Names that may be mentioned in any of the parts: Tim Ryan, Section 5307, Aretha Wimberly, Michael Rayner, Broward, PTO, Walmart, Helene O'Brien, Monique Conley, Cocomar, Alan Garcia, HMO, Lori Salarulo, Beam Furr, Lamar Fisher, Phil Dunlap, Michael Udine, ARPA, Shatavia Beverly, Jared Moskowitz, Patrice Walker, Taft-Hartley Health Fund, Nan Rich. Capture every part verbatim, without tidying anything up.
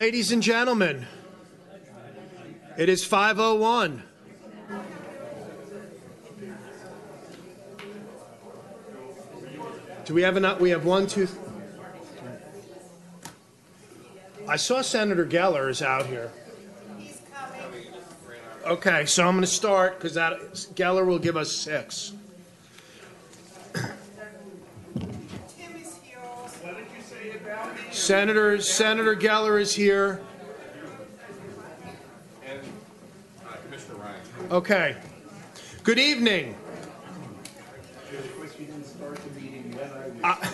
Ladies and gentlemen, it is five oh one. Do we have enough? We have one, two, three. I saw Senator Geller is out here. He's coming. Okay, so I'm going to start because that Geller will give us six. Senator, Senator Geller is here. And uh, Commissioner Ryan. Okay. Good evening. I,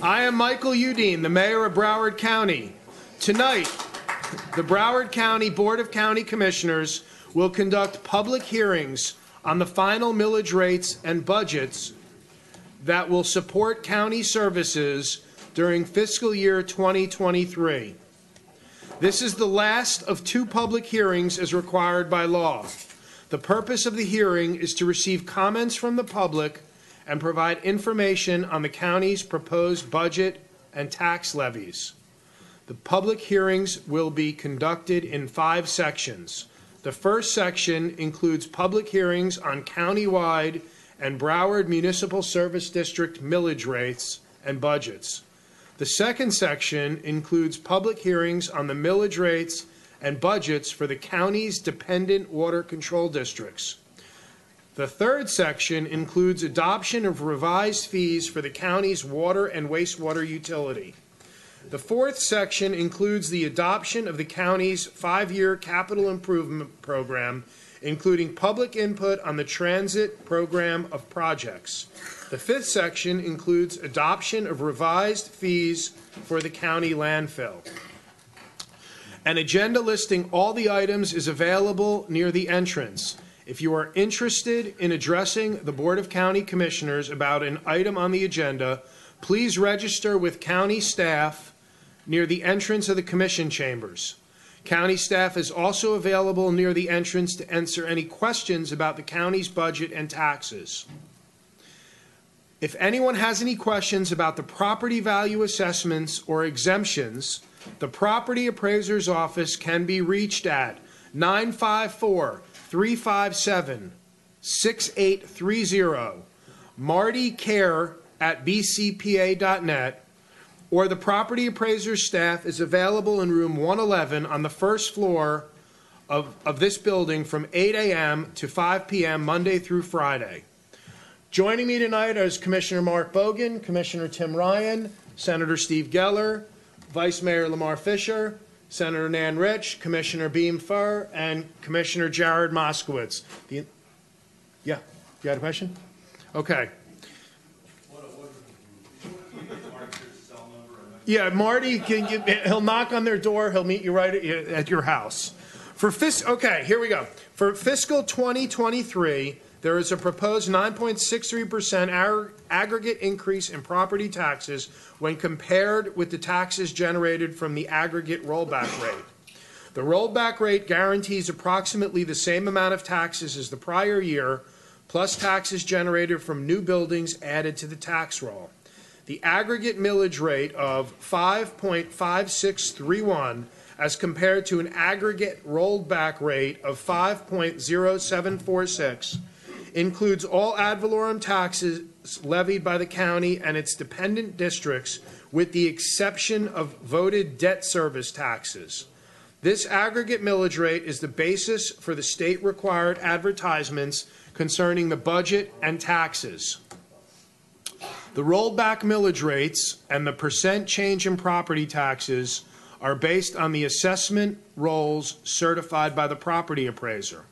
I am Michael Udine, the mayor of Broward County. Tonight, the Broward County Board of County Commissioners will conduct public hearings on the final millage rates and budgets that will support county services during fiscal year twenty twenty-three. This is the last of two public hearings as required by law. The purpose of the hearing is to receive comments from the public and provide information on the county's proposed budget and tax levies. The public hearings will be conducted in five sections. The first section includes public hearings on countywide and Broward Municipal Service District millage rates and budgets. The second section includes public hearings on the millage rates and budgets for the county's dependent water control districts. The third section includes adoption of revised fees for the county's water and wastewater utility. The fourth section includes the adoption of the county's five-year capital improvement program, including public input on the transit program of projects. The fifth section includes adoption of revised fees for the county landfill. An agenda listing all the items is available near the entrance. If you are interested in addressing the Board of County Commissioners about an item on the agenda, please register with county staff near the entrance of the commission chambers. County staff is also available near the entrance to answer any questions about the county's budget and taxes. If anyone has any questions about the property value assessments or exemptions, the Property Appraiser's Office can be reached at nine five four, three five seven, six eight three zero, Marty Care at b c p a dot net, or the Property Appraiser's staff is available in room one eleven on the first floor of, of this building from eight a m to five p m Monday through Friday. Joining me tonight is Commissioner Mark Bogan, Commissioner Tim Ryan, Senator Steve Geller, Vice Mayor Lamar Fisher, Senator Nan Rich, Commissioner Beam Furr, and Commissioner Jared Moskowitz. The, yeah, you had a question? Okay. Yeah, Marty, can you, he'll knock on their door. He'll meet you right at, at your house. For fis- okay, here we go. For fiscal twenty twenty-three, there is a proposed nine point six three percent aggregate increase in property taxes when compared with the taxes generated from the aggregate rollback rate. The rollback rate guarantees approximately the same amount of taxes as the prior year, plus taxes generated from new buildings added to the tax roll. The aggregate millage rate of five point five six three one as compared to an aggregate rollback rate of five point zero seven four six includes all ad valorem taxes levied by the county and its dependent districts, with the exception of voted debt service taxes. This aggregate millage rate is the basis for the state-required advertisements concerning the budget and taxes. The rollback millage rates and the percent change in property taxes are based on the assessment rolls certified by the property appraiser.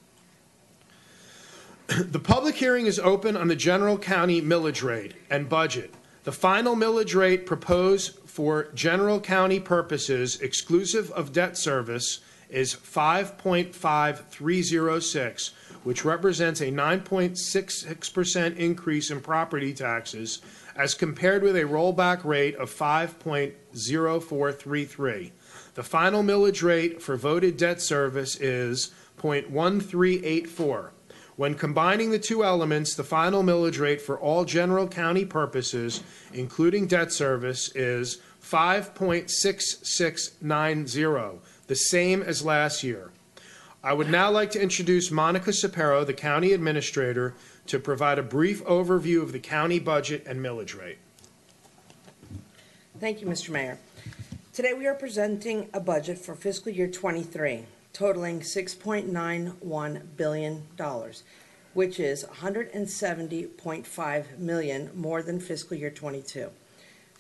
The public hearing is open on the general county millage rate and budget. The final millage rate proposed for general county purposes, exclusive of debt service, is five point five three zero six, which represents a nine point six six percent increase in property taxes as compared with a rollback rate of five point zero four three three. The final millage rate for voted debt service is zero point one three eight four. When combining the two elements, the final millage rate for all general county purposes, including debt service, is five point six six nine zero, the same as last year. I would now like to introduce Monica Sappero, the County Administrator, to provide a brief overview of the county budget and millage rate. Thank you, Mister Mayor. Today we are presenting a budget for fiscal year twenty-three totaling six point nine one billion dollars, which is one hundred seventy point five million dollars more than fiscal year twenty-two.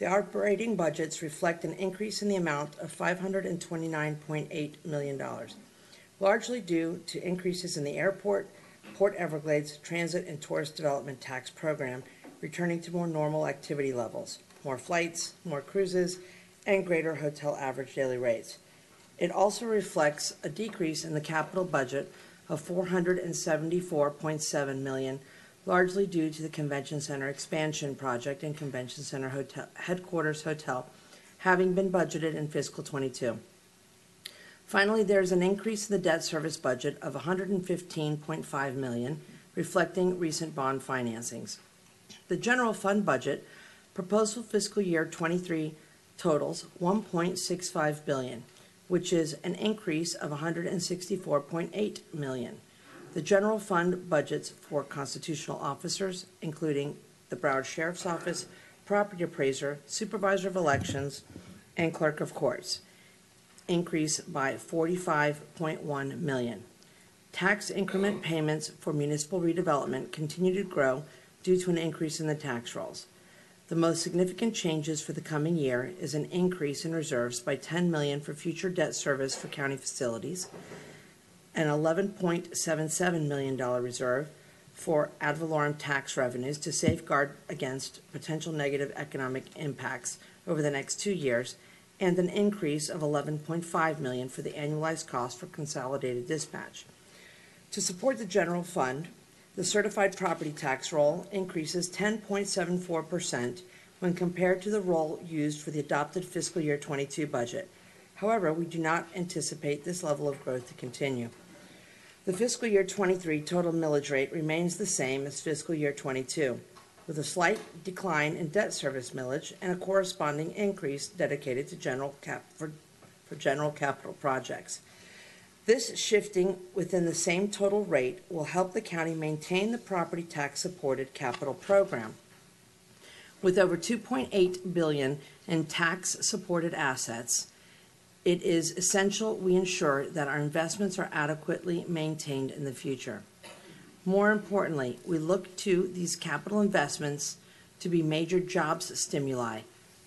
The operating budgets reflect an increase in the amount of five hundred twenty-nine point eight million dollars, largely due to increases in the airport, Port Everglades, Transit and Tourist Development Tax Program, returning to more normal activity levels, more flights, more cruises, and greater hotel average daily rates. It also reflects a decrease in the capital budget of four hundred seventy-four point seven million dollars, largely due to the Convention Center expansion project and Convention Center hotel, headquarters hotel having been budgeted in fiscal twenty-two. Finally, there is an increase in the debt service budget of one hundred fifteen point five million dollars, reflecting recent bond financings. The general fund budget proposed for fiscal year twenty-three totals one point six five billion dollars, which is an increase of one hundred sixty-four point eight million dollars. The general fund budgets for constitutional officers, including the Broward Sheriff's Office, property appraiser, supervisor of elections, and clerk of courts, increased by forty-five point one million dollars. Tax increment payments for municipal redevelopment continue to grow due to an increase in the tax rolls. The most significant changes for the coming year is an increase in reserves by ten million dollars for future debt service for county facilities, an eleven point seven seven million dollars reserve for ad valorem tax revenues to safeguard against potential negative economic impacts over the next two years, and an increase of eleven point five million dollars for the annualized cost for consolidated dispatch. To support the general fund, the certified property tax roll increases ten point seven four percent when compared to the roll used for the adopted fiscal year twenty-two budget. However, we do not anticipate this level of growth to continue. The fiscal year twenty-three total millage rate remains the same as fiscal year twenty-two, with a slight decline in debt service millage and a corresponding increase dedicated to general cap for, for general capital projects. This shifting within the same total rate will help the county maintain the property tax supported capital program. With over two point eight billion dollars in tax supported assets, it is essential we ensure that our investments are adequately maintained in the future. More importantly, we look to these capital investments to be major jobs stimuli,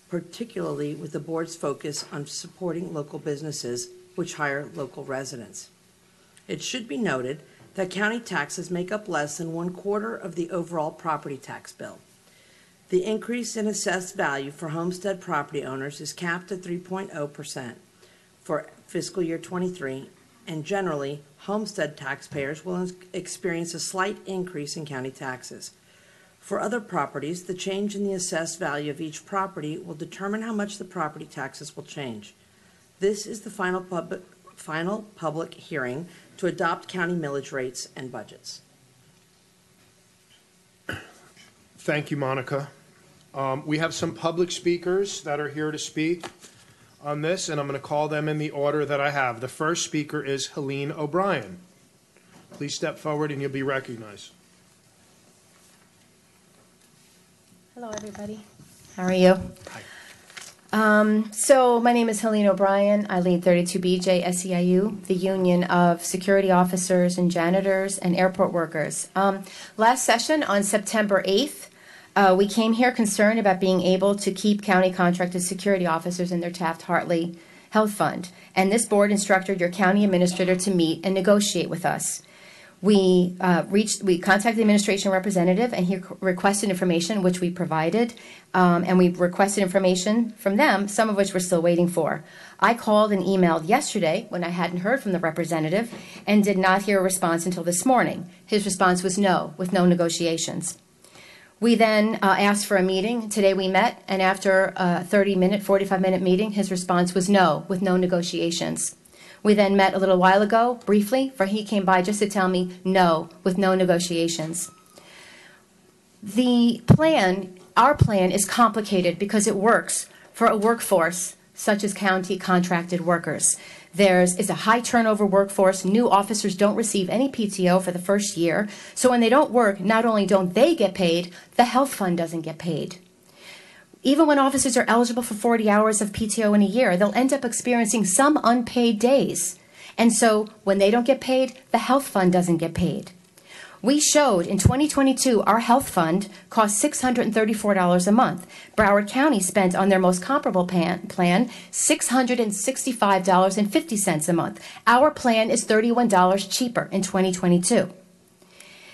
particularly with the board's focus on supporting local businesses which hire local residents. It should be noted that county taxes make up less than one quarter of the overall property tax bill. The increase in assessed value for homestead property owners is capped at three point zero percent. for fiscal year twenty-three, and generally, homestead taxpayers will experience a slight increase in county taxes. For other properties, the change in the assessed value of each property will determine how much the property taxes will change. This is the final pub- final public hearing to adopt county millage rates and budgets. Thank you, Monica. Um, we have some public speakers that are here to speak on this, and I'm going to call them in the order that I have. The first speaker is Helene O'Brien. Please step forward and you'll be recognized. Hello, everybody. How are you? Hi. Um, so my name is Helene O'Brien. I lead thirty-two B J S E I U, the union of security officers and janitors and airport workers. Um, last session on September eighth, Uh, we came here concerned about being able to keep county contracted security officers in their Taft-Hartley Health Fund. And this board instructed your county administrator to meet and negotiate with us. We uh, reached, we contacted the administration representative, and he requested information, which we provided. Um, and we requested information from them, some of which we're still waiting for. I called and emailed yesterday when I hadn't heard from the representative and did not hear a response until this morning. His response was no, with no negotiations. We then uh, asked for a meeting. Today we met, and after a thirty-minute, forty-five-minute meeting, his response was no, with no negotiations. We then met a little while ago, briefly, for he came by just to tell me no, with no negotiations. The plan, our plan, is complicated because it works for a workforce such as county contracted workers. There's is a high turnover workforce. New officers don't receive any P T O for the first year. So when they don't work, not only don't they get paid, the health fund doesn't get paid. Even when officers are eligible for forty hours of P T O in a year, they'll end up experiencing some unpaid days. And so when they don't get paid, the health fund doesn't get paid. We showed in twenty twenty-two our health fund cost six hundred thirty-four dollars a month. Broward County spent on their most comparable plan six hundred sixty-five dollars and fifty cents a month. Our plan is thirty-one dollars cheaper in twenty twenty-two.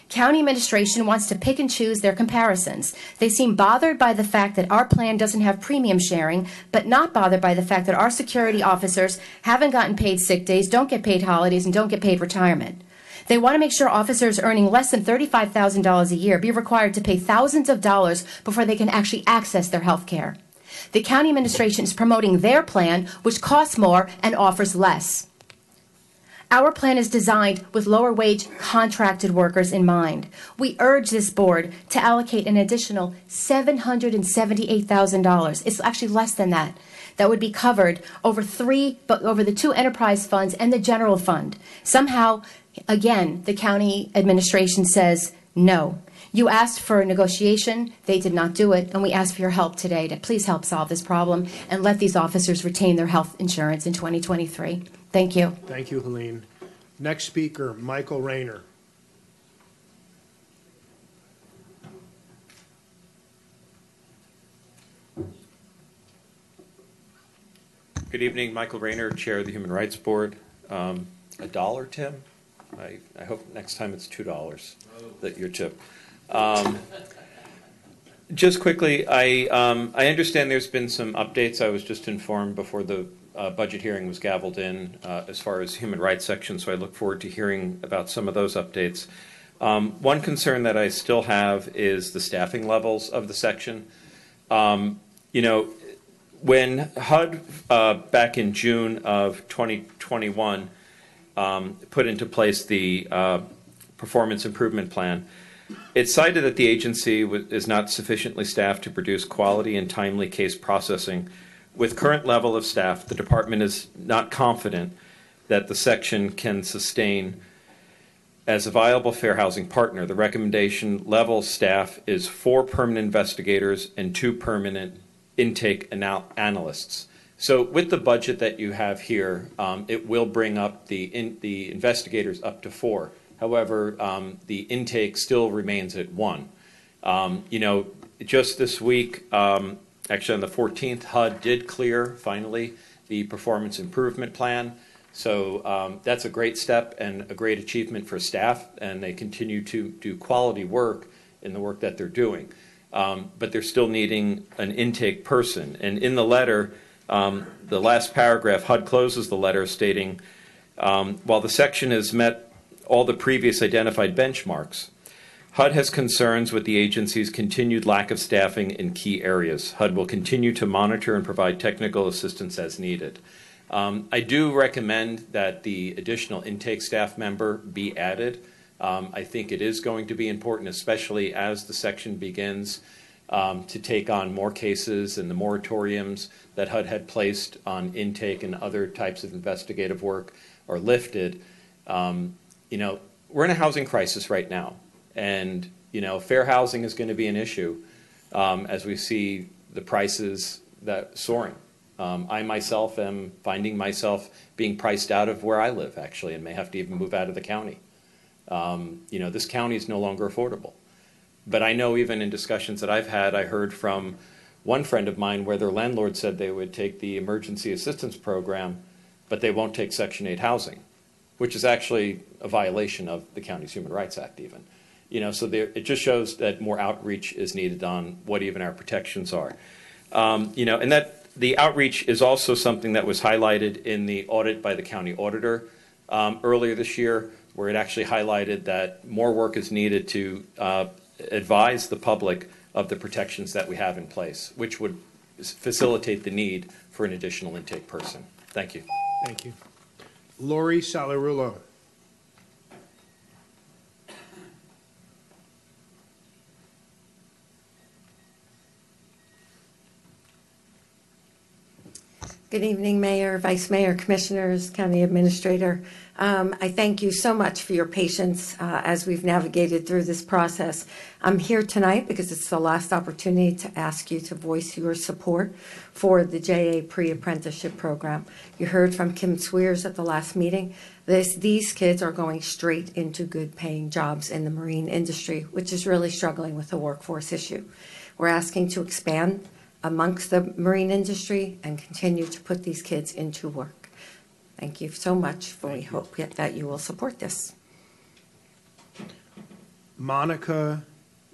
County administration wants to pick and choose their comparisons. They seem bothered by the fact that our plan doesn't have premium sharing, but not bothered by the fact that our security officers haven't gotten paid sick days, don't get paid holidays, and don't get paid retirement. They want to make sure officers earning less than thirty-five thousand dollars a year be required to pay thousands of dollars before they can actually access their health care. The county administration is promoting their plan, which costs more and offers less. Our plan is designed with lower wage contracted workers in mind. We urge this board to allocate an additional seven hundred seventy-eight thousand dollars. It's actually less than that. That would be covered over three, but over the two enterprise funds and the general fund. Somehow, again, the county administration says no. You asked for a negotiation, they did not do it, and we ask for your help today to please help solve this problem and let these officers retain their health insurance in twenty twenty-three. Thank you. Thank you, Helene. Next speaker, Michael Rayner. Good evening, Michael Rayner, Chair of the Human Rights Board. Um, a dollar, Tim? I, I hope next time it's two dollars, that your tip. Um, just quickly, I, um, I understand there's been some updates. I was just informed before the uh, budget hearing was gaveled in uh, as far as human rights section, so I look forward to hearing about some of those updates. Um, one concern that I still have is the staffing levels of the section. Um, you know, when H U D, uh, back in June of twenty twenty-one, um, put into place the uh, performance improvement plan, it cited that the agency w is not sufficiently staffed to produce quality and timely case processing. With current level of staff, the department is not confident that the section can sustain as a viable fair housing partner. The recommendation level staff is four permanent investigators and two permanent intake anal analysts. So with the budget that you have here, um, it will bring up the in the investigators up to four. However, um, the intake still remains at one. Um, you know, just this week, um, actually on the fourteenth, H U D did clear finally the performance improvement plan. So um, that's a great step and a great achievement for staff, and they continue to do quality work in the work that they're doing. Um, but they're still needing an intake person. And in the letter, um, the last paragraph, H U D closes the letter stating, um, while the section has met all the previous identified benchmarks, H U D has concerns with the agency's continued lack of staffing in key areas. H U D will continue to monitor and provide technical assistance as needed. Um, I do recommend that the additional intake staff member be added. Um, I think it is going to be important, especially as the section begins um, to take on more cases and the moratoriums that H U D had placed on intake and other types of investigative work are lifted. Um, you know, we're in a housing crisis right now, and, you know, fair housing is going to be an issue um, as we see the prices that soaring. Um, I myself am finding myself being priced out of where I live, actually, and may have to even move out of the county. Um, you know, this county is no longer affordable. But I know even in discussions that I've had, I heard from one friend of mine where their landlord said they would take the emergency assistance program, but they won't take Section eight housing, which is actually a violation of the county's Human Rights Act even. You know, so there, it just shows that more outreach is needed on what even our protections are. Um, you know, and that the outreach is also something that was highlighted in the audit by the county auditor um, earlier this year, where it actually highlighted that more work is needed to uh, advise the public of the protections that we have in place, which would facilitate the need for an additional intake person. Thank you. Thank you. Lori Salarulo. Good evening, Mayor, Vice Mayor, Commissioners, County Administrator. Um, I thank you so much for your patience uh, as we've navigated through this process. I'm here tonight because it's the last opportunity to ask you to voice your support for the J A Pre-Apprenticeship Program. You heard from Kim Swears at the last meeting. This, these kids are going straight into good paying jobs in the marine industry, which is really struggling with the workforce issue. We're asking to expand amongst the marine industry and continue to put these kids into work. Thank you so much, for we hope that you will support this. Monica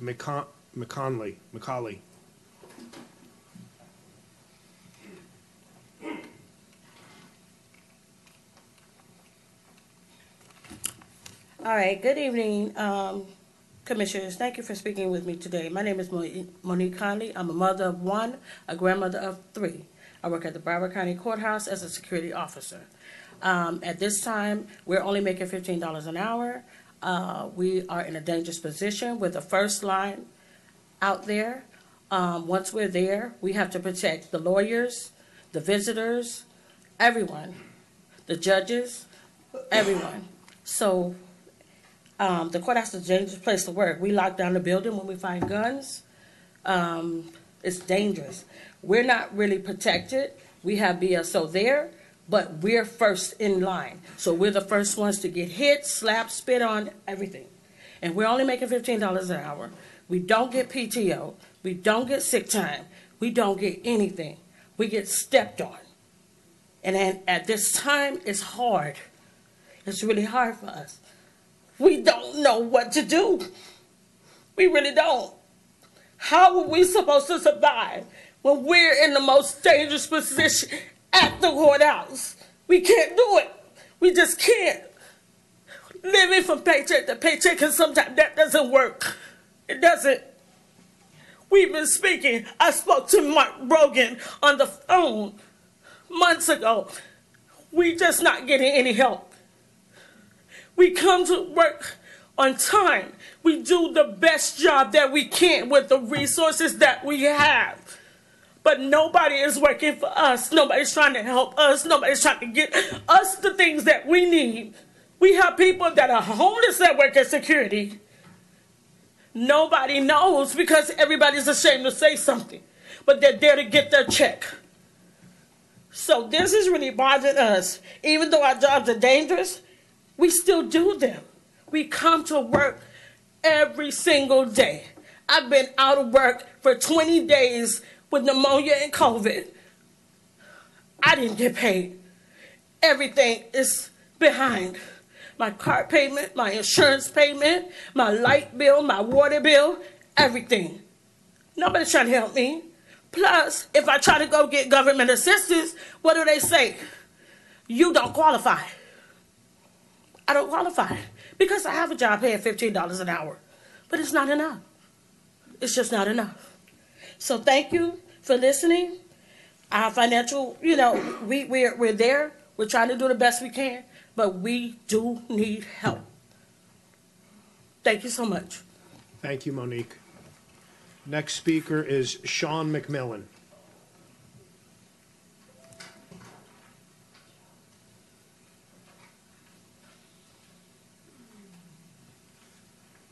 McCon McConley, McCauley. All right, good evening, um, Commissioners. Thank you for speaking with me today. My name is Monique Conley. I'm a mother of one, a grandmother of three. I work at the Broward County Courthouse as a security officer. Um, at this time, we're only making fifteen dollars an hour. Uh, we are in a dangerous position with the first line out there. Um, once we're there, we have to protect the lawyers, the visitors, everyone, the judges, everyone. So Um, the courthouse is a dangerous place to work. We lock down the building when we find guns. Um, it's dangerous. We're not really protected. We have B S O there, but we're first in line. So we're the first ones to get hit, slapped, spit on, everything. And we're only making fifteen dollars an hour. We don't get P T O. We don't get sick time. We don't get anything. We get stepped on. And then at this time, it's hard. It's really hard for us. We don't know what to do. We really don't. How are we supposed to survive when we're in the most dangerous position at the courthouse? We can't do it. We just can't. Living from paycheck to paycheck, and sometimes that doesn't work. It doesn't. We've been speaking. I spoke to Mark Bogan on the phone months ago. We just not getting any help. We come to work on time. We do the best job that we can with the resources that we have. But nobody is working for us. Nobody's trying to help us. Nobody's trying to get us the things that we need. We have people that are homeless that work at security. Nobody knows because everybody's ashamed to say something. But they're there to get their check. So this is really bothering us. Even though our jobs are dangerous, we still do them. We come to work every single day. I've been out of work for twenty days with pneumonia and COVID. I didn't get paid. Everything is behind. My car payment, my insurance payment, my light bill, my water bill, everything. Nobody's trying to help me. Plus, if I try to go get government assistance, what do they say? You don't qualify. I don't qualify because I have a job paying fifteen dollars an hour, but it's not enough. It's just not enough. So thank you for listening. Our financial, you know, we, we're, we're there. We're trying to do the best we can, but we do need help. Thank you so much. Thank you, Monique. Next speaker is Sean McMillan.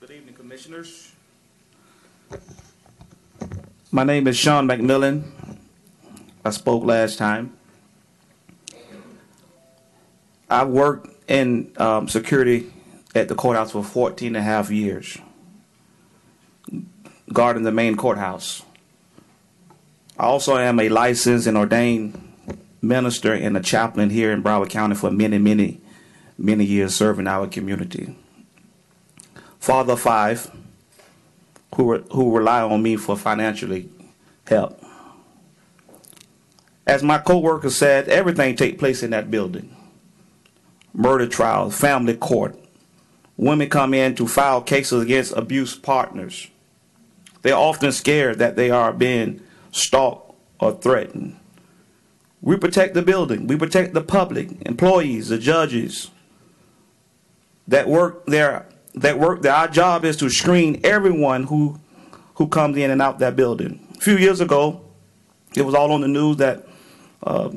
Good evening, Commissioners. My name is Sean McMillan. I spoke last time. I worked in um, security at the courthouse for fourteen and a half years, guarding the main courthouse. I also am a licensed and ordained minister and a chaplain here in Broward County for many, many, many years, serving our community. Father of five who re who rely on me for financially help. As my co-worker said, everything takes place in that building. Murder trials, family court. Women come in to file cases against abuse partners. They're often scared that they are being stalked or threatened. We protect the building. We protect the public, employees, the judges that work there. That work that our job is to screen everyone who who comes in and out that building. A few years ago, it was all on the news that uh,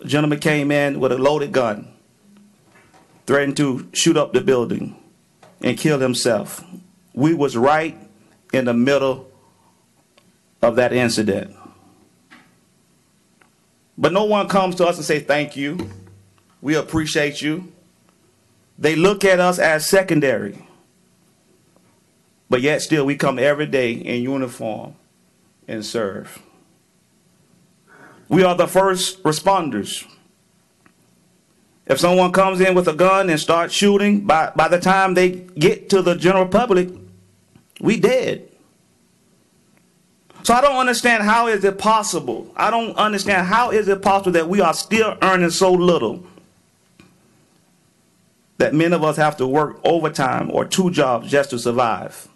a gentleman came in with a loaded gun, threatened to shoot up the building and kill himself. We was right in the middle of that incident. But no one comes to us and say thank you. We appreciate you. They look at us as secondary. But yet still we come every day in uniform and serve. We are the first responders. If someone comes in with a gun and starts shooting, by, by the time they get to the general public, we dead. So I don't understand how is it possible. I don't understand how is it possible that we are still earning so little that many of us have to work overtime or two jobs just to survive.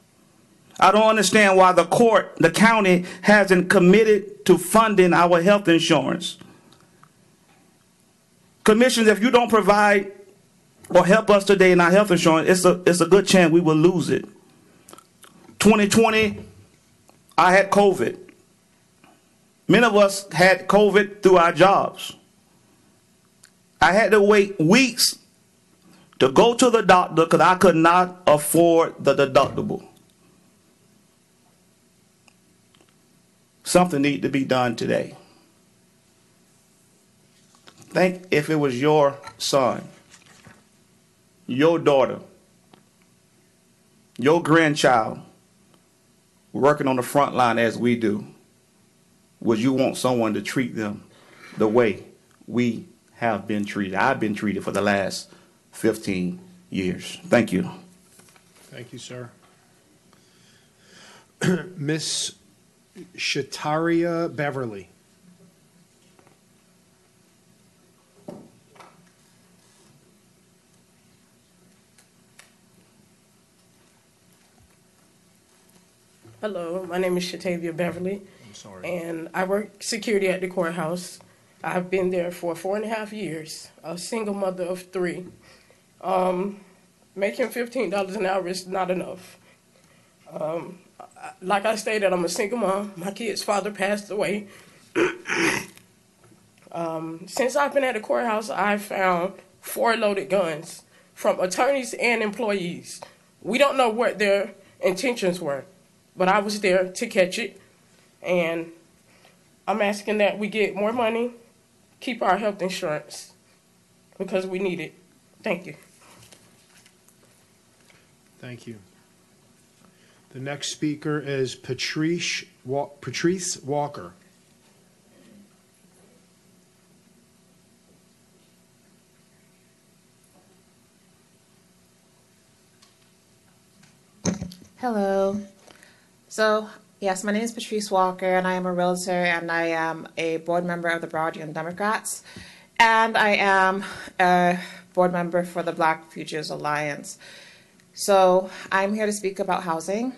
I don't understand why the court, the county, hasn't committed to funding our health insurance. Commissions, if you don't provide or help us today in our health insurance, it's a, it's a good chance we will lose it. twenty twenty, I had COVID. Many of us had COVID through our jobs. I had to wait weeks to go to the doctor because I could not afford the deductible. Something needs to be done today. Think if it was your son, your daughter, your grandchild working on the front line as we do, would you want someone to treat them the way we have been treated? I've been treated for the last fifteen years. Thank you. Thank you, sir. Miss Shatavia Beverly. Hello, my name is Shatavia Beverly. I'm sorry. And I work security at the courthouse. I've been there for four and a half years, a single mother of three. Um, making fifteen dollars an hour is not enough. Um, Like I stated, I'm a single mom. My kid's father passed away. um, since I've been at the courthouse, I've found four loaded guns from attorneys and employees. We don't know what their intentions were, but I was there to catch it. And I'm asking that we get more money, keep our health insurance, because we need it. Thank you. Thank you. The next speaker is Patrice Patrice Walker. Hello. So, yes, my name is Patrice Walker, and I am a realtor, and I am a board member of the Broward Young Democrats, and I am a board member for the Black Futures Alliance. So I'm here to speak about housing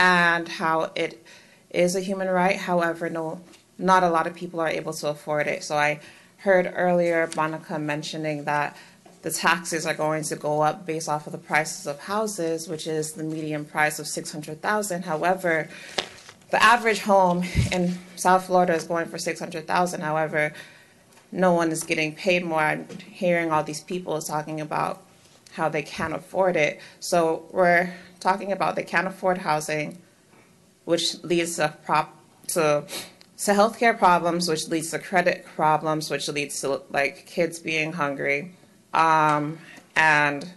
and how it is a human right. However, no, not a lot of people are able to afford it. So I heard earlier Monica mentioning that the taxes are going to go up based off of the prices of houses, which is the median price of six hundred thousand dollars. However, the average home in South Florida is going for six hundred thousand dollars. However, no one is getting paid more. I'm hearing all these people talking about how they can't afford it. So we're talking about they can't afford housing, which leads to prop to to healthcare problems, which leads to credit problems, which leads to like kids being hungry, um, and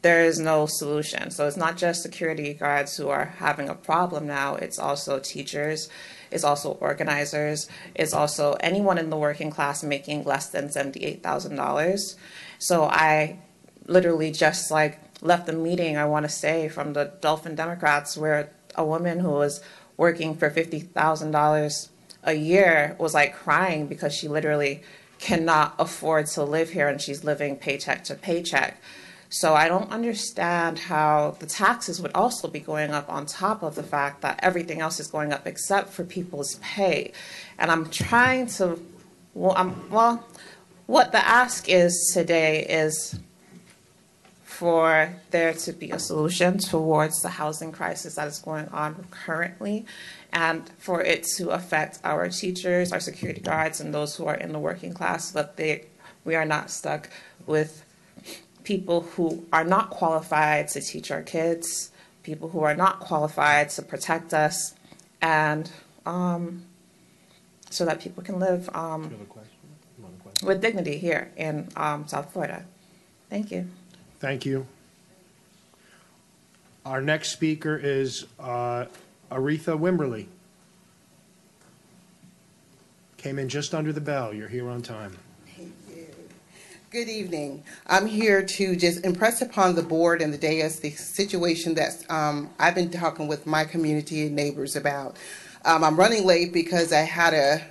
there is no solution. So it's not just security guards who are having a problem now. It's also teachers. It's also organizers. It's also anyone in the working class making less than seventy-eight thousand dollars. So I literally just like left the meeting, I want to say, from the Dolphin Democrats, where a woman who was working for fifty thousand dollars a year was like crying because she literally cannot afford to live here and she's living paycheck to paycheck. So I don't understand how the taxes would also be going up on top of the fact that everything else is going up except for people's pay. And I'm trying to, well, I'm, well what the ask is today is for there to be a solution towards the housing crisis that is going on currently, and for it to affect our teachers, our security guards, and those who are in the working class, so that they, we are not stuck with people who are not qualified to teach our kids, people who are not qualified to protect us, and um, so that people can live um, Do you have a question? You want a question? with dignity here in um, South Florida. Thank you. Thank you. Our next speaker is uh, Aretha Wimberly. Came in just under the bell. You're here on time. Good evening. I'm here to just impress upon the board and the dais the situation that um, I've been talking with my community and neighbors about. Um, I'm running late because I had a,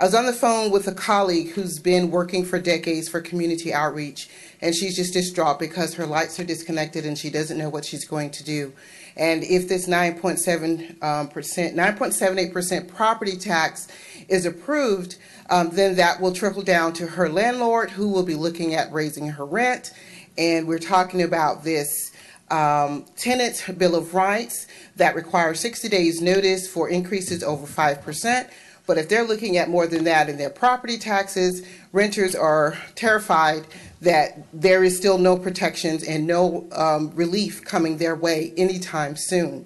I was on the phone with a colleague who's been working for decades for community outreach, and she's just distraught because her lights are disconnected and she doesn't know what she's going to do. And if this nine point seven eight percent property tax is approved, um, then that will trickle down to her landlord, who will be looking at raising her rent. And we're talking about this um, tenant's bill of rights that requires sixty days notice for increases over five percent. But if they're looking at more than that in their property taxes, renters are terrified that there is still no protections and no um, relief coming their way anytime soon.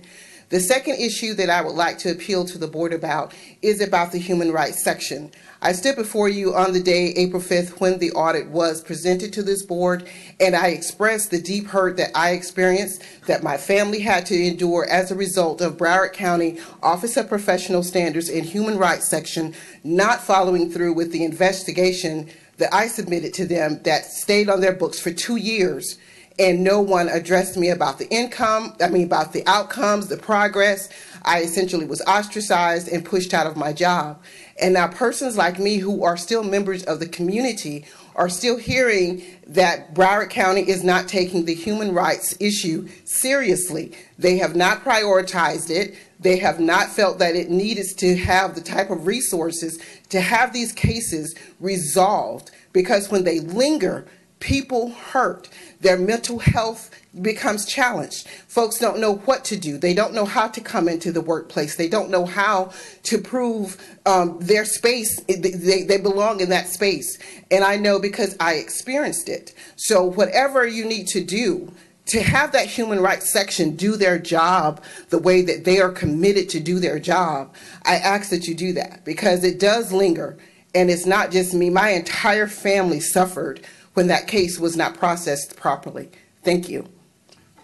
The second issue that I would like to appeal to the board about is about the human rights section. I stood before you on the day, April fifth, when the audit was presented to this board, and I expressed the deep hurt that I experienced, that my family had to endure as a result of Broward County Office of Professional Standards and Human Rights section not following through with the investigation that I submitted to them that stayed on their books for two years. And no one addressed me about the income, I mean about the outcomes, the progress. I essentially was ostracized and pushed out of my job. And now persons like me, who are still members of the community, are still hearing that Broward County is not taking the human rights issue seriously. They have not prioritized it. They have not felt that it needed to have the type of resources to have these cases resolved, because when they linger, people hurt. Their mental health becomes challenged. Folks don't know what to do. They don't know how to come into the workplace. They don't know how to prove um, their space. They, they belong in that space. And I know because I experienced it. So whatever you need to do to have that human rights section do their job the way that they are committed to do their job, I ask that you do that, because it does linger. And it's not just me. My entire family suffered when that case was not processed properly. Thank you.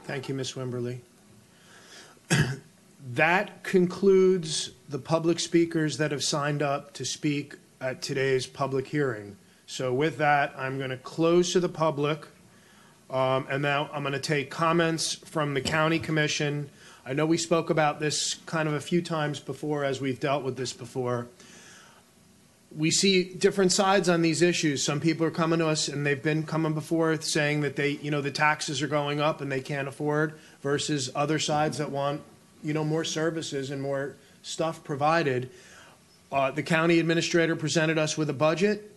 Thank you, Miz Wimberly. That concludes the public speakers that have signed up to speak at today's public hearing. So with that, I'm going to close to the public. Um, and now I'm going to take comments from the county commission. I know we spoke about this kind of a few times before, as we've dealt with this before. We see different sides on these issues. Some people are coming to us, and they've been coming before, saying that they, you know, the taxes are going up and they can't afford, versus other sides that want, you know, more services and more stuff provided. Uh, the county administrator presented us with a budget.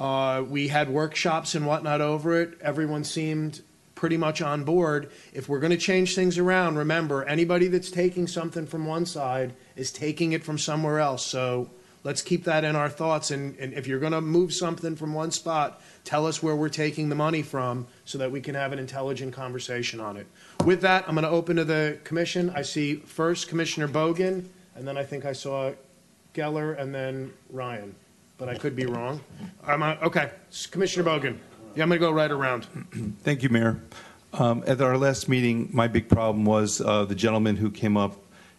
Uh, we had workshops and whatnot over it. Everyone seemed pretty much on board. If we're going to change things around, remember, anybody that's taking something from one side is taking it from somewhere else. So let's keep that in our thoughts, and, and if you're going to move something from one spot, tell us where we're taking the money from so that we can have an intelligent conversation on it. With that, I'm going to open to the commission. I see first Commissioner Bogan, and then I think I saw Geller, and then Ryan, but I could be wrong. I'm on, okay, Commissioner Bogan. Yeah, I'm going to go right around. Thank you, Mayor. Um, at our last meeting, my big problem was uh, the gentleman who came up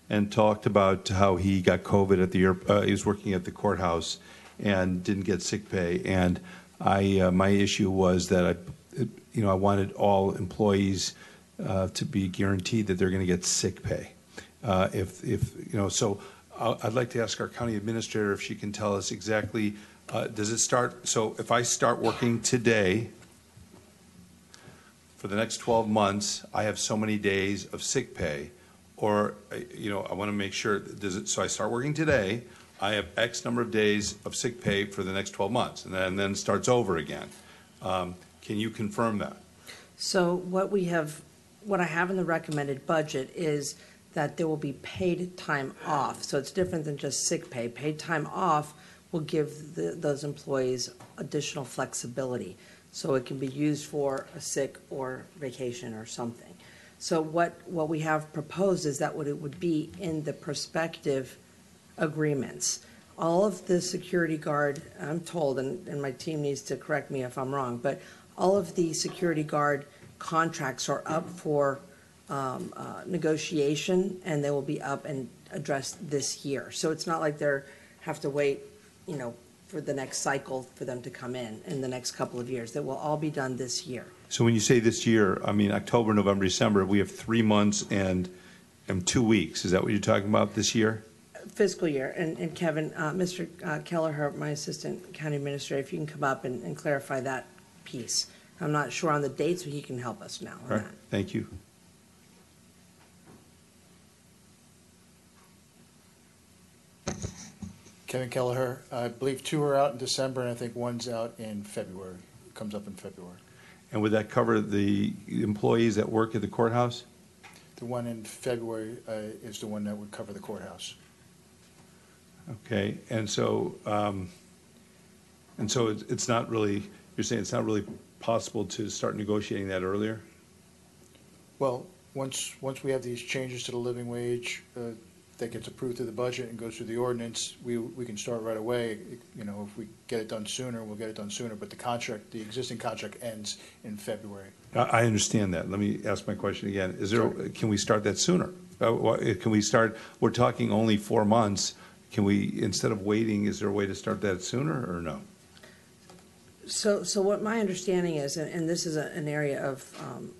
and talked about how he got COVID at the uh, he was working at the courthouse and didn't get sick pay. And I uh, my issue was that I you know I wanted all employees uh, to be guaranteed that they're going to get sick pay. Uh, if if you know, so I'll, I'd like to ask our county administrator if she can tell us exactly. Uh, does it start? So if I start working today, for the next twelve months, I have so many days of sick pay. Or, you know, I want to make sure, does it, so I start working today, I have X number of days of sick pay for the next twelve months, and then, and then it starts over again. Um, can you confirm that? So what we have, what I have in the recommended budget is that there will be paid time off. So it's different than just sick pay. Paid time off will give the, those employees additional flexibility. So it can be used for a sick or vacation or something. So what, what we have proposed is that what it would be in the prospective agreements. All of the security guard, I'm told, and, and my team needs to correct me if I'm wrong, but all of the security guard contracts are up for um, uh, negotiation, and they will be up and addressed this year. So it's not like they're have to wait, you know, for the next cycle for them to come in in the next couple of years. That will all be done this year. So when you say this year, I mean October, November, December, we have three months and, and two weeks. Is that what you're talking about this year? Fiscal year. And, and Kevin, uh, Mister Uh, Kelleher, my assistant county administrator, if you can come up and, and clarify that piece. I'm not sure on the dates, but he can help us now on all right. that. Thank you. Kevin Kelleher, I believe two are out in December, and I think one's out in February. It comes up in February. And would that cover the employees that work at the courthouse? The one in February uh, is the one that would cover the courthouse. Okay, and so um, and so it, it's not really, you're saying it's not really possible to start negotiating that earlier? Well, once once we have these changes to the living wage uh, that gets approved through the budget and goes through the ordinance, we we can start right away. You know, if we get it done sooner, we'll get it done sooner. But the contract, the existing contract, ends in February. I understand that. Let me ask my question again. Is there? Sure. Can we start that sooner? Uh, can we start? We're talking only four months. Can we, instead of waiting, is there a way to start that sooner or no? So, so what my understanding is, and, and this is a, an area of, um,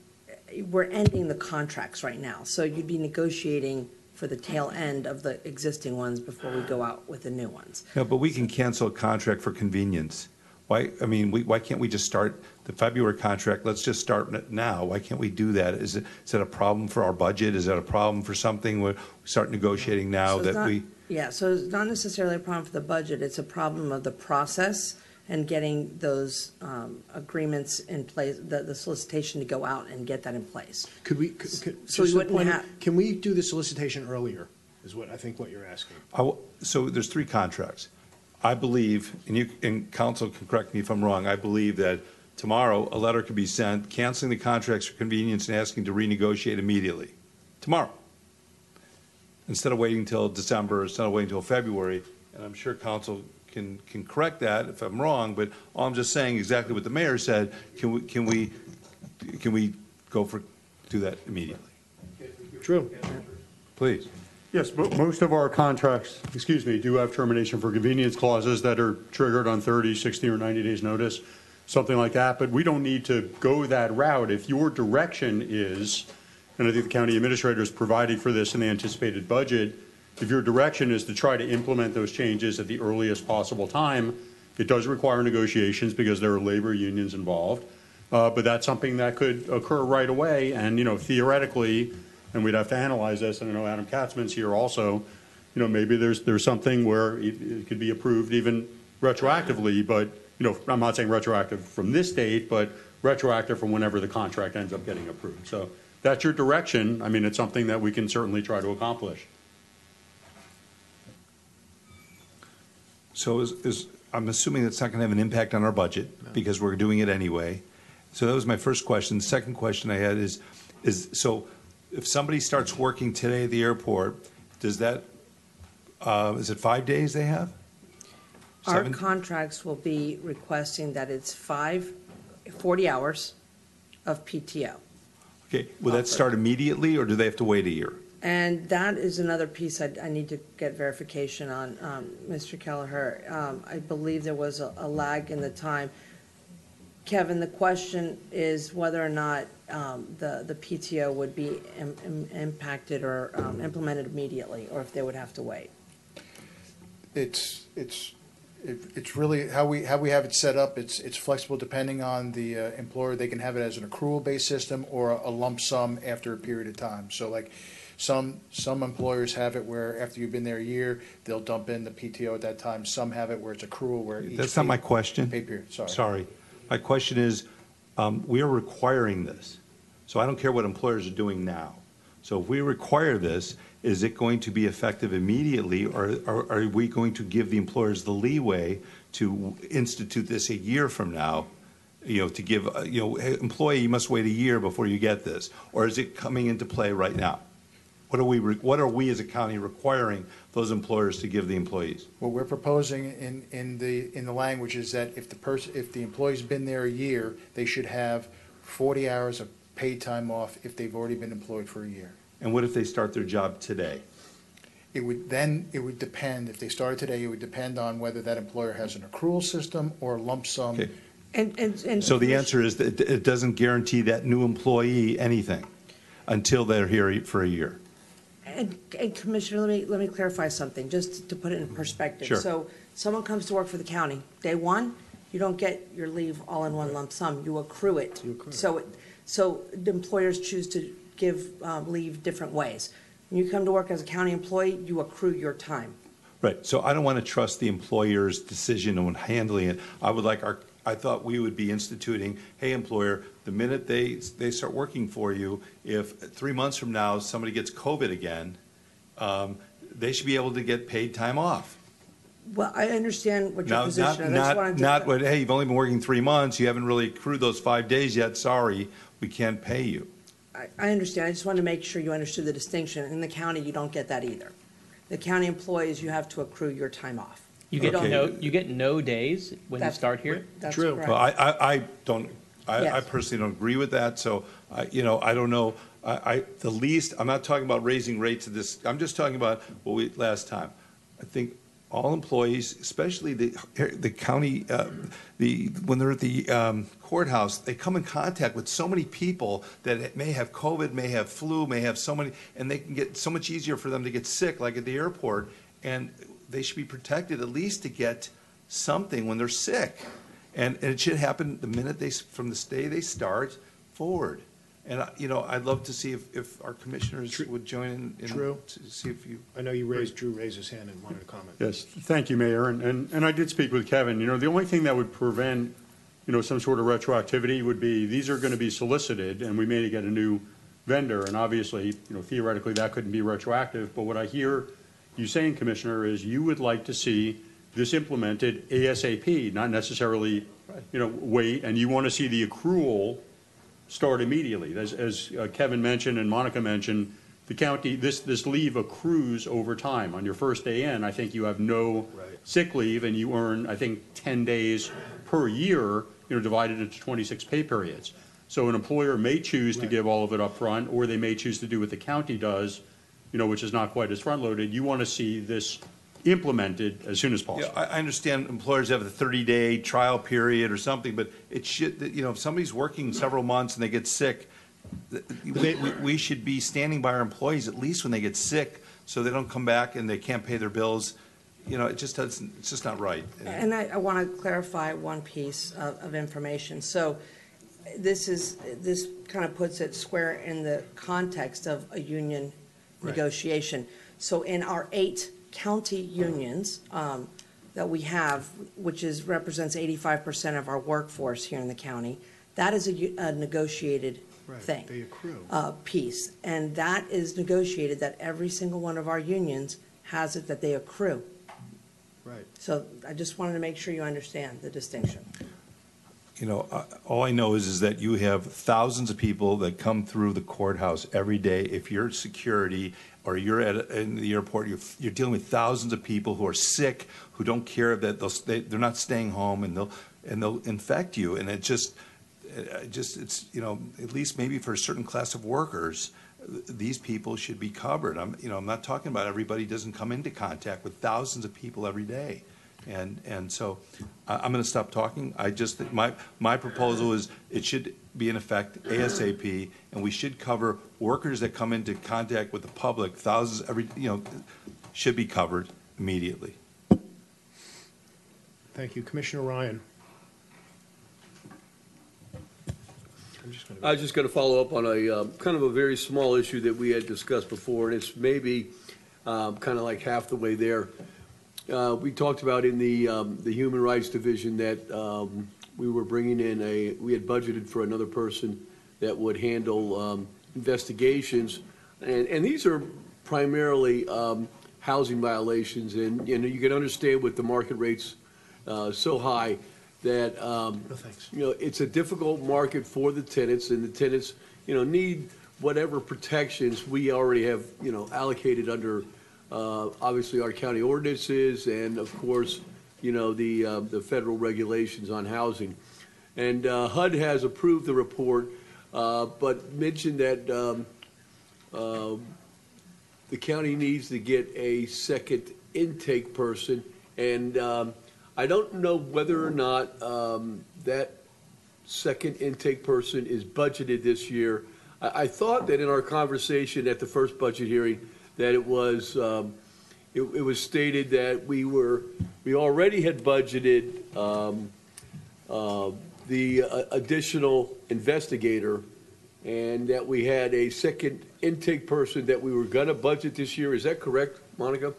we're ending the contracts right now. So you'd be negotiating for the tail end of the existing ones before we go out with the new ones. No, but we can cancel a contract for convenience. Why, I mean, we, why can't we just start the February contract? Let's just start now. Why can't we do that? Is it, is that a problem for our budget? Is that a problem for something? We start negotiating now so that not, we... Yeah, so it's not necessarily a problem for the budget. It's a problem of the process and getting those um, agreements in place, the, the solicitation to go out and get that in place. Could we? Could, could, so we wouldn't have. Can we do the solicitation earlier? Is what I think what you're asking. I, so there's three contracts. I believe, and you and council can correct me if I'm wrong. I believe that tomorrow a letter could be sent canceling the contracts for convenience and asking to renegotiate immediately, tomorrow. Instead of waiting till December, instead of waiting till February, and I'm sure council can can correct that if I'm wrong. But all I'm just saying exactly what the mayor said. Can we can we can we go for do that immediately? True. Please. Yes, but most of our contracts, excuse me, do have termination for convenience clauses that are triggered on thirty, sixty, or ninety days notice, something like that. But we don't need to go that route if your direction is. And I think the county administrator has provided for this in the anticipated budget. If your direction is to try to implement those changes at the earliest possible time, it does require negotiations because there are labor unions involved. Uh, but that's something that could occur right away. And, you know, theoretically, and we'd have to analyze this, and I know Adam Katzman's here also, you know, maybe there's there's something where it, it could be approved even retroactively, but, you know, I'm not saying retroactive from this date, but retroactive from whenever the contract ends up getting approved. So. That's your direction. I mean, it's something that we can certainly try to accomplish. So is, is, I'm assuming that's not going to have an impact on our budget no. because we're doing it anyway. So that was my first question. The second question I had is, is so if somebody starts working today at the airport, does that, uh, is it five days they have? Seven? Our contracts will be requesting that it's five, forty hours of P T O. Okay. Will that start immediately, or do they have to wait a year? And that is another piece I, I need to get verification on, um, Mister Kelleher. Um, I believe there was a, a lag in the time. Kevin, the question is whether or not um, the, the P T O would be im im impacted or um, implemented immediately, or if they would have to wait. It's it's it, it's really how we how we have it set up. It's it's flexible depending on the uh, employer. They can have it as an accrual based system or a, a lump sum after a period of time. So like some some employers have it where after you've been there a year, they'll dump in the P T O at that time. Some have it where it's accrual. Where each that's pay, not my question. Pay period. Sorry. Sorry, my question is, Um, we are requiring this. So I don't care what employers are doing now. So if we require this, is it going to be effective immediately, or, or are we going to give the employers the leeway to institute this a year from now? You know, to give, you know, hey, employee, you must wait a year before you get this, or is it coming into play right now? What are we, what are we as a county requiring those employers to give the employees? What we're proposing in, in the in the language is that if the person, if the employee's been there a year, they should have forty hours of paid time off if they've already been employed for a year. And what if they start their job today? It would then, it would depend, if they started today, it would depend on whether that employer has an accrual system or a lump sum. Okay. And, and, and so the answer is that it doesn't guarantee that new employee anything until they're here for a year. And, and Commissioner, let me, let me clarify something, just to put it in perspective. Sure. So someone comes to work for the county. Day one, you don't get your leave all in one lump sum. You accrue it. You accrue. So, it, so the employers choose to give um, leave different ways. When you come to work as a county employee, you accrue your time. Right. So I don't want to trust the employer's decision on handling it. I would like our... I thought we would be instituting, hey, employer, the minute they they start working for you, if three months from now somebody gets COVID again, um, they should be able to get paid time off. Well, I understand what your now, position is. Not, not, not what, hey, you've only been working three months. You haven't really accrued those five days yet. Sorry, we can't pay you. I, I understand. I just wanted to make sure you understood the distinction. In the county, you don't get that either. The county employees, you have to accrue your time off. You get okay. no. You get no days when that's, you start here. That's true. Well, I, I, I don't. I, yes. I personally don't agree with that. So, I, you know, I don't know. I, I the least. I'm not talking about raising rates of this. I'm just talking about what we last time. I think all employees, especially the the county, uh, the when they're at the um, courthouse, they come in contact with so many people that may have COVID, may have flu, may have so many, and they can get so much easier for them to get sick, like at the airport, and. They should be protected at least to get something when they're sick, and, and it should happen the minute they from the day they start forward. And I, you know, I'd love to see if, if our commissioners Drew, would join in. in Drew, to see if you. I know you raised Drew raised his hand and wanted to comment. Yes, thank you, Mayor, and, and and I did speak with Kevin. You know, the only thing that would prevent, you know, some sort of retroactivity would be these are going to be solicited, and we may get a new vendor, and obviously, you know, theoretically that couldn't be retroactive. But what I hear. You saying, Commissioner, is you would like to see this implemented ASAP, not necessarily, you know, wait, and you want to see the accrual start immediately. As, as uh, Kevin mentioned and Monica mentioned, the county, this, this leave accrues over time. On your first day in, I think you have no right. sick leave, and you earn, I think, ten days per year, you know, divided into twenty-six pay periods. So an employer may choose right. to give all of it up front, or they may choose to do what the county does, you know, which is not quite as front-loaded. You want to see this implemented as soon as possible. Yeah, I understand employers have a thirty-day trial period or something, but it should, you know, if somebody's working several months and they get sick, we, we should be standing by our employees at least when they get sick, so they don't come back and they can't pay their bills. You know, it just doesn't. It's just not right. And I, I want to clarify one piece of, of information. So. This is this kind of puts it square in the context of a union. Right. Negotiation. So in our eight county unions um, that we have, which is represents eighty-five percent of our workforce here in the county, that is a, a negotiated right. thing. They accrue. Uh, piece. And that is negotiated, that every single one of our unions has it that they accrue. Right. So I just wanted to make sure you understand the distinction. You know, uh, all I know is, is that you have thousands of people that come through the courthouse every day. If you're security or you're at a, in the airport, you're, you're dealing with thousands of people who are sick, who don't care that they'll, they, they're not staying home, and they'll and they'll infect you. And it just, it just it's you know, at least maybe for a certain class of workers, these people should be covered. I'm you know I'm not talking about everybody doesn't come into contact with thousands of people every day. And and so, I'm going to stop talking. I just my my proposal is it should be in effect ASAP, and we should cover workers that come into contact with the public. Thousands every you know should be covered immediately. Thank you, Commissioner Ryan. I'm just going to I was just going to follow up on a uh, kind of a very small issue that we had discussed before, and it's maybe um, kind of like half the way there. Uh, we talked about in the um, the Human Rights Division that um, we were bringing in a, we had budgeted for another person that would handle um, investigations. And, and these are primarily um, housing violations. And, and you can understand with the market rates uh, so high that, um, no, you know, it's a difficult market for the tenants, and the tenants, you know, need whatever protections we already have, you know, allocated under, uh, obviously, our county ordinances and, of course, you know, the uh, the federal regulations on housing. And uh, H U D has approved the report, uh, but mentioned that um, uh, the county needs to get a second intake person. And um, I don't know whether or not um, that second intake person is budgeted this year. I, I thought that in our conversation at the first budget hearing that it was um, it, it was stated that we were we already had budgeted um, uh, the uh, additional investigator, and that we had a second intake person that we were going to budget this year. Is that correct, Monica?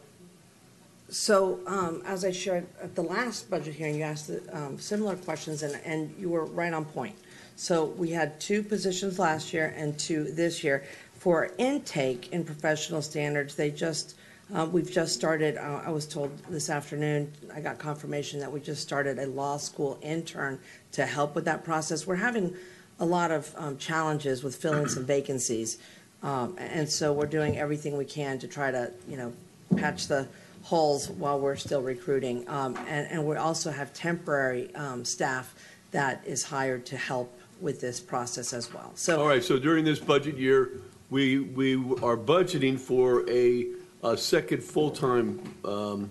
So um, as I shared at the last budget hearing, you asked um, similar questions, and, and you were right on point. So we had two positions last year and two this year. For intake in professional standards, they just, uh, we've just started, uh, I was told this afternoon, I got confirmation that we just started a law school intern to help with that process. We're having a lot of um, challenges with filling some vacancies. Um, and so we're doing everything we can to try to, you know, patch the holes while we're still recruiting. Um, and, and we also have temporary um, staff that is hired to help with this process as well. So, all right, so during this budget year, we we are budgeting for a, a second full-time um,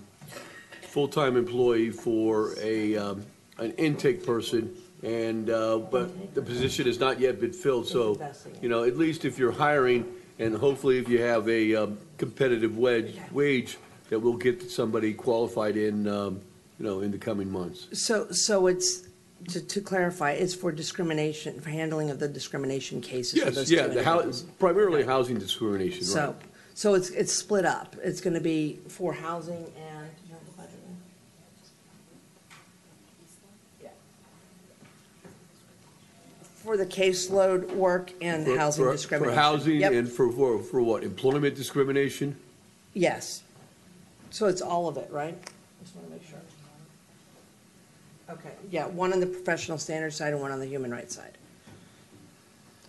full-time employee for a um, an intake person, and uh, but the position has not yet been filled. So, you know, at least if you're hiring, and hopefully if you have a um, competitive wage wage that we'll get somebody qualified in um, you know, in the coming months. So so it's. To, to clarify, it's for discrimination, for handling of the discrimination cases. Yes, for those yeah, the house, primarily okay. housing discrimination. So, right. so it's it's split up. It's going to be for housing and. Yeah. For the caseload work and for, housing for, discrimination. For housing yep. and for, for for what? Employment discrimination. Yes. So it's all of it, right? I just want to make sure. Okay. Yeah, one on the professional standards side and one on the human rights side.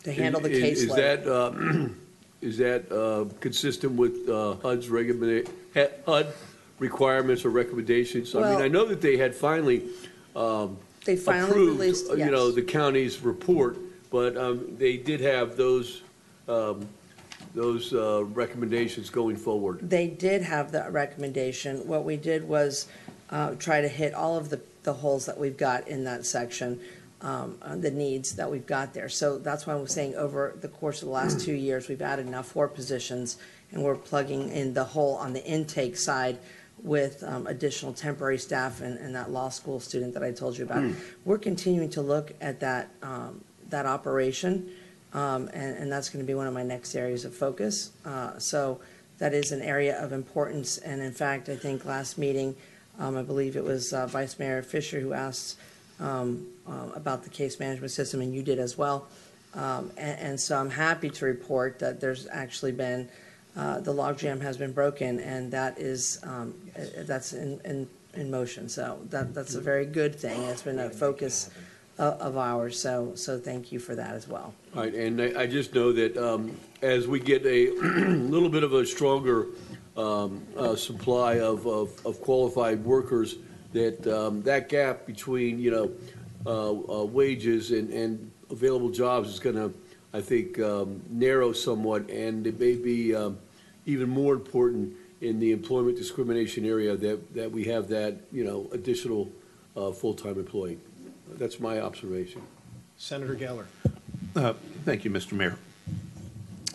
To handle the caseload. Is that uh, is that uh, consistent with uh, H U D's regula- H U D requirements or recommendations? Well, I mean, I know that they had finally um, they finally approved, released, yes. you know, the county's report, but um, they did have those. Um, those uh, recommendations going forward. They did have that recommendation. What we did was uh, try to hit all of the, the holes that we've got in that section, um, the needs that we've got there. So that's why I'm saying over the course of the last two years, we've added now four positions, and we're plugging in the hole on the intake side with um, additional temporary staff and, and that law school student that I told you about. Mm. We're continuing to look at that, um, that operation. Um, and, and that's going to be one of my next areas of focus. Uh, so that is an area of importance. And in fact, I think last meeting, um, I believe it was uh, Vice Mayor Fisher who asked um, uh, about the case management system, and you did as well. Um, and, and so I'm happy to report that there's actually been uh, the logjam has been broken, and that is um, yes. that's in, in in motion. So that that's a very good thing. It's been a focus. Of ours, so so thank you for that as well. All right, and I, I just know that um, as we get a little bit of a stronger um, uh, supply of, of, of qualified workers, that um, that gap between you know uh, uh, wages and, and available jobs is going to, I think, um, narrow somewhat, and it may be um, even more important in the employment discrimination area that that we have that you know additional uh, full-time employee. That's my observation. Senator Geller. Uh, thank you, Mister Mayor.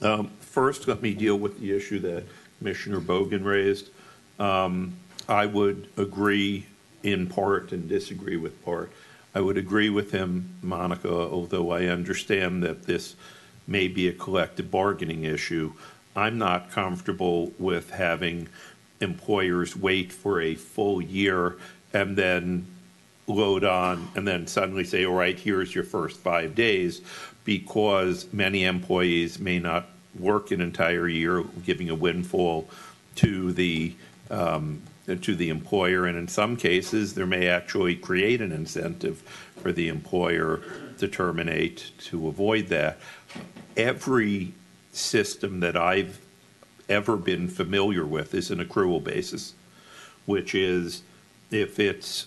Um, first, let me deal with the issue that Commissioner Bogan raised. Um, I would agree in part and disagree with part. I would agree with him, Monica, although I understand that this may be a collective bargaining issue. I'm not comfortable with having employers wait for a full year and then load on and then suddenly say, all right, here's your first five days, because many employees may not work an entire year, giving a windfall to the um, to the employer. And in some cases, there may actually create an incentive for the employer to terminate to avoid that. Every system that I've ever been familiar with is an accrual basis, which is if it's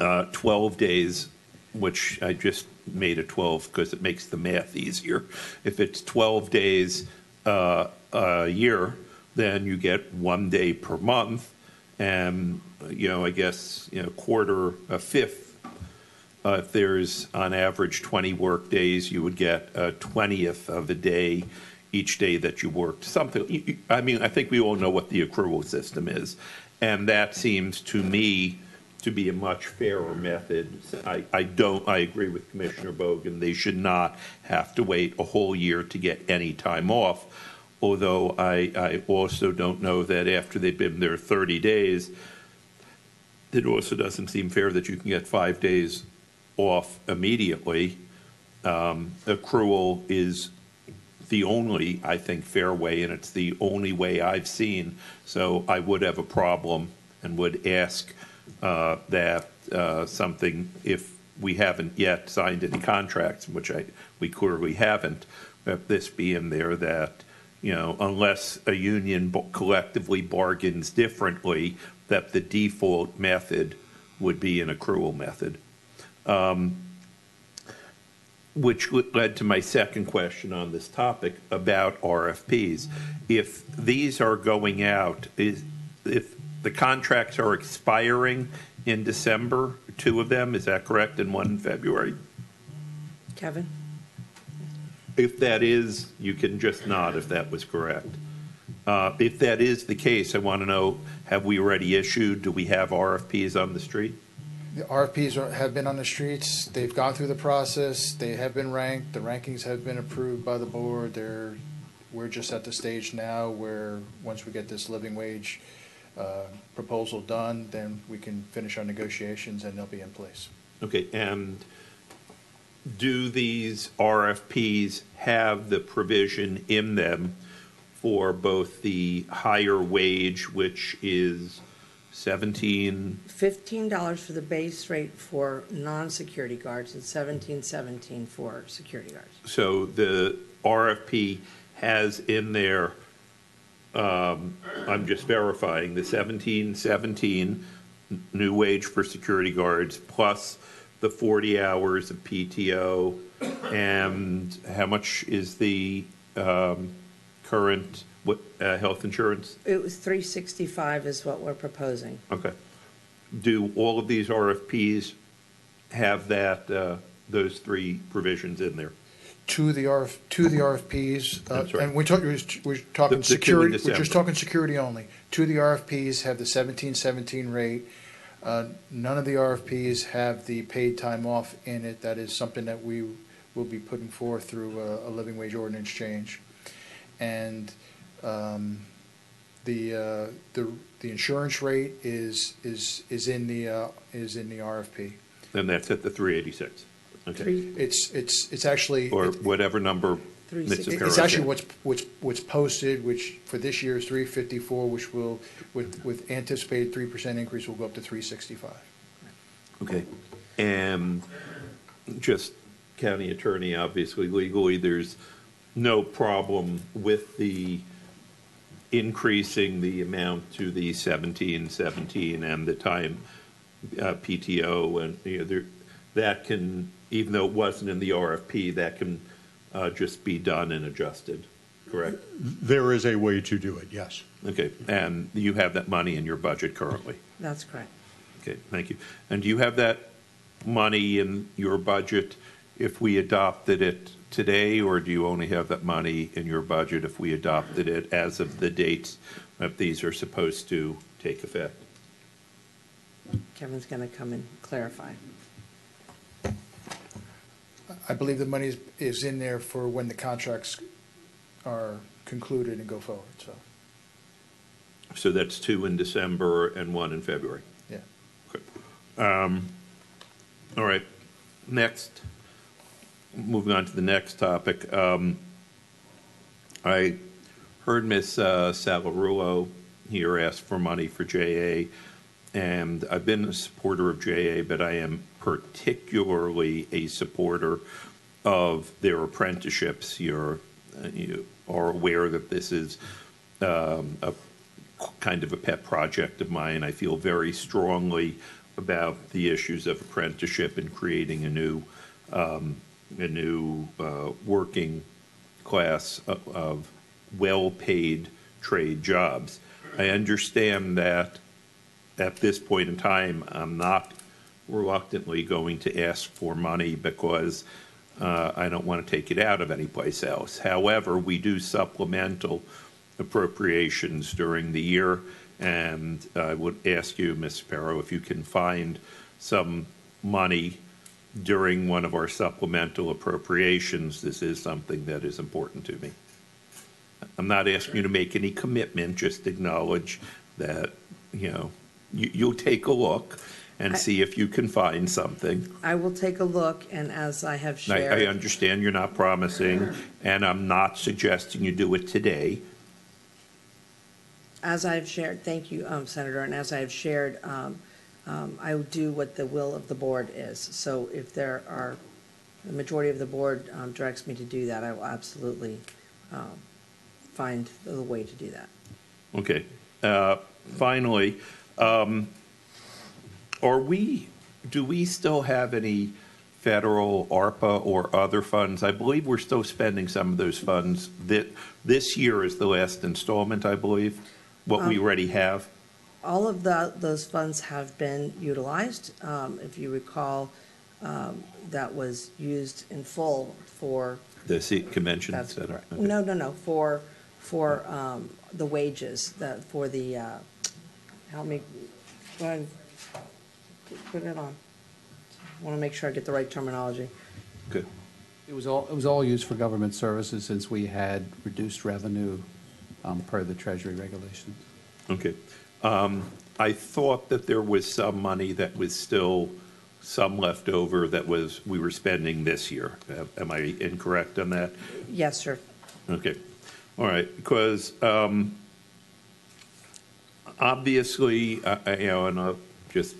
uh, twelve days, which I just made a twelve because it makes the math easier. If it's twelve days uh, a year, then you get one day per month, and you know I guess you know quarter a fifth. Uh, if there's on average twenty work days, you would get a twentieth of a day each day that you worked. Something. I mean, I think we all know what the accrual system is, and that seems to me to be a much fairer method. I, I don't, I agree with Commissioner Bogan. They should not have to wait a whole year to get any time off, although I, I also don't know that after they've been there thirty days, it also doesn't seem fair that you can get five days off immediately. Um, accrual is the only, I think, fair way, and it's the only way I've seen. So I would have a problem and would ask Uh, that uh, something, if we haven't yet signed any contracts, which I, we clearly haven't, that this be in there, that, you know, unless a union collectively bargains differently, that the default method would be an accrual method. Um, which led to my second question on this topic about R F Ps. If these are going out, is, if the contracts are expiring in December, two of them, is that correct, and one in February? Kevin? If that is, you can just nod if that was correct. Uh, if that is the case, I want to know, have we already issued, do we have R F Ps on the street? The R F Ps are, have been on the streets. They've gone through the process. They have been ranked. The rankings have been approved by the board. They're, we're just at the stage now where once we get this living wage Uh, proposal done, then we can finish our negotiations and they'll be in place. Okay, and do these R F Ps have the provision in them for both the higher wage, which is seventeen fifteen dollars for the base rate for non-security guards and seventeen seventeen for security guards? So the R F P has in there, Um, I'm just verifying, the seventeen seventeen new wage for security guards plus the forty hours of P T O, and how much is the um, current what, uh, health insurance? It was three sixty-five is what we're proposing. Okay. Do all of these R F Ps have that uh, those three provisions in there? To the R F, to the R F Ps, uh, and we're, talk, we're, we're talking the, the security. We're just talking security only. Two of the R F Ps have the seventeen seventeen rate. Uh, none of the R F Ps have the paid time off in it. That is something that we will be putting forth through a, a living wage ordinance change, and um, the uh, the the insurance rate is is is in the uh, is in the R F P. And that's at the three eighty-six. Okay. Three. It's it's it's actually or it, whatever number. It's actually what's what's what's posted, which for this year is three fifty-four, which will with with anticipated three percent increase will go up to three sixty-five. Okay, and just county attorney, obviously legally, there's no problem with the increasing the amount to the seventeen seventeen and the time uh, P T O, and you know, there, that can. Even though it wasn't in the R F P, that can uh, just be done and adjusted, correct? There is a way to do it, yes. Okay, and you have that money in your budget currently? That's correct. Okay, thank you. And do you have that money in your budget if we adopted it today, or do you only have that money in your budget if we adopted it as of the dates that these are supposed to take effect? Kevin's going to come and clarify. I believe the money is, is in there for when the contracts are concluded and go forward. So, so that's two in December and one in February. Yeah. Okay. Um, All right. Next. Moving on to the next topic. Um, I heard Miz Uh, Salarulo here ask for money for J A, and I've been a supporter of J A, but I am particularly a supporter of their apprenticeships. You're, you are aware that this is um, a kind of a pet project of mine. I feel very strongly about the issues of apprenticeship and creating a new um, a new uh, working class of, of well-paid trade jobs. I understand that at this point in time, I'm not reluctantly going to ask for money because uh, I don't want to take it out of any place else. However, we do supplemental appropriations during the year, and I would ask you, Miz Sappero, if you can find some money during one of our supplemental appropriations. This is something that is important to me. I'm not asking you to make any commitment, just acknowledge that, you know, you, you'll take a look and I, see if you can find something. I will take a look, and as I have shared... I, I understand you're not promising, and I'm not suggesting you do it today. As I have shared, thank you, um, Senator, and as I have shared, um, um, I will do what the will of the board is. So if there are, the majority of the board um, directs me to do that, I will absolutely um, find the way to do that. Okay. Uh, finally, um, are we, do we still have any federal ARPA or other funds? I believe we're still spending some of those funds. That this year is the last installment, I believe, what um, we already have. All of the, those funds have been utilized. Um, if you recall, um, that was used in full for the seat convention. That's correct. Okay. No, no, no. For for um, the wages that for the uh, help me go ahead and put it on. I want to make sure I get the right terminology. Good. It was all it was all used for government services since we had reduced revenue um, per the Treasury regulations. Okay. Um, I thought that there was some money that was still some left over that was we were spending this year. Am I incorrect on that? Yes, sir. Okay. All right. Because um, obviously, I, you know, and I'll just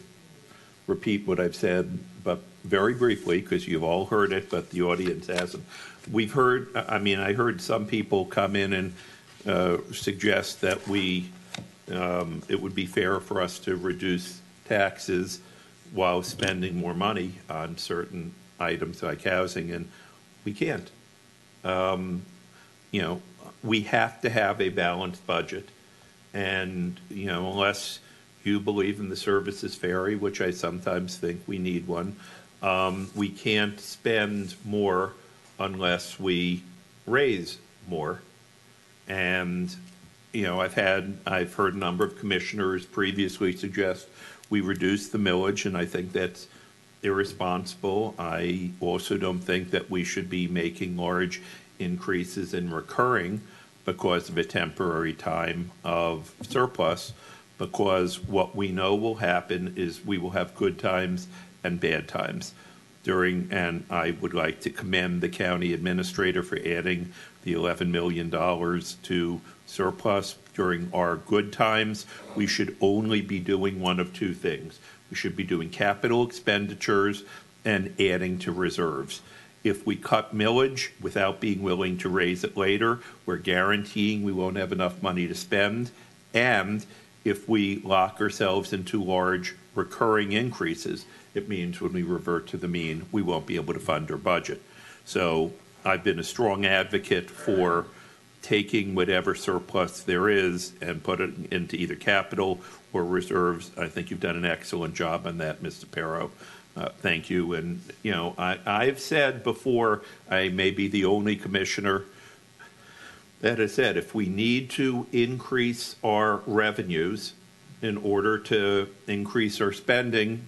repeat what I've said, but very briefly, because you've all heard it, but the audience hasn't. We've heard, I mean, I heard some people come in and uh, suggest that we, um, it would be fair for us to reduce taxes while spending more money on certain items like housing, and we can't. Um, you know, we have to have a balanced budget, and, you know, unless you believe in the services ferry, which I sometimes think we need one, um, we can't spend more unless we raise more. And, you know, I've had, I've heard a number of commissioners previously suggest we reduce the millage, and I think that's irresponsible. I also don't think that we should be making large increases in recurring because of a temporary time of surplus, because what we know will happen is we will have good times and bad times during, and I would like to commend the county administrator for adding the eleven million dollars to surplus during our good times. We should only be doing one of two things. We should be doing capital expenditures and adding to reserves. If we cut millage without being willing to raise it later, we're guaranteeing we won't have enough money to spend, and if we lock ourselves into large recurring increases, it means when we revert to the mean, we won't be able to fund our budget. So I've been a strong advocate for taking whatever surplus there is and put it into either capital or reserves. I think you've done an excellent job on that, Mister Sappero. Uh, thank you. And, you know, I, I've said before, I may be the only commissioner that is said, if we need to increase our revenues in order to increase our spending,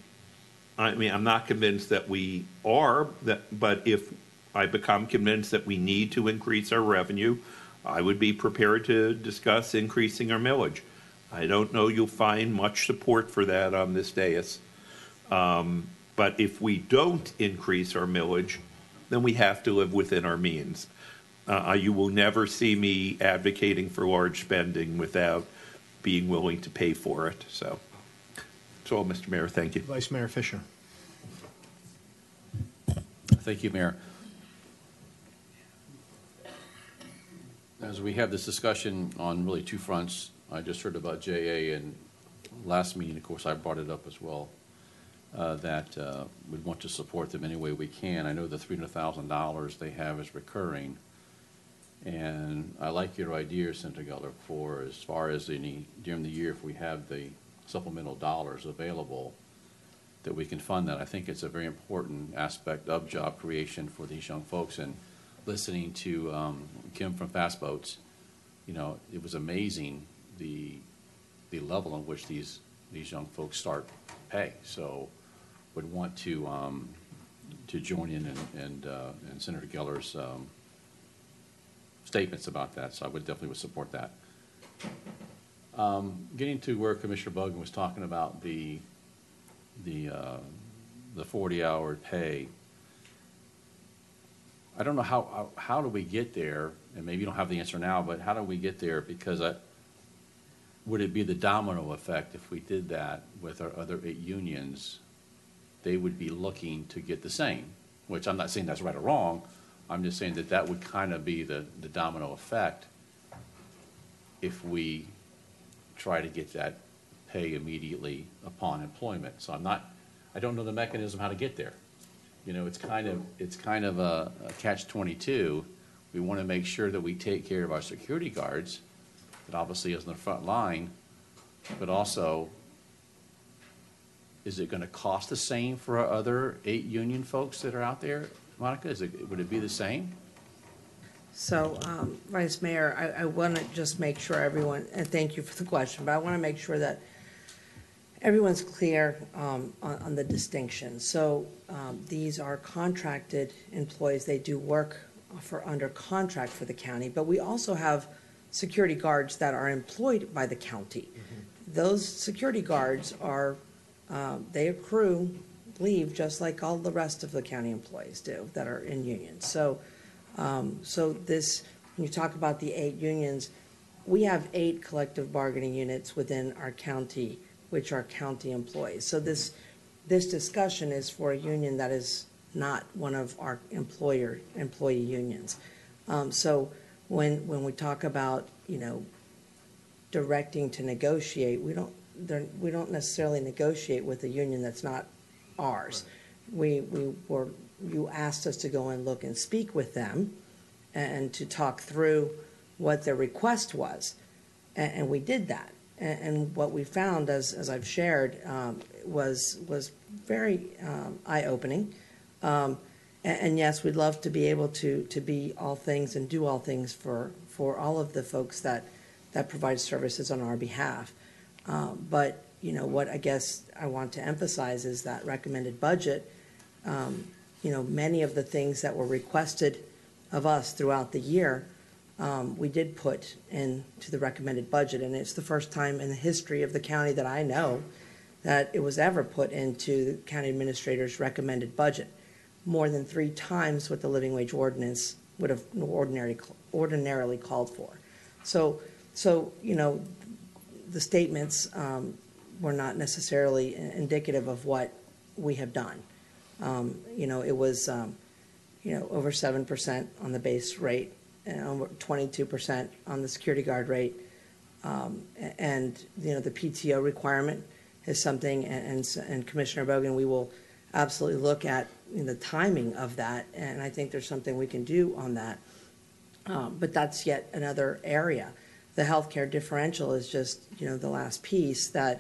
I mean, I'm not convinced that we are, that, but if I become convinced that we need to increase our revenue, I would be prepared to discuss increasing our millage. I don't know you'll find much support for that on this dais, um, But if we don't increase our millage, then we have to live within our means. Uh, you will never see me advocating for large spending without being willing to pay for it. So that's all, Mister Mayor. Thank you. Vice Mayor Fisher. Thank you, Mayor. As we have this discussion on really two fronts, I just heard about J A, and last meeting, of course, I brought it up as well, uh, that uh, we'd want to support them any way we can. I know the three hundred thousand dollars they have is recurring, and I like your idea, Senator Geller, for as far as any, during the year, if we have the supplemental dollars available, that we can fund that. I think it's a very important aspect of job creation for these young folks. And listening to um, Kim from Fastboats, you know, it was amazing the the level on which these these young folks start pay. So, would want to um, to join in and and, uh, and Senator Geller's um, statements about that. So I would definitely would support that. Um, getting to where Commissioner Bogan was talking about the the uh, the forty hour pay. I don't know how, how do we get there, and maybe you don't have the answer now, but how do we get there? Because I, would it be the domino effect if we did that with our other eight unions? They would be looking to get the same, which I'm not saying that's right or wrong. I'm just saying that that would kind of be the, the domino effect if we try to get that pay immediately upon employment. So I'm not, I don't know the mechanism how to get there. You know, it's kind of it's kind of a, a catch twenty-two. We want to make sure that we take care of our security guards, that obviously is on the front line, but also, is it going to cost the same for our other eight union folks that are out there, Monica? Is it, would it be the same? So, um, Vice Mayor, I, I want to just make sure everyone, and thank you for the question, but I want to make sure that everyone's clear um, on, on the distinction. So um, these are contracted employees. They do work for under contract for the county, but we also have security guards that are employed by the county. Mm-hmm. Those security guards are, uh, they accrue leave just like all the rest of the county employees do that are in unions. So, um, so this, when you talk about the eight unions, we have eight collective bargaining units within our county, which are county employees. So this this discussion is for a union that is not one of our employer employee unions. Um, so when when we talk about, you know, directing to negotiate, we don't we don't necessarily negotiate with a union that's not ours. Right. We we were you asked us to go and look and speak with them, and to talk through what their request was, and, and we did that. And what we found, as, as I've shared, um, was was very um, eye-opening. Um, and, and yes, we'd love to be able to to be all things and do all things for for all of the folks that that provide services on our behalf. Um, but you know what I guess I want to emphasize is that recommended budget. Um, you know, many of the things that were requested of us throughout the year, Um, we did put into the recommended budget, and it's the first time in the history of the county that I know that it was ever put into the county administrator's recommended budget, more than three times what the living wage ordinance would have ordinarily ordinarily called for. So, so you know, the statements um, were not necessarily indicative of what we have done. Um, you know, it was um, you know over seven percent on the base rate, twenty-two percent on the security guard rate, um, and you know the P T O requirement is something, and, and and Commissioner Bogan, we will absolutely look at you know, the timing of that, and I think there's something we can do on that. Um, but that's yet another area. The healthcare differential is just you know the last piece that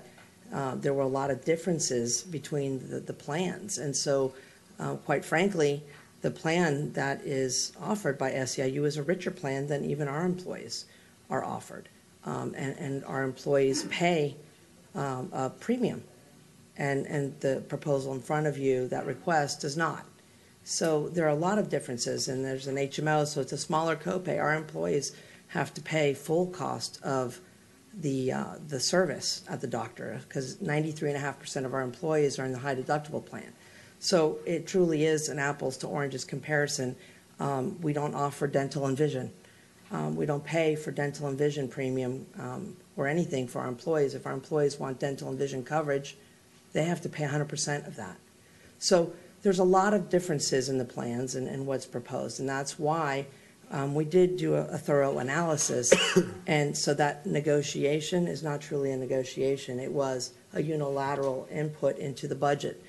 uh, there were a lot of differences between the, the plans, and so uh, quite frankly, the plan that is offered by S E I U is a richer plan than even our employees are offered. Um, and, and our employees pay um, a premium. And, and the proposal in front of you, that request, does not. So there are a lot of differences. And there's an H M O, so it's a smaller copay. Our employees have to pay full cost of the, uh, the service at the doctor, because ninety-three point five percent of our employees are in the high deductible plan. So it truly is an apples to oranges comparison. Um, we don't offer dental and vision. Um, we don't pay for dental and vision premium um, or anything for our employees. If our employees want dental and vision coverage, they have to pay one hundred percent of that. So there's a lot of differences in the plans and, and what's proposed, and that's why um, we did do a, a thorough analysis. And so that negotiation is not truly a negotiation. It was a unilateral input into the budget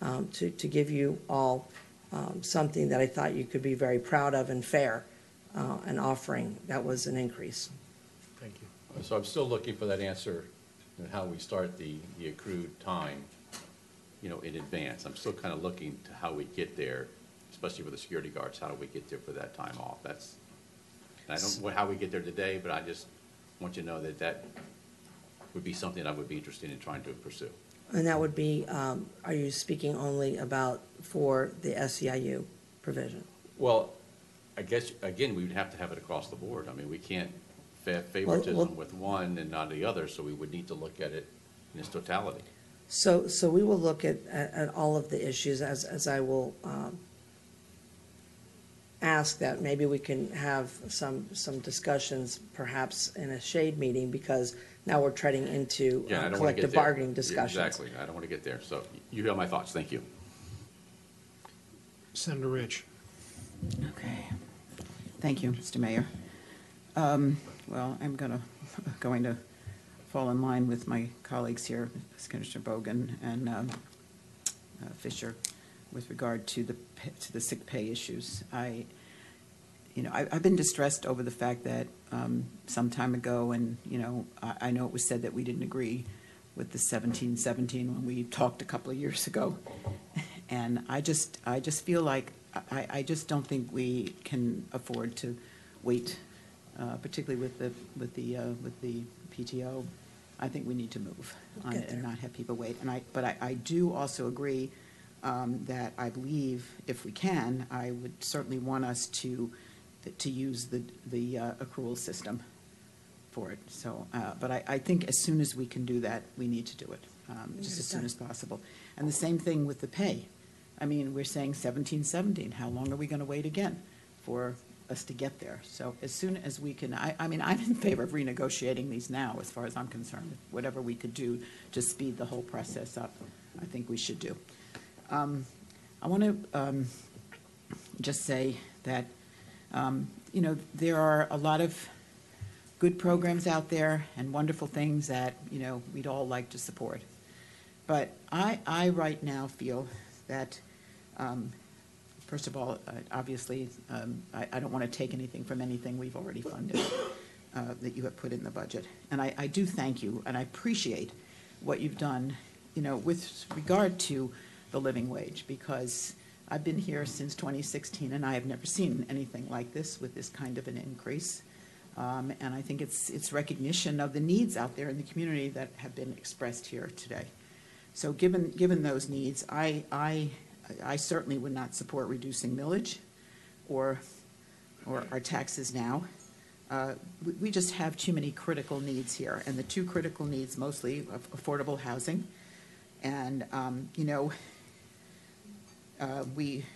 um, to, to give you all um, something that I thought you could be very proud of and fair. Uh, an offering that was an increase. Thank you. So I'm still looking for that answer and how we start the, the accrued time, you know, in advance. I'm still kind of looking to how we get there, especially with the security guards. How do we get there for that time off? That's, I don't know how we get there today, but I just want you to know that that would be something I would be interested in trying to pursue. And that would be, um, are you speaking only about for the S E I U provision? Well, I guess, again, we would have to have it across the board. I mean, we can't have favoritism well, well, with one and not the other, so we would need to look at it in its totality. So so we will look at, at, at all of the issues, as, as I will um, ask that maybe we can have some some discussions perhaps in a shade meeting, because now we're treading into yeah, um, collective bargaining discussions. Yeah, exactly. I don't want to get there. So you have my thoughts. Thank you. Senator Rich. Okay. Thank you, Mister Mayor. Um, well, I'm gonna, going to fall in line with my colleagues here, Commissioner Bogan and um, uh, Fisher, with regard to the to the sick pay issues. I, you know, I, I've been distressed over the fact that um, some time ago, and you know, I, I know it was said that we didn't agree with the seventeen seventeen when we talked a couple of years ago, and I just I just feel like. I, I just don't think we can afford to wait, uh, particularly with the with the uh, with the P T O. I think we need to move on it and not have people wait. And I, but I, I do also agree um, that I believe, if we can, I would certainly want us to to use the the uh, accrual system for it. So, uh, but I, I think as soon as we can do that, we need to do it um, just as soon as possible. And the same thing with the pay. I mean, we're saying seventeen seventeen. How long are we going to wait again for us to get there? So as soon as we can, I, I mean, I'm in favor of renegotiating these now, as far as I'm concerned. Whatever we could do to speed the whole process up, I think we should do. Um, I want to um, just say that, um, you know, there are a lot of good programs out there and wonderful things that, you know, we'd all like to support. But I, I right now feel that Um, first of all, uh, obviously, um, I, I don't want to take anything from anything we've already funded uh, that you have put in the budget. And I, I do thank you, and I appreciate what you've done, you know, with regard to the living wage, because I've been here since twenty sixteen, and I have never seen anything like this with this kind of an increase. Um, and I think it's, it's recognition of the needs out there in the community that have been expressed here today. So given, given those needs, I, I I certainly would not support reducing millage or, or our taxes now. Uh, we, we just have too many critical needs here, and the two critical needs mostly of affordable housing. And, um, you know, uh, we,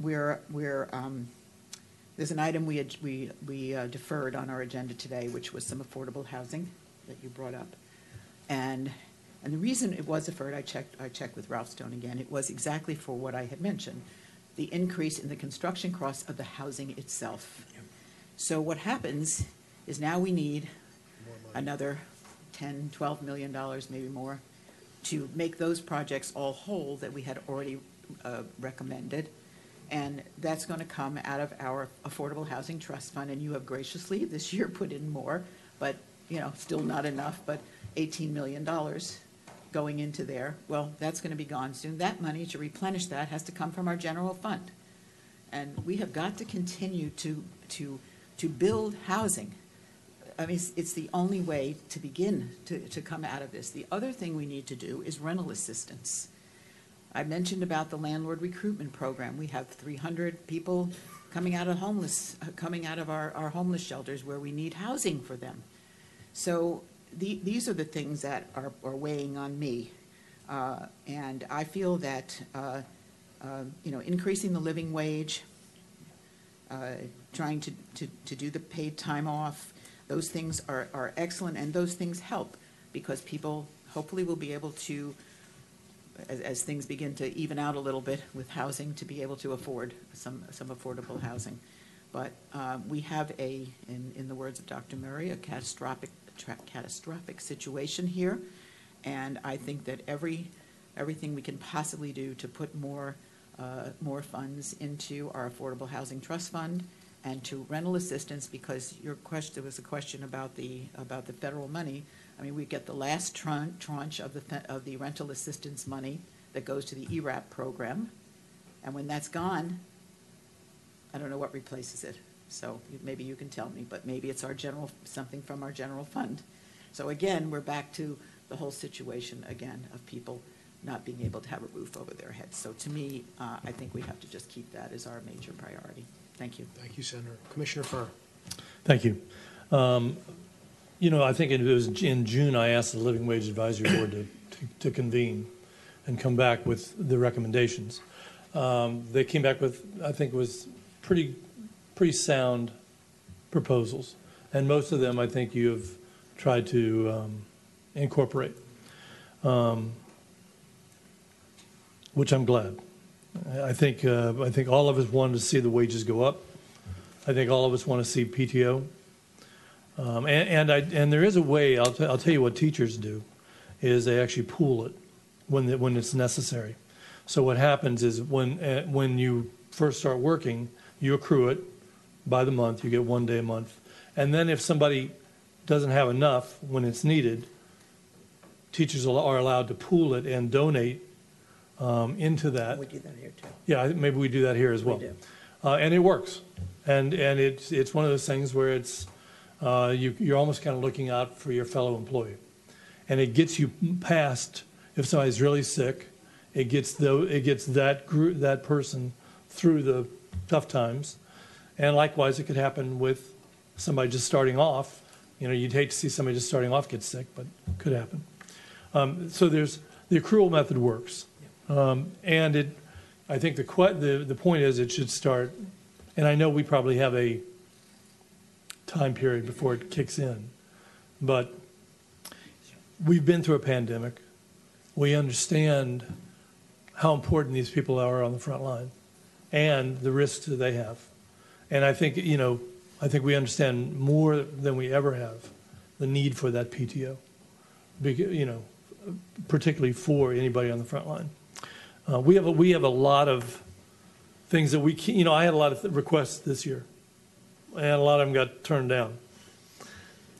we're, we're um, there's an item we, had, we, we uh, deferred on our agenda today, which was some affordable housing that you brought up. And And the reason it was deferred, I checked, I checked with Ralph Stone again, it was exactly for what I had mentioned, the increase in the construction costs of the housing itself. Yep. So what happens is now we need another ten, twelve million dollars, maybe more, to make those projects all whole that we had already uh, recommended. And that's going to come out of our Affordable Housing Trust Fund, and you have graciously this year put in more, but you know, still not enough, but eighteen million dollars. Going into there, well, that's going to be gone soon. That money to replenish that has to come from our general fund, and we have got to continue to to to build housing. I mean, it's, it's the only way to begin to to come out of this. The other thing we need to do is rental assistance. I mentioned about the landlord recruitment program. We have three hundred people coming out of homeless, uh, coming out of our our homeless shelters where we need housing for them. So. The, these are the things that are, are weighing on me. Uh, and I feel that, uh, uh, you know, increasing the living wage, uh, trying to, to, to do the paid time off, those things are, are excellent, and those things help because people hopefully will be able to, as, as things begin to even out a little bit with housing, to be able to afford some, some affordable housing. But um, we have a, in, in the words of Doctor Murray, a catastrophic, tra catastrophic situation here. And I think that every, everything we can possibly do to put more, uh, more funds into our Affordable Housing Trust Fund and to rental assistance, because your question, there was a question about the, about the federal money. I mean, we get the last tran tranche of the, of the rental assistance money that goes to the E RAP program. And when that's gone, I don't know what replaces it. So maybe you can tell me, but maybe it's our general, something from our general fund. So again, we're back to the whole situation again of people not being able to have a roof over their heads. So to me, uh, I think we have to just keep that as our major priority. Thank you. Thank you, Senator. Commissioner Furr. Thank you. Um, you know, I think it was in June I asked the Living Wage Advisory Board to, to, to convene and come back with the recommendations. Um, they came back with, I think it was pretty, pretty sound proposals. And most of them I think you've tried to um, incorporate, um, which I'm glad. I think uh, I think all of us wanted to see the wages go up. I think all of us want to see P T O, um, and and, I, and there is a way. I'll t I'll tell you what teachers do, is they actually pool it when the, when it's necessary. So what happens is when uh, when you first start working, you accrue it by the month. You get one day a month, and then if somebody doesn't have enough when it's needed, teachers are allowed to pool it and donate um, into that. We do that here too. Yeah, maybe we do that here as well. We do. Uh, and it works, and and it's it's one of those things where it's uh, you you're almost kind of looking out for your fellow employee, and it gets you past if somebody's really sick. It gets the it gets that group that person through the tough times, and likewise it could happen with somebody just starting off. You know, you'd hate to see somebody just starting off get sick, but it could happen. Um, so there's the accrual method works, um, and it. I think the, the the point is it should start, and I know we probably have a time period before it kicks in, but we've been through a pandemic. We understand how important these people are on the front line, and the risks that they have, and I think you know I think we understand more than we ever have the need for that P T O. You know, particularly for anybody on the front line, uh, we have a, we have a lot of things that we can, you know. I had a lot of th requests this year, and a lot of them got turned down,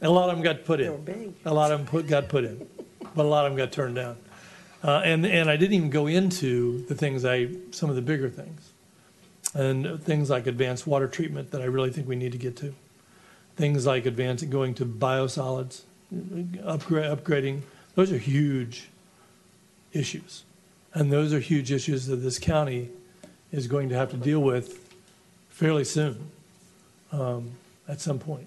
and a lot of them got put in. A lot of them put, got put in, but a lot of them got turned down. Uh, and and I didn't even go into the things I some of the bigger things, and things like advanced water treatment that I really think we need to get to, things like advanced going to biosolids. Upgrade, upgrading, those are huge issues. And those are huge issues that this county is going to have to deal with fairly soon, um, at some point.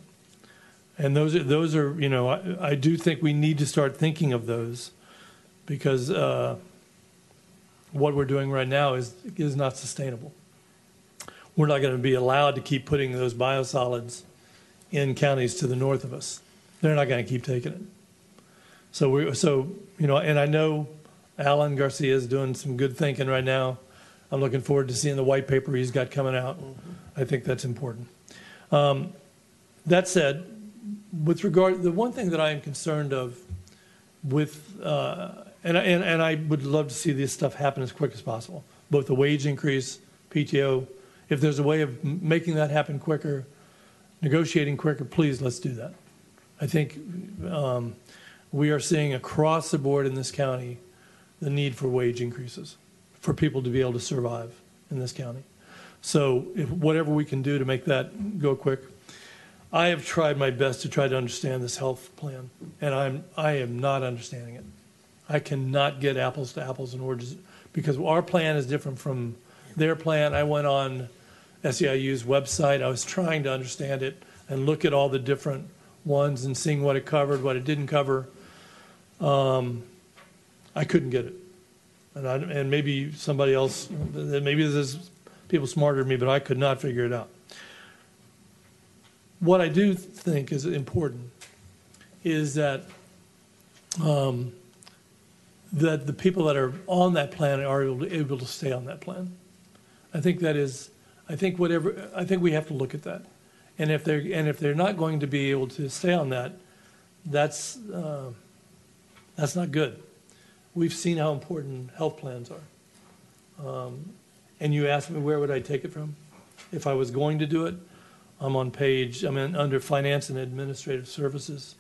And those are, those are you know, I, I do think we need to start thinking of those because uh, what we're doing right now is, is not sustainable. We're not going to be allowed to keep putting those biosolids in counties to the north of us. They're not going to keep taking it. So we, so you know, and I know Alan Garcia is doing some good thinking right now. I'm looking forward to seeing the white paper he's got coming out. Mm-hmm. I think that's important. Um, that said, with regard, the one thing that I am concerned of, with uh, and and and I would love to see this stuff happen as quick as possible. Both the wage increase, P T O. If there's a way of making that happen quicker, negotiating quicker, please let's do that. I think um, we are seeing across the board in this county the need for wage increases for people to be able to survive in this county. So if whatever we can do to make that go quick. I have tried my best to try to understand this health plan, and I'm, I am not understanding it. I cannot get apples to apples and oranges because our plan is different from their plan. I went on S E I U's website. I was trying to understand it and look at all the different ones and seeing what it covered, what it didn't cover. Um, I couldn't get it. and I, and maybe somebody else, maybe there's people smarter than me, but I could not figure it out. What I do think is important is that um, that the people that are on that plan are able to, able to stay on that plan. I think that is, I think whatever, I think we have to look at that. And if they're, and if they're not going to be able to stay on that, that's, uh, that's not good. We've seen how important health plans are. Um, and you asked me, where would I take it from? If I was going to do it, I'm on page, I'm in, under Finance and Administrative Services.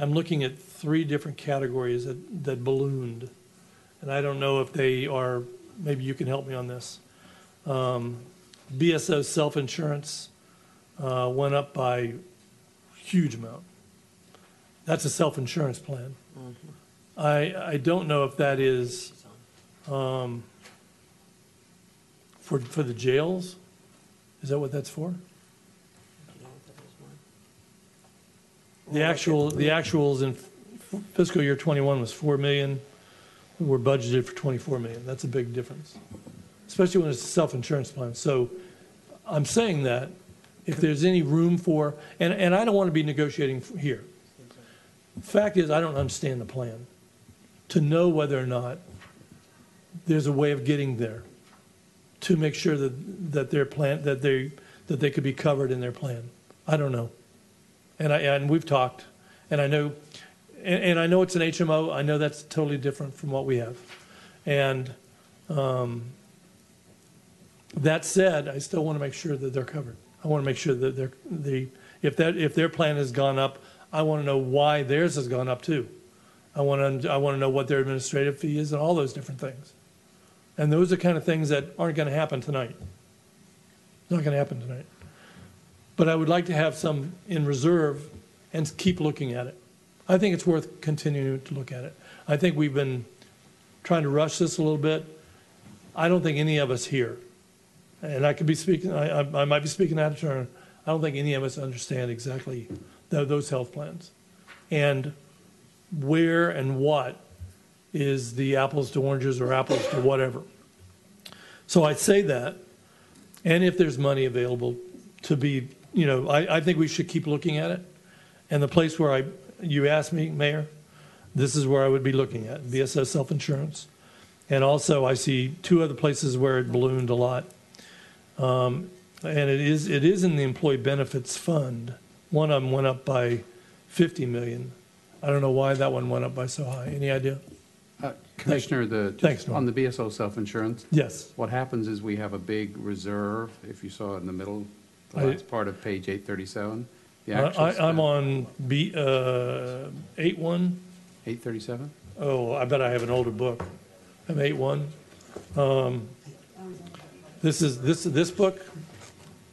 I'm looking at three different categories that, that ballooned. And I don't know if they are, maybe you can help me on this. Um, B S O self-insurance uh, went up by a huge amount. That's a self-insurance plan. Mm-hmm. I, I don't know if that is um, for, for the jails. Is that what that's for? The actual, the actuals in fiscal year twenty-one was four million. We're budgeted for twenty-four million. That's a big difference, especially when it's a self-insurance plan. So I'm saying that if there's any room for, and, and I don't want to be negotiating here. The fact is, I don't understand the plan. To know whether or not there's a way of getting there, to make sure that, that their plan, that they, that they could be covered in their plan. I don't know. And I, and we've talked, and I know, and, and I know it's an H M O. I know that's totally different from what we have. And um, that said, I still want to make sure that they're covered. I want to make sure that they're the if that if their plan has gone up, I want to know why theirs has gone up too. I want to I want to know what their administrative fee is and all those different things. And those are kind of things that aren't going to happen tonight. Not going to happen tonight. But I would like to have some in reserve and keep looking at it. I think it's worth continuing to look at it. I think we've been trying to rush this a little bit. I don't think any of us here, and I could be speaking, I, I might be speaking out of turn, I don't think any of us understand exactly the, those health plans. And where and what is the apples to oranges or apples to whatever. So I say that, and if there's money available to be, you know, I, I think we should keep looking at it. And the place where I, you asked me, Mayor, this is where I would be looking at, B S O self-insurance. And also I see two other places where it ballooned a lot. Um, and it is it is in the Employee Benefits Fund. One of them went up by fifty million dollars. I don't know why that one went up by so high. Any idea? Uh, Commissioner, the, Thanks, on the B S O self-insurance, yes. What happens is we have a big reserve, if you saw it in the middle, that's part of page eight thirty-seven. The I, I, I'm on B, uh, eight one. eight thirty-seven? Oh, I bet I have an older book. I'm eight one. Um, this is this this book?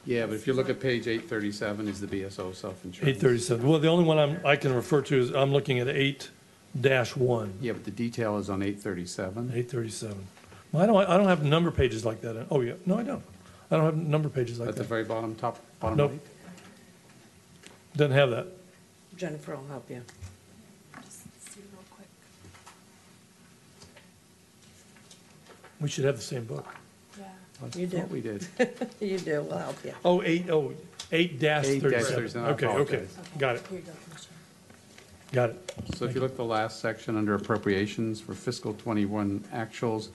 Yeah, but if you look at page eight thirty-seven, is the B S O self-insurance. eight thirty-seven. Well, the only one I'm, I can refer to is I'm looking at eight dash one. Yeah, but the detail is on eight thirty-seven. eight thirty-seven. Well, I don't, I don't have number pages like that. Oh, yeah. No, I don't. I don't have number pages like that. At the that. very bottom, top, bottom nope. right? Doesn't have that. Jennifer will help you. Just see real quick. We should have the same book. Yeah. That's you do. What we did. You do. We'll help you. Oh, eight, oh, eight dash thirty-seven. Okay, okay, okay. Got it. Here you go, Commissioner. Got it. So Thank if you look at the last section under appropriations for fiscal twenty-one actuals,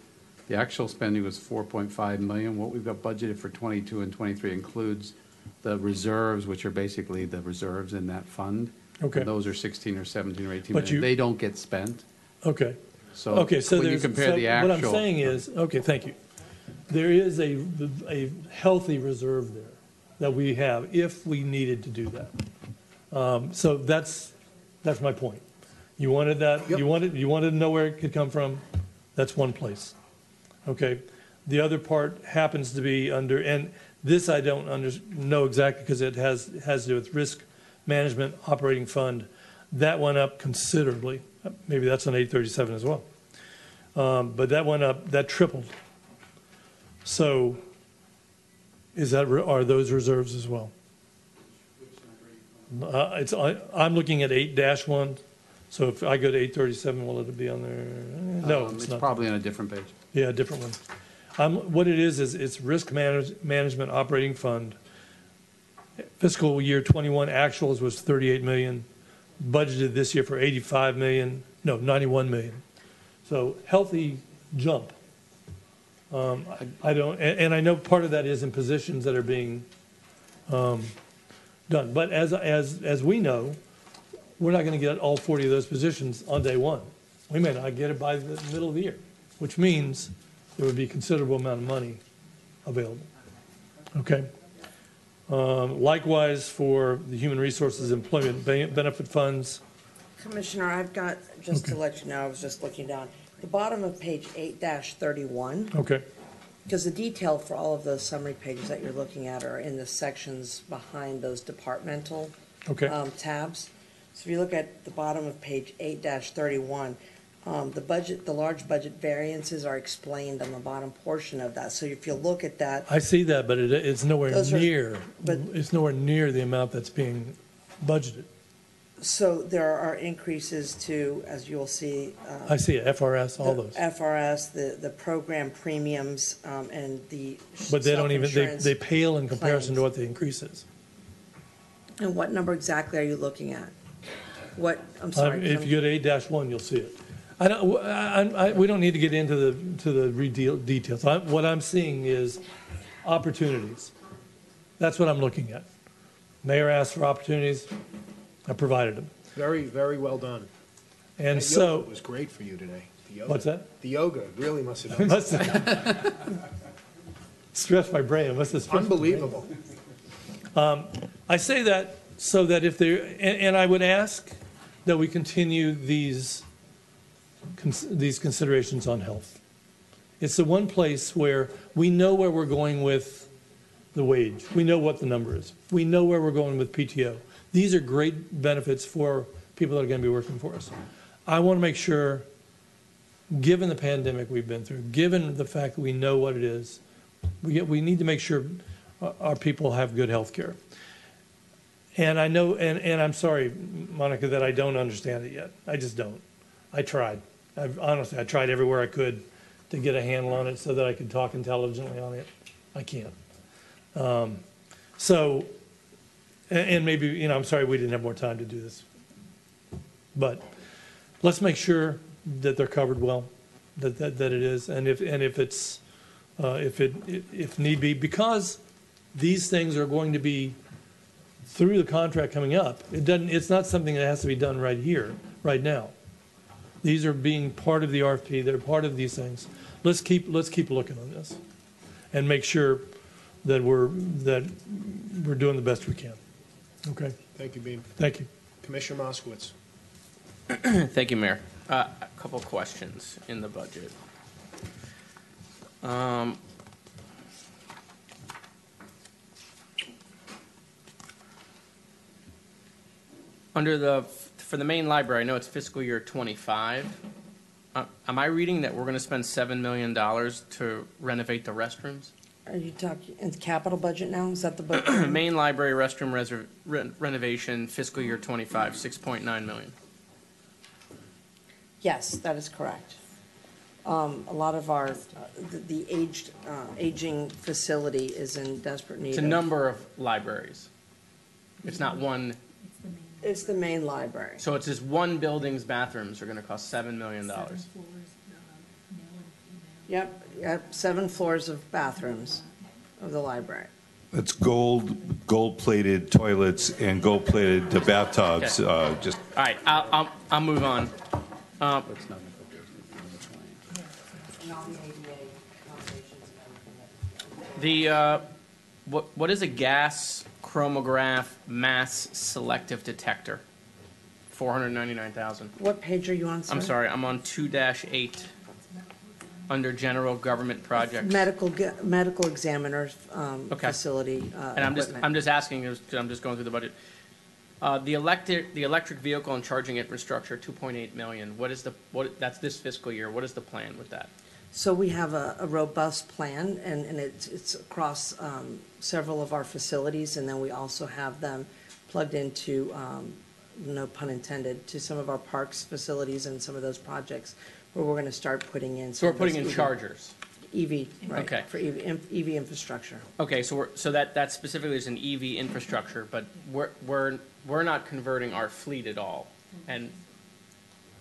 the actual spending was four point five million dollars. What we've got budgeted for twenty-two and twenty-three includes the reserves, which are basically the reserves in that fund. Okay. And those are sixteen or seventeen or eighteen. But you, they don't get spent. Okay. So, okay, so when you compare so the actual. What I'm saying is, okay, thank you. There is a, a healthy reserve there that we have if we needed to do that. Um, so that's that's my point. You wanted that. Yep. You wanted you wanted to know where it could come from. That's one place. Okay, the other part happens to be under, and this I don't under, know exactly because it has it has to do with risk management operating fund. That went up considerably. Maybe that's on eight thirty-seven as well. Um, but that went up, that tripled. So, is that are those reserves as well? Uh, it's I, I'm looking at eight dash one. So if I go to eight thirty-seven, will it be on there? No, um, it's, it's not. Probably on a different page. Yeah, different ones. Um, what it is is it's risk manage, management operating fund. Fiscal year twenty-one actuals was thirty-eight million, budgeted this year for eighty-five million. No, ninety-one million. So healthy jump. Um, I, I don't, and, and I know part of that is in positions that are being um, done. But as as as we know, we're not going to get all forty of those positions on day one. We may not get it by the middle of the year, which means there would be a considerable amount of money available. Okay. Um, likewise for the human resources employment benefit funds. Commissioner, I've got, just okay. to let you know, I was just looking down. The bottom of page eight dash thirty-one. Okay. Because the detail for all of those summary pages that you're looking at are in the sections behind those departmental okay. um, tabs. So if you look at the bottom of page eight dash thirty-one, um, the budget, the large budget variances are explained on the bottom portion of that. So if you look at that. I see that, but it, it's nowhere near. Are, but, it's nowhere near the amount that's being budgeted. So there are increases to, as you'll see. Um, I see it, F R S, all those. F R S, the, the program premiums, um, and the But they don't even, they, they pale in comparison claims. To what the increase is. And what number exactly are you looking at? What, I'm sorry. Um, if you go to eight dash one, you'll see it. I don't, I, I, we don't need to get into the, to the redeal details. I, what I'm seeing is opportunities. That's what I'm looking at. Mayor asked for opportunities. I provided them. Very, very well done. And that so yoga was great for you today. The yoga. What's that? The yoga really must have. Done must have stressed my brain. Must have stressed Unbelievable. My brain. Um, I say that so that if there, and, and I would ask that we continue these cons, these considerations on health. It's the one place where we know where we're going with the wage. We know what the number is. We know where we're going with P T O. These are great benefits for people that are going to be working for us. I want to make sure, given the pandemic we've been through, given the fact that we know what it is, we, get, we need to make sure our people have good health care. And I know, and, and I'm sorry, Monica, that I don't understand it yet. I just don't. I tried. I've, honestly, I tried everywhere I could to get a handle on it so that I could talk intelligently on it. I can't. Um, so... And maybe, you know, I'm sorry we didn't have more time to do this. But let's make sure that they're covered well, that that, that it is, and if and if it's, uh, if it if need be, because these things are going to be through the contract coming up. It doesn't. It's not something that has to be done right here, right now. These are being part of the R F P. They're part of these things. Let's keep let's keep looking on this, and make sure that we're that we're doing the best we can. Okay. Thank you, Beam. Thank you. Commissioner Moskowitz. Thank you, Mayor. Uh, a couple questions in the budget. Um, under the, for the main library, I know it's fiscal year twenty-five. Uh, am I reading that we're going to spend seven million dollars to renovate the restrooms? Are you talking in the capital budget now? Is that the budget? Main library restroom reser, re, renovation, fiscal year twenty-five, six point nine million. Yes, that is correct. Um, a lot of our uh, the, the aged uh, aging facility is in desperate need. It's a of, number of libraries. It's not one. It's the main library. So it's just one building's bathrooms are going to cost seven million dollars. Yep, yep, seven floors of bathrooms of the library. It's gold, gold-plated toilets and gold-plated bathtubs. Okay. Uh, just all right, I'll, I'll, I'll move on. Um, the uh, what what is a gas chromograph mass selective detector? Four hundred ninety-nine thousand. What page are you on, sir? I'm sorry, I'm on two dash eight. Under general government projects, medical medical examiner um, okay. facility, uh, and I'm equipment. just I'm just asking. I'm just going through the budget. Uh, the electric the electric vehicle and charging infrastructure, two point eight million. What is the what? That's this fiscal year. What is the plan with that? So we have a, a robust plan, and and it's it's across um, several of our facilities, and then we also have them plugged into, um, no pun intended, to some of our parks facilities and some of those projects. where we're going to start putting in. So we're putting in E V, chargers. E V, right? Okay. For E V, E V infrastructure. Okay, so we're, so that that specifically is an E V infrastructure, but we're we're we're not converting our fleet at all, and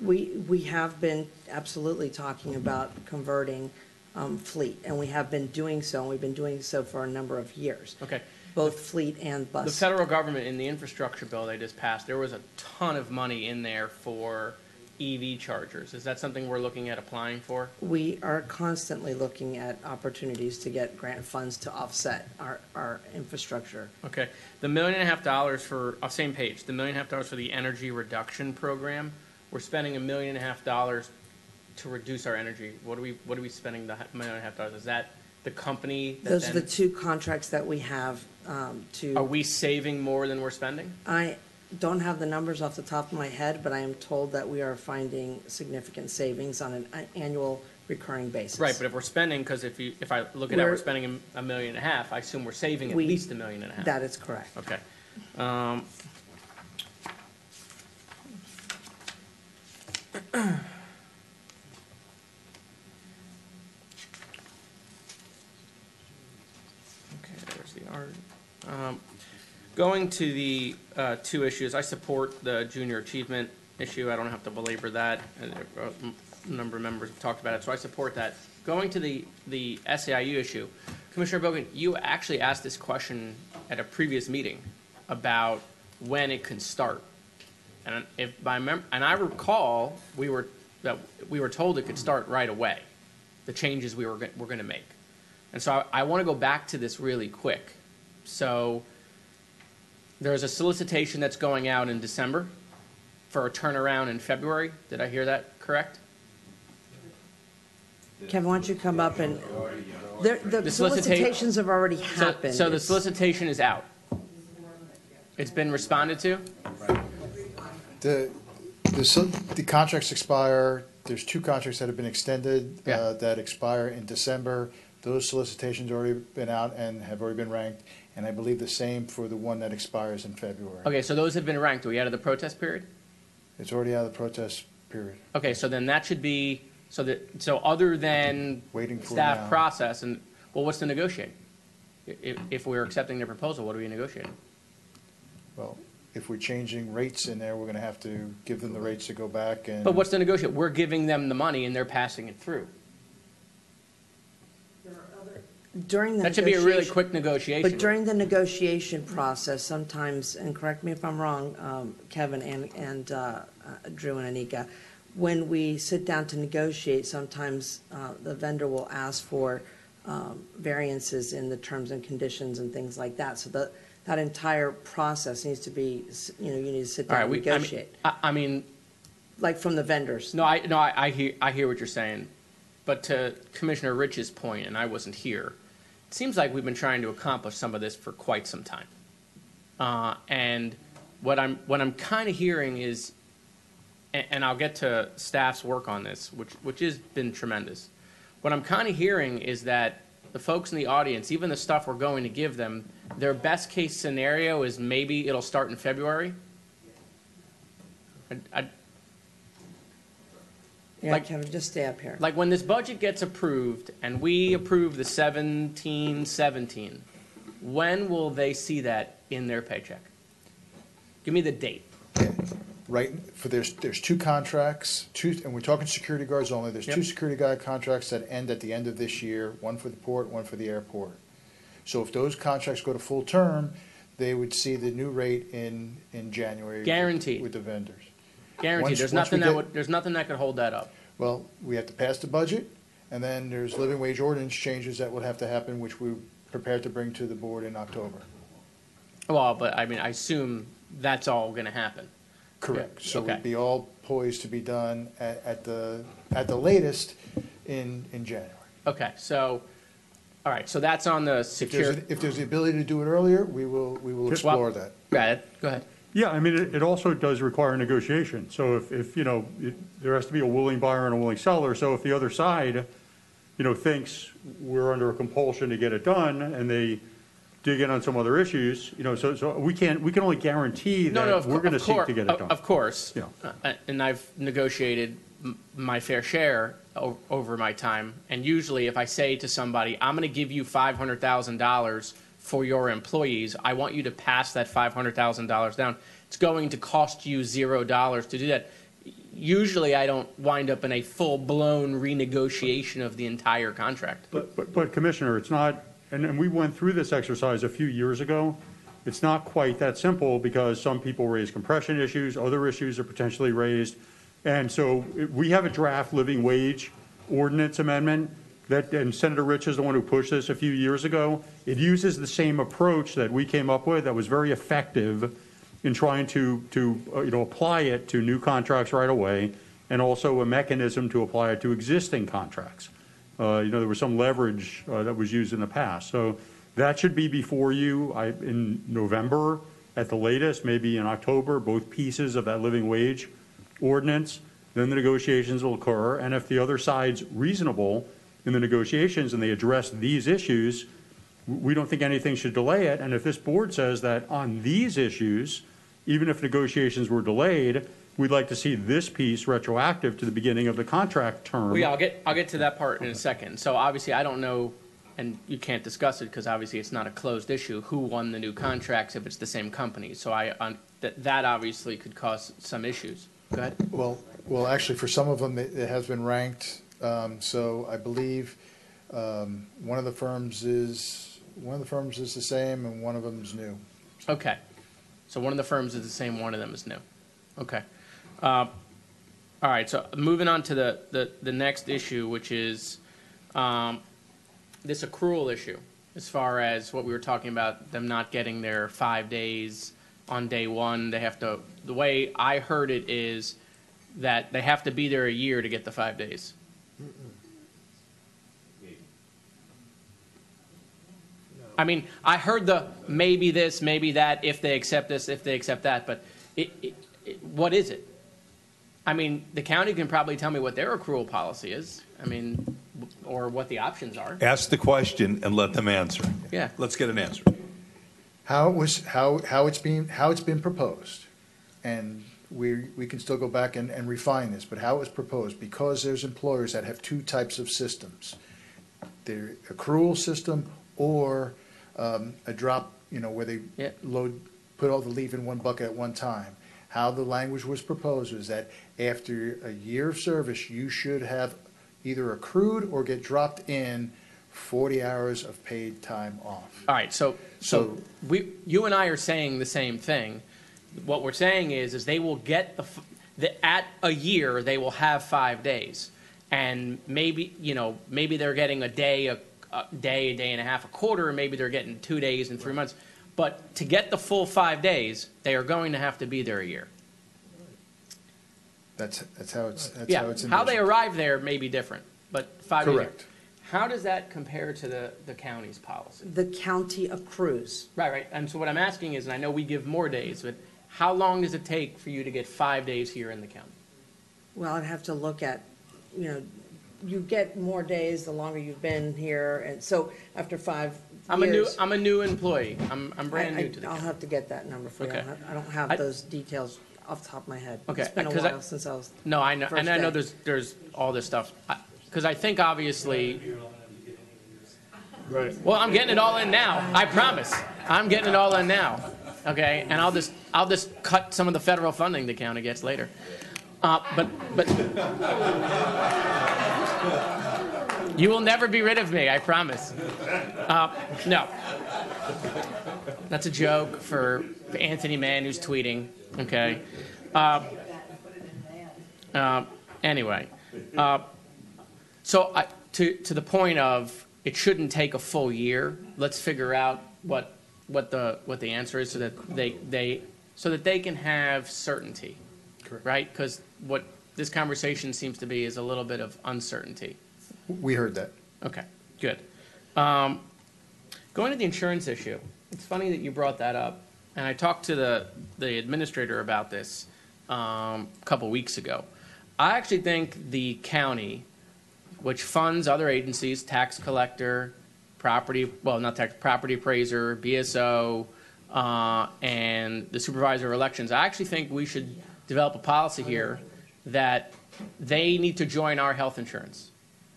we we have been absolutely talking about converting um, fleet, and we have been doing so, and we've been doing so for a number of years. Okay. Both the, fleet and bus. The federal government in the infrastructure bill they just passed, there was a ton of money in there for E V chargers. Is that something we're looking at applying for? We are constantly looking at opportunities to get grant funds to offset our, our infrastructure. Okay. The million and a half dollars for, uh, same page, the million and a half dollars for the energy reduction program, we're spending a million and a half dollars to reduce our energy. What are we, what are we spending the million and a half dollars? Is that the company? That Those then, are the two contracts that we have um, to. Are we saving more than we're spending? I don't have the numbers off the top of my head, but I am told that we are finding significant savings on an annual recurring basis. Right, but if we're spending, because if you, if I look at that, we're spending a million and a half, I assume we're saving at we, least a million and a half. That is correct. Okay. Um, Um, going to the uh, two issues, I support the junior achievement issue. I don't have to belabor that. A number of members have talked about it, so I support that. Going to the, the S E I U issue, Commissioner Bogan, you actually asked this question at a previous meeting about when it can start. And if by mem and I recall we were that we were told it could start right away, the changes we were go we're going to make. And so I, I want to go back to this really quick. So there's a solicitation that's going out in December for a turnaround in February. Did I hear that correct? Kevin, why don't you come up and the, the, the solicitations have already happened. So, so the solicitation is out. It's been responded to? The, the, the contracts expire. There's two contracts that have been extended yeah. uh, that expire in December. Those solicitations have already been out and have already been ranked. And I believe the same for the one that expires in February. Okay, so those have been ranked. Are we out of the protest period? It's already out of the protest period. Okay, so then that should be so that so other than waiting for staff now. Process and well, what's to negotiate? If, if we're accepting their proposal, what are we negotiating? Well, if we're changing rates in there, we're going to have to give them the rates to go back and. But what's to negotiate? We're giving them the money and they're passing it through. During the that should be a really quick negotiation. But during the negotiation process, sometimes, and correct me if I'm wrong, um, Kevin and, and uh, uh, Drew and Anika, when we sit down to negotiate, sometimes uh, the vendor will ask for um, variances in the terms and conditions and things like that. So the, that entire process needs to be, you know, you need to sit down right, and we, negotiate. I mean, I, I mean, like from the vendors. No, I no, I, I hear I hear what you're saying. But to Commissioner Rich's point, and I wasn't here, it seems like we've been trying to accomplish some of this for quite some time. Uh, and what I'm what I'm kind of hearing is, and, and I'll get to staff's work on this, which which has been tremendous. What I'm kind of hearing is that the folks in the audience, even the stuff we're going to give them, their best case scenario is maybe it'll start in February. I, I, Yeah, like, Kevin, just stay up here. Like when this budget gets approved and we approve the seventeen seventeen, when will they see that in their paycheck? Give me the date. Right. For there's there's two contracts, two, and we're talking security guards only. There's yep. two security guard contracts that end at the end of this year, one for the port, one for the airport. So if those contracts go to full term, they would see the new rate in, in January. Guaranteed. With, with the vendors. Guaranteed. Once, there's once nothing get, that would, there's nothing that could hold that up. Well, we have to pass the budget, and then there's living wage ordinance changes that would have to happen, which we're prepared to bring to the board in October. Well, but I mean, I assume that's all going to happen. Correct. Yeah. So okay. We'd be all poised to be done at, at the at the latest in in January. Okay. So, all right. So that's on the secure. If there's, a, if there's the ability to do it earlier, we will we will Just explore that. Right. Go ahead. Yeah, I mean, it, it also does require negotiation. So if, if you know, it, there has to be a willing buyer and a willing seller. So if the other side, you know, thinks we're under a compulsion to get it done and they dig in on some other issues, you know, so, so we can't, we can only guarantee that no, no, we're going to seek to get it done. Of course. Yeah. Uh, and I've negotiated m my fair share o over my time. And usually if I say to somebody, I'm going to give you five hundred thousand dollars for your employees, I want you to pass that five hundred thousand dollars down. It's going to cost you zero dollars to do that. Usually I don't wind up in a full-blown renegotiation of the entire contract. But, but, but Commissioner, it's not, and, and we went through this exercise a few years ago. It's not quite that simple because some people raise compression issues, other issues are potentially raised. And so we have a draft living wage ordinance amendment that, and Senator Rich is the one who pushed this a few years ago. It uses the same approach that we came up with that was very effective in trying to, to uh, you know, apply it to new contracts right away, and also a mechanism to apply it to existing contracts. Uh, you know, there was some leverage uh, that was used in the past. So that should be before you I, in November at the latest, maybe in October, both pieces of that living wage ordinance. Then the negotiations will occur, and if the other side's reasonable in the negotiations and they address these issues, we don't think anything should delay it. And if this board says that on these issues, even if negotiations were delayed, we'd like to see this piece retroactive to the beginning of the contract term. Well, yeah, I'll get, I'll get to that part in a second. So obviously I don't know, and you can't discuss it because obviously it's not a closed issue, who won the new contracts if it's the same company. So I, um, th that obviously could cause some issues. Go ahead. Well, well, actually for some of them it, it has been ranked. Um, so I believe um, one of the firms is One of the firms is the same, and one of them is new. Okay. So one of the firms is the same, one of them is new. Okay. Uh, all right, so moving on to the, the, the next issue, which is um, this accrual issue, as far as what we were talking about, them not getting their five days on day one. They have to, the way I heard it is that they have to be there a year to get the five days. Mm-mm. I mean, I heard the maybe this, maybe that, if they accept this, if they accept that, but it, it, it, what is it? I mean, the county can probably tell me what their accrual policy is, I mean, or what the options are. Ask the question and let them answer. Yeah. Let's get an answer. How it was, how, how it's been, how it's been proposed, and we, we can still go back and, and refine this, but how it was proposed, because there's employers that have two types of systems, their accrual system or Um, a drop, you know, where they yeah. load, put all the leave in one bucket at one time. How the language was proposed was that after a year of service, you should have either accrued or get dropped in forty hours of paid time off. All right, so so, so we, you and I are saying the same thing. What we're saying is, is they will get the, the at a year they will have five days, and maybe you know maybe they're getting a day a. A day, a day and a half, a quarter, and maybe they're getting two days and three months. But to get the full five days, they are going to have to be there a year. That's that's how it's that's yeah. how it's how they arrive there may be different, but five days. Correct. How does that compare to the the county's policy? The county accrues. Right, right. And so what I'm asking is, and I know we give more days, but how long does it take for you to get five days here in the county? Well, I'd have to look at, you know. You get more days the longer you've been here, and so after five I'm years, a new I'm a new employee. I'm I'm brand I, new to the I'll county. Have to get that number for okay. you. I don't have, I don't have I, those details off the top of my head. Okay, it's been a while I, since I was no, I know, and day. I know there's there's all this stuff because I, I think obviously. Right. Well, I'm getting it all in now. I promise. I'm getting it all in now. Okay, and I'll just I'll just cut some of the federal funding the county gets later. Uh, but but. You will never be rid of me, I promise. Uh, no. That's a joke for Anthony Mann, who's tweeting, okay? Uh, uh, anyway, uh, so I, to, to the point of it shouldn't take a full year, let's figure out what, what, the, what the answer is so that they, they, so that they can have certainty, right? Because what this conversation seems to be is a little bit of uncertainty. We heard that. Okay, good. Um, going to the insurance issue, it's funny that you brought that up. And I talked to the, the administrator about this um, a couple weeks ago. I actually think the county, which funds other agencies, tax collector, property, well, not tax, property appraiser, B S O, uh, and the supervisor of elections, I actually think we should develop a policy here that they need to join our health insurance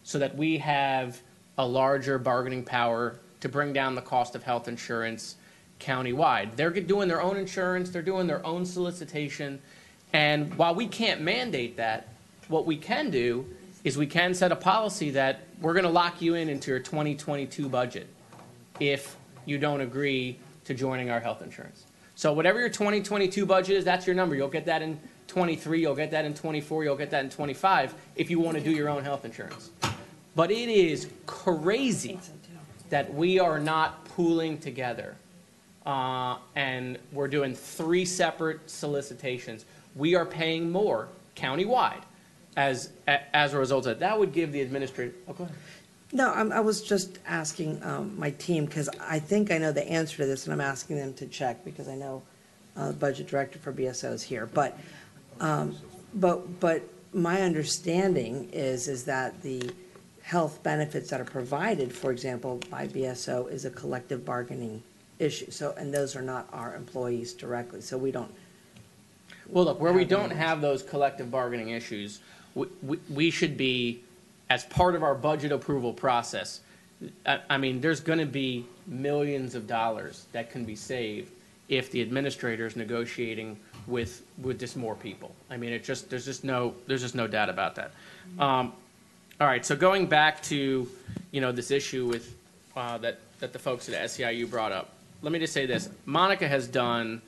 so that we have a larger bargaining power to bring down the cost of health insurance countywide. They're doing their own insurance, they're doing their own solicitation, and while we can't mandate that, what we can do is we can set a policy that we're going to lock you in into your twenty twenty-two budget if you don't agree to joining our health insurance. So whatever your twenty twenty-two budget is, that's your number. You'll get that in twenty-three, you'll get that in twenty-four, you'll get that in twenty-five if you want to do your own health insurance. But it is crazy that we are not pooling together uh, and we're doing three separate solicitations. We are paying more countywide as as a result of that. That would give the administrator. Oh, go ahead. No, I'm, I was just asking um, my team, because I think I know the answer to this, and I'm asking them to check because I know uh, the budget director for B S O is here. But um, but but my understanding is is that the health benefits that are provided, for example, by B S O is a collective bargaining issue. So, and those are not our employees directly. So we don't. Well, look, where we don't have those collective bargaining issues, we, we, we should be, as part of our budget approval process, I, I mean, there's going to be millions of dollars that can be saved if the administrator is negotiating with with just more people. I mean, it just there's just no there's just no doubt about that. Um, all right, so going back to, you know, this issue with uh, that that the folks at S E I U brought up, let me just say this: Monica has done.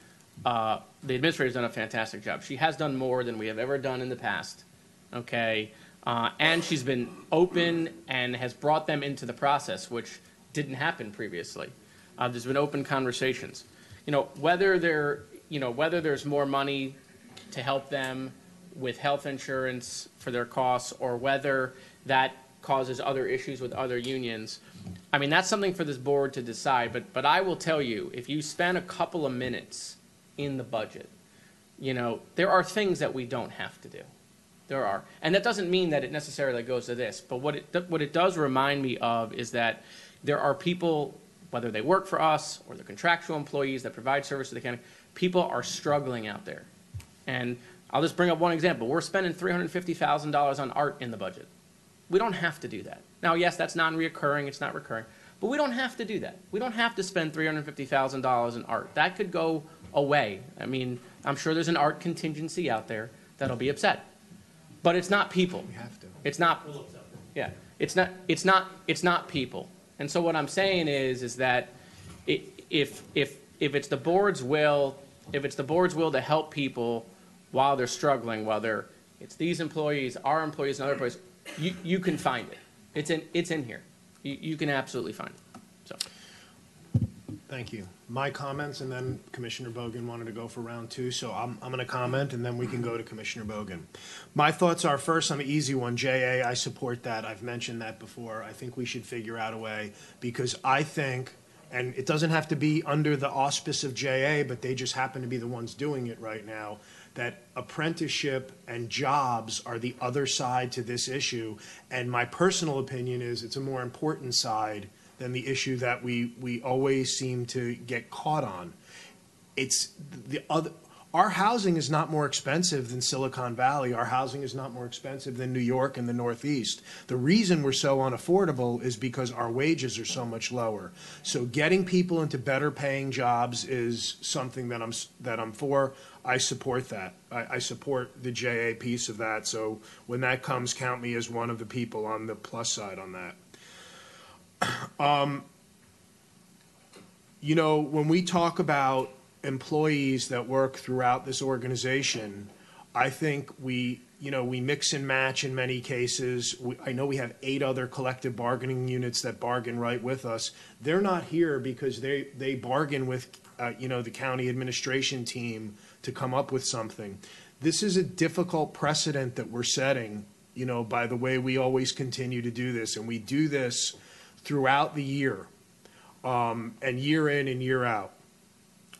Uh, the administrator's done a fantastic job. She has done more than we have ever done in the past, okay? Uh, and she's been open and has brought them into the process, which didn't happen previously. Uh, there's been open conversations. You know, whether there, you know, whether there's more money to help them with health insurance for their costs, or whether that causes other issues with other unions, I mean, that's something for this board to decide. But but I will tell you, if you spend a couple of minutes in the budget, you know, there are things that we don't have to do. There are, and that doesn't mean that it necessarily goes to this, but what it what it does remind me of is that there are people, whether they work for us or they're contractual employees that provide service to the county, people are struggling out there. And I'll just bring up one example. We're spending three hundred fifty thousand dollars on art in the budget. We don't have to do that. Now, yes, that's non-reoccurring, it's not recurring, but we don't have to do that. We don't have to spend three hundred fifty thousand dollars in art. That could go away. I mean, I'm sure there's an art contingency out there that'll be upset, but it's not people. We have to. It's not. Yeah, it's not. It's not. It's not people. And so what I'm saying is, is that if if if it's the board's will, if it's the board's will to help people while they're struggling, whether it's these employees, our employees, and other employees, you you can find it. It's in it's in here. You you can absolutely find it. So. Thank you. My comments, and then Commissioner Bogan wanted to go for round two, so I'm, I'm going to comment, and then we can go to Commissioner Bogan. My thoughts are, first, on the easy one, J A, I support that. I've mentioned that before. I think we should figure out a way, because I think, and it doesn't have to be under the auspice of J A, but they just happen to be the ones doing it right now, that apprenticeship and jobs are the other side to this issue, and my personal opinion is it's a more important side than the issue that we, we always seem to get caught on. It's the other, our housing is not more expensive than Silicon Valley. Our housing is not more expensive than New York and the Northeast. The reason we're so unaffordable is because our wages are so much lower. So getting people into better paying jobs is something that I'm, that I'm for. I support that. I, I support the J A piece of that. So when that comes, count me as one of the people on the plus side on that. Um, you know, when we talk about employees that work throughout this organization, I think we, you know, we mix and match in many cases. We, I know we have eight other collective bargaining units that bargain right with us. They're not here because they, they bargain with, uh, you know, the county administration team to come up with something. This is a difficult precedent that we're setting, you know, by the way we always continue to do this, and we do this throughout the year, um, and year in and year out.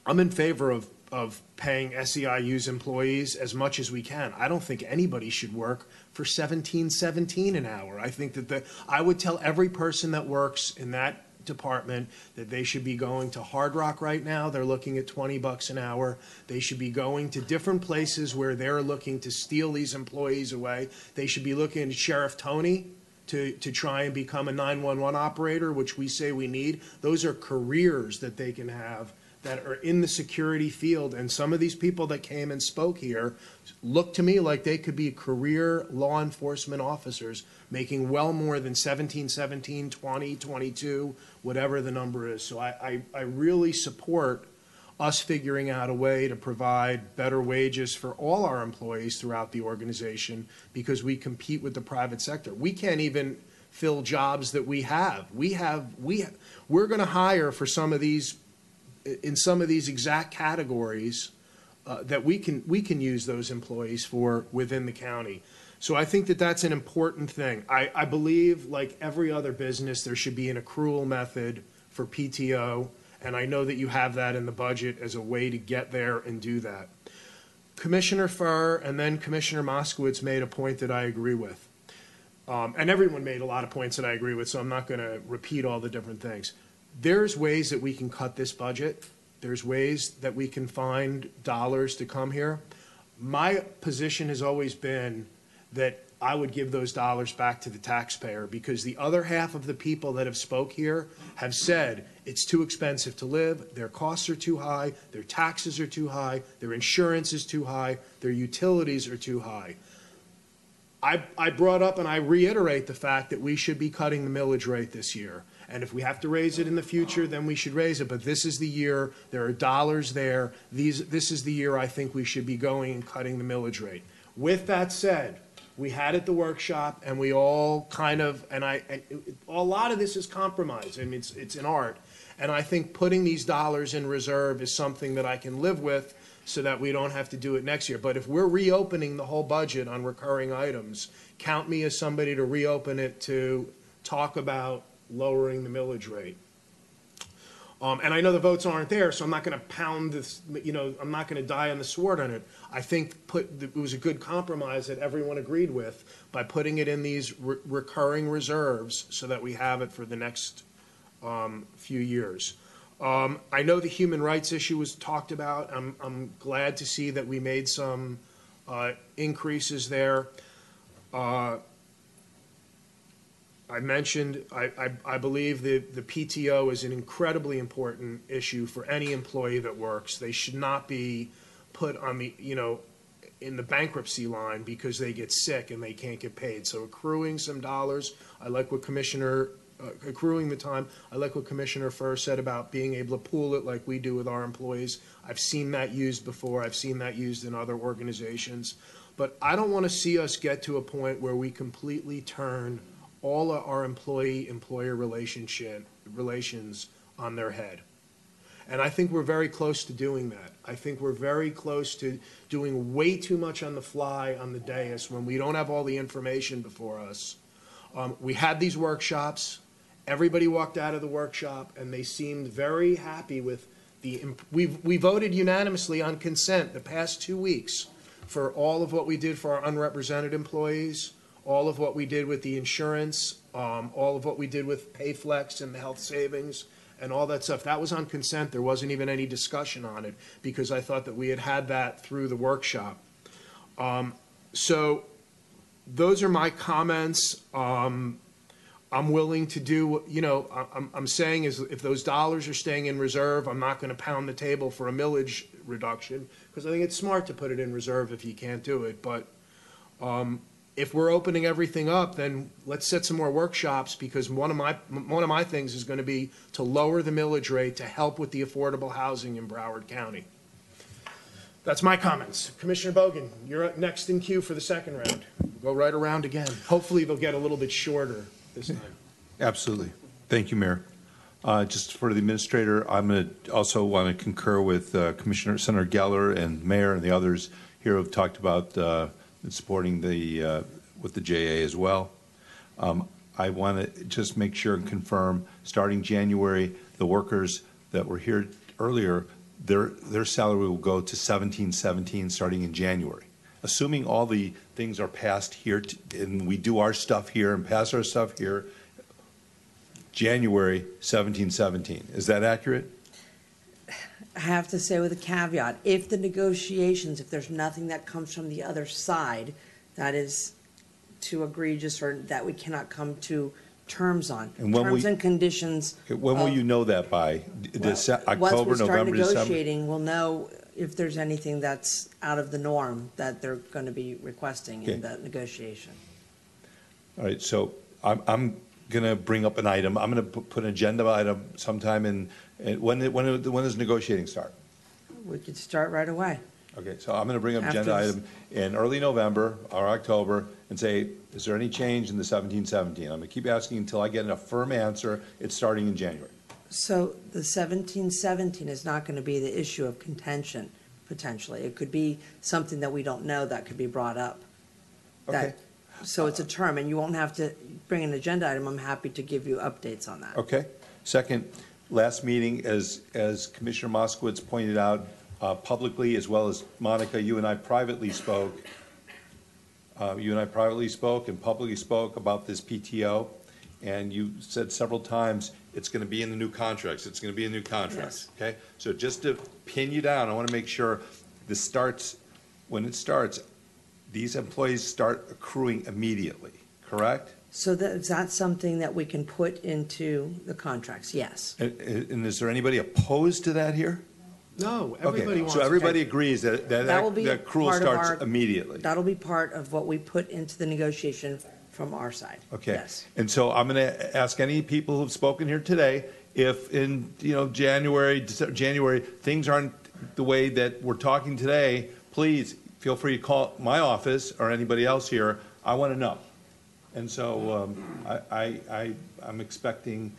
I'm in favor of, of paying S E I U's employees as much as we can. I don't think anybody should work for seventeen seventeen an hour. I think that the, I would tell every person that works in that department that they should be going to Hard Rock right now. They're looking at twenty bucks an hour. They should be going to different places where they're looking to steal these employees away. They should be looking at Sheriff Tony to, to try and become a nine one one operator, which we say we need. Those are careers that they can have that are in the security field. And some of these people that came and spoke here look to me like they could be career law enforcement officers making well more than seventeen, seventeen, twenty, twenty-two, whatever the number is. So I, I, I really support us figuring out a way to provide better wages for all our employees throughout the organization, because we compete with the private sector. We can't even fill jobs that we have. We have, we, we're gonna hire for some of these in some of these exact categories uh, that we can we can use those employees for within the county. So I think that that's an important thing. I, I believe, like every other business, there should be an accrual method for P T O, and I know that you have that in the budget as a way to get there and do that. Commissioner Furr and then Commissioner Moskowitz made a point that I agree with. Um, and everyone made a lot of points that I agree with, so I'm not gonna repeat all the different things. There's ways that we can cut this budget. There's ways that we can find dollars to come here. My position has always been that I would give those dollars back to the taxpayer, because the other half of the people that have spoke here have said it's too expensive to live, their costs are too high, their taxes are too high, their insurance is too high, their utilities are too high. I, I brought up and I reiterate the fact that we should be cutting the millage rate this year. And if we have to raise it in the future, then we should raise it. But this is the year. There are dollars there. These, this is the year I think we should be going and cutting the millage rate. With that said, we had at the workshop, and we all kind of, and I, and it, a lot of this is compromise. I mean, it's, it's an art. And I think putting these dollars in reserve is something that I can live with, so that we don't have to do it next year. But if we're reopening the whole budget on recurring items, count me as somebody to reopen it to talk about lowering the millage rate. Um, and I know the votes aren't there, so I'm not going to pound this, you know, I'm not going to die on the sword on it. I think put, it was a good compromise that everyone agreed with by putting it in these re recurring reserves so that we have it for the next um, few years. Um, I know the human rights issue was talked about. I'm, I'm glad to see that we made some uh, increases there. Uh, I mentioned, I, I, I believe the, the P T O is an incredibly important issue for any employee that works. They should not be put on the, you know, in the bankruptcy line because they get sick and they can't get paid. So accruing some dollars, I like what Commissioner, uh, accruing the time, I like what Commissioner Furr said about being able to pool it like we do with our employees. I've seen that used before. I've seen that used in other organizations. But I don't want to see us get to a point where we completely turn all of our employee-employer relationship relations on their head. And I think we're very close to doing that. I think we're very close to doing way too much on the fly on the dais when we don't have all the information before us. Um, we had these workshops. Everybody walked out of the workshop, and they seemed very happy with the... We, we voted unanimously on consent the past two weeks for all of what we did for our unrepresented employees, all of what we did with the insurance, um, all of what we did with PayFlex and the health savings and all that stuff. That was on consent. There wasn't even any discussion on it because I thought that we had had that through the workshop. Um, so those are my comments. Um, I'm willing to do what, you know, I'm, I'm saying is if those dollars are staying in reserve, I'm not going to pound the table for a millage reduction because I think it's smart to put it in reserve if you can't do it. But um, if we're opening everything up, then let's set some more workshops, because one of my one of my things is going to be to lower the millage rate to help with the affordable housing in Broward County. That's my comments. Commissioner Bogan, you're up next in queue for the second round. We'll go right around again. Hopefully they'll get a little bit shorter this time. Absolutely. Thank you, Mayor. Uh, just for the administrator, I'm going to also want to concur with uh, Commissioner Senator Geller and Mayor and the others here who've talked about uh, and supporting the uh, with the J A as well. Um, I want to just make sure and confirm, starting January, the workers that were here earlier, their their salary will go to seventeen seventeen starting in January, assuming all the things are passed here to, and we do our stuff here and pass our stuff here. January seventeen seventeen. Is that accurate? I have to say with a caveat, if the negotiations, if there's nothing that comes from the other side that is too egregious or that we cannot come to terms on, and when terms we, and conditions. When of, will you know that by? This well, October, once we start November, negotiating, December? We'll know if there's anything that's out of the norm that they're going to be requesting okay. in that negotiation. All right, so I'm, I'm going to bring up an item. I'm going to put an agenda item sometime in. And when, when, when does negotiating start? We could start right away. Okay, so I'm going to bring up agenda item in early November or October and say, is there any change in the seventeen seventeen? I'm going to keep asking until I get a firm answer. It's starting in January. So the seventeen seventeen is not going to be the issue of contention, potentially. It could be something that we don't know that could be brought up. Okay. That, so it's a term, and you won't have to bring an agenda item. I'm happy to give you updates on that. Okay. Second. Last meeting, as as Commissioner Moskowitz pointed out uh, publicly, as well as Monica, you and I privately spoke. Uh, you and I privately spoke and publicly spoke about this P T O, and you said several times it's going to be in the new contracts. It's going to be in new contracts. Yes. Okay, so just to pin you down, I want to make sure this starts when it starts. These employees start accruing immediately. Correct. So that, is that something that we can put into the contracts? Yes. And, and is there anybody opposed to that here? No. Everybody okay. wants so everybody to agrees that that, that, will be that accrual starts our, immediately. That'll be part of what we put into the negotiation from our side. Okay. Yes. And so I'm going to ask any people who've spoken here today if in you know January January things aren't the way that we're talking today, please feel free to call my office or anybody else here. I want to know. And so um, I, I, I, I'm expecting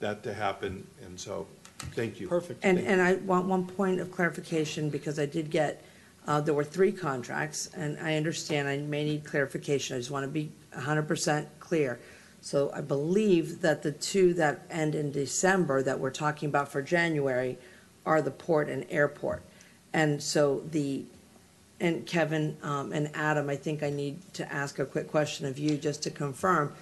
that to happen, and so thank you. Perfect. And, and I want one point of clarification, because I did get, uh, there were three contracts, and I understand I may need clarification. I just want to be one hundred percent clear. So I believe that the two that end in December that we're talking about for January are the port and airport. And so the And Kevin um, and Adam, I think I need to ask a quick question of you just to confirm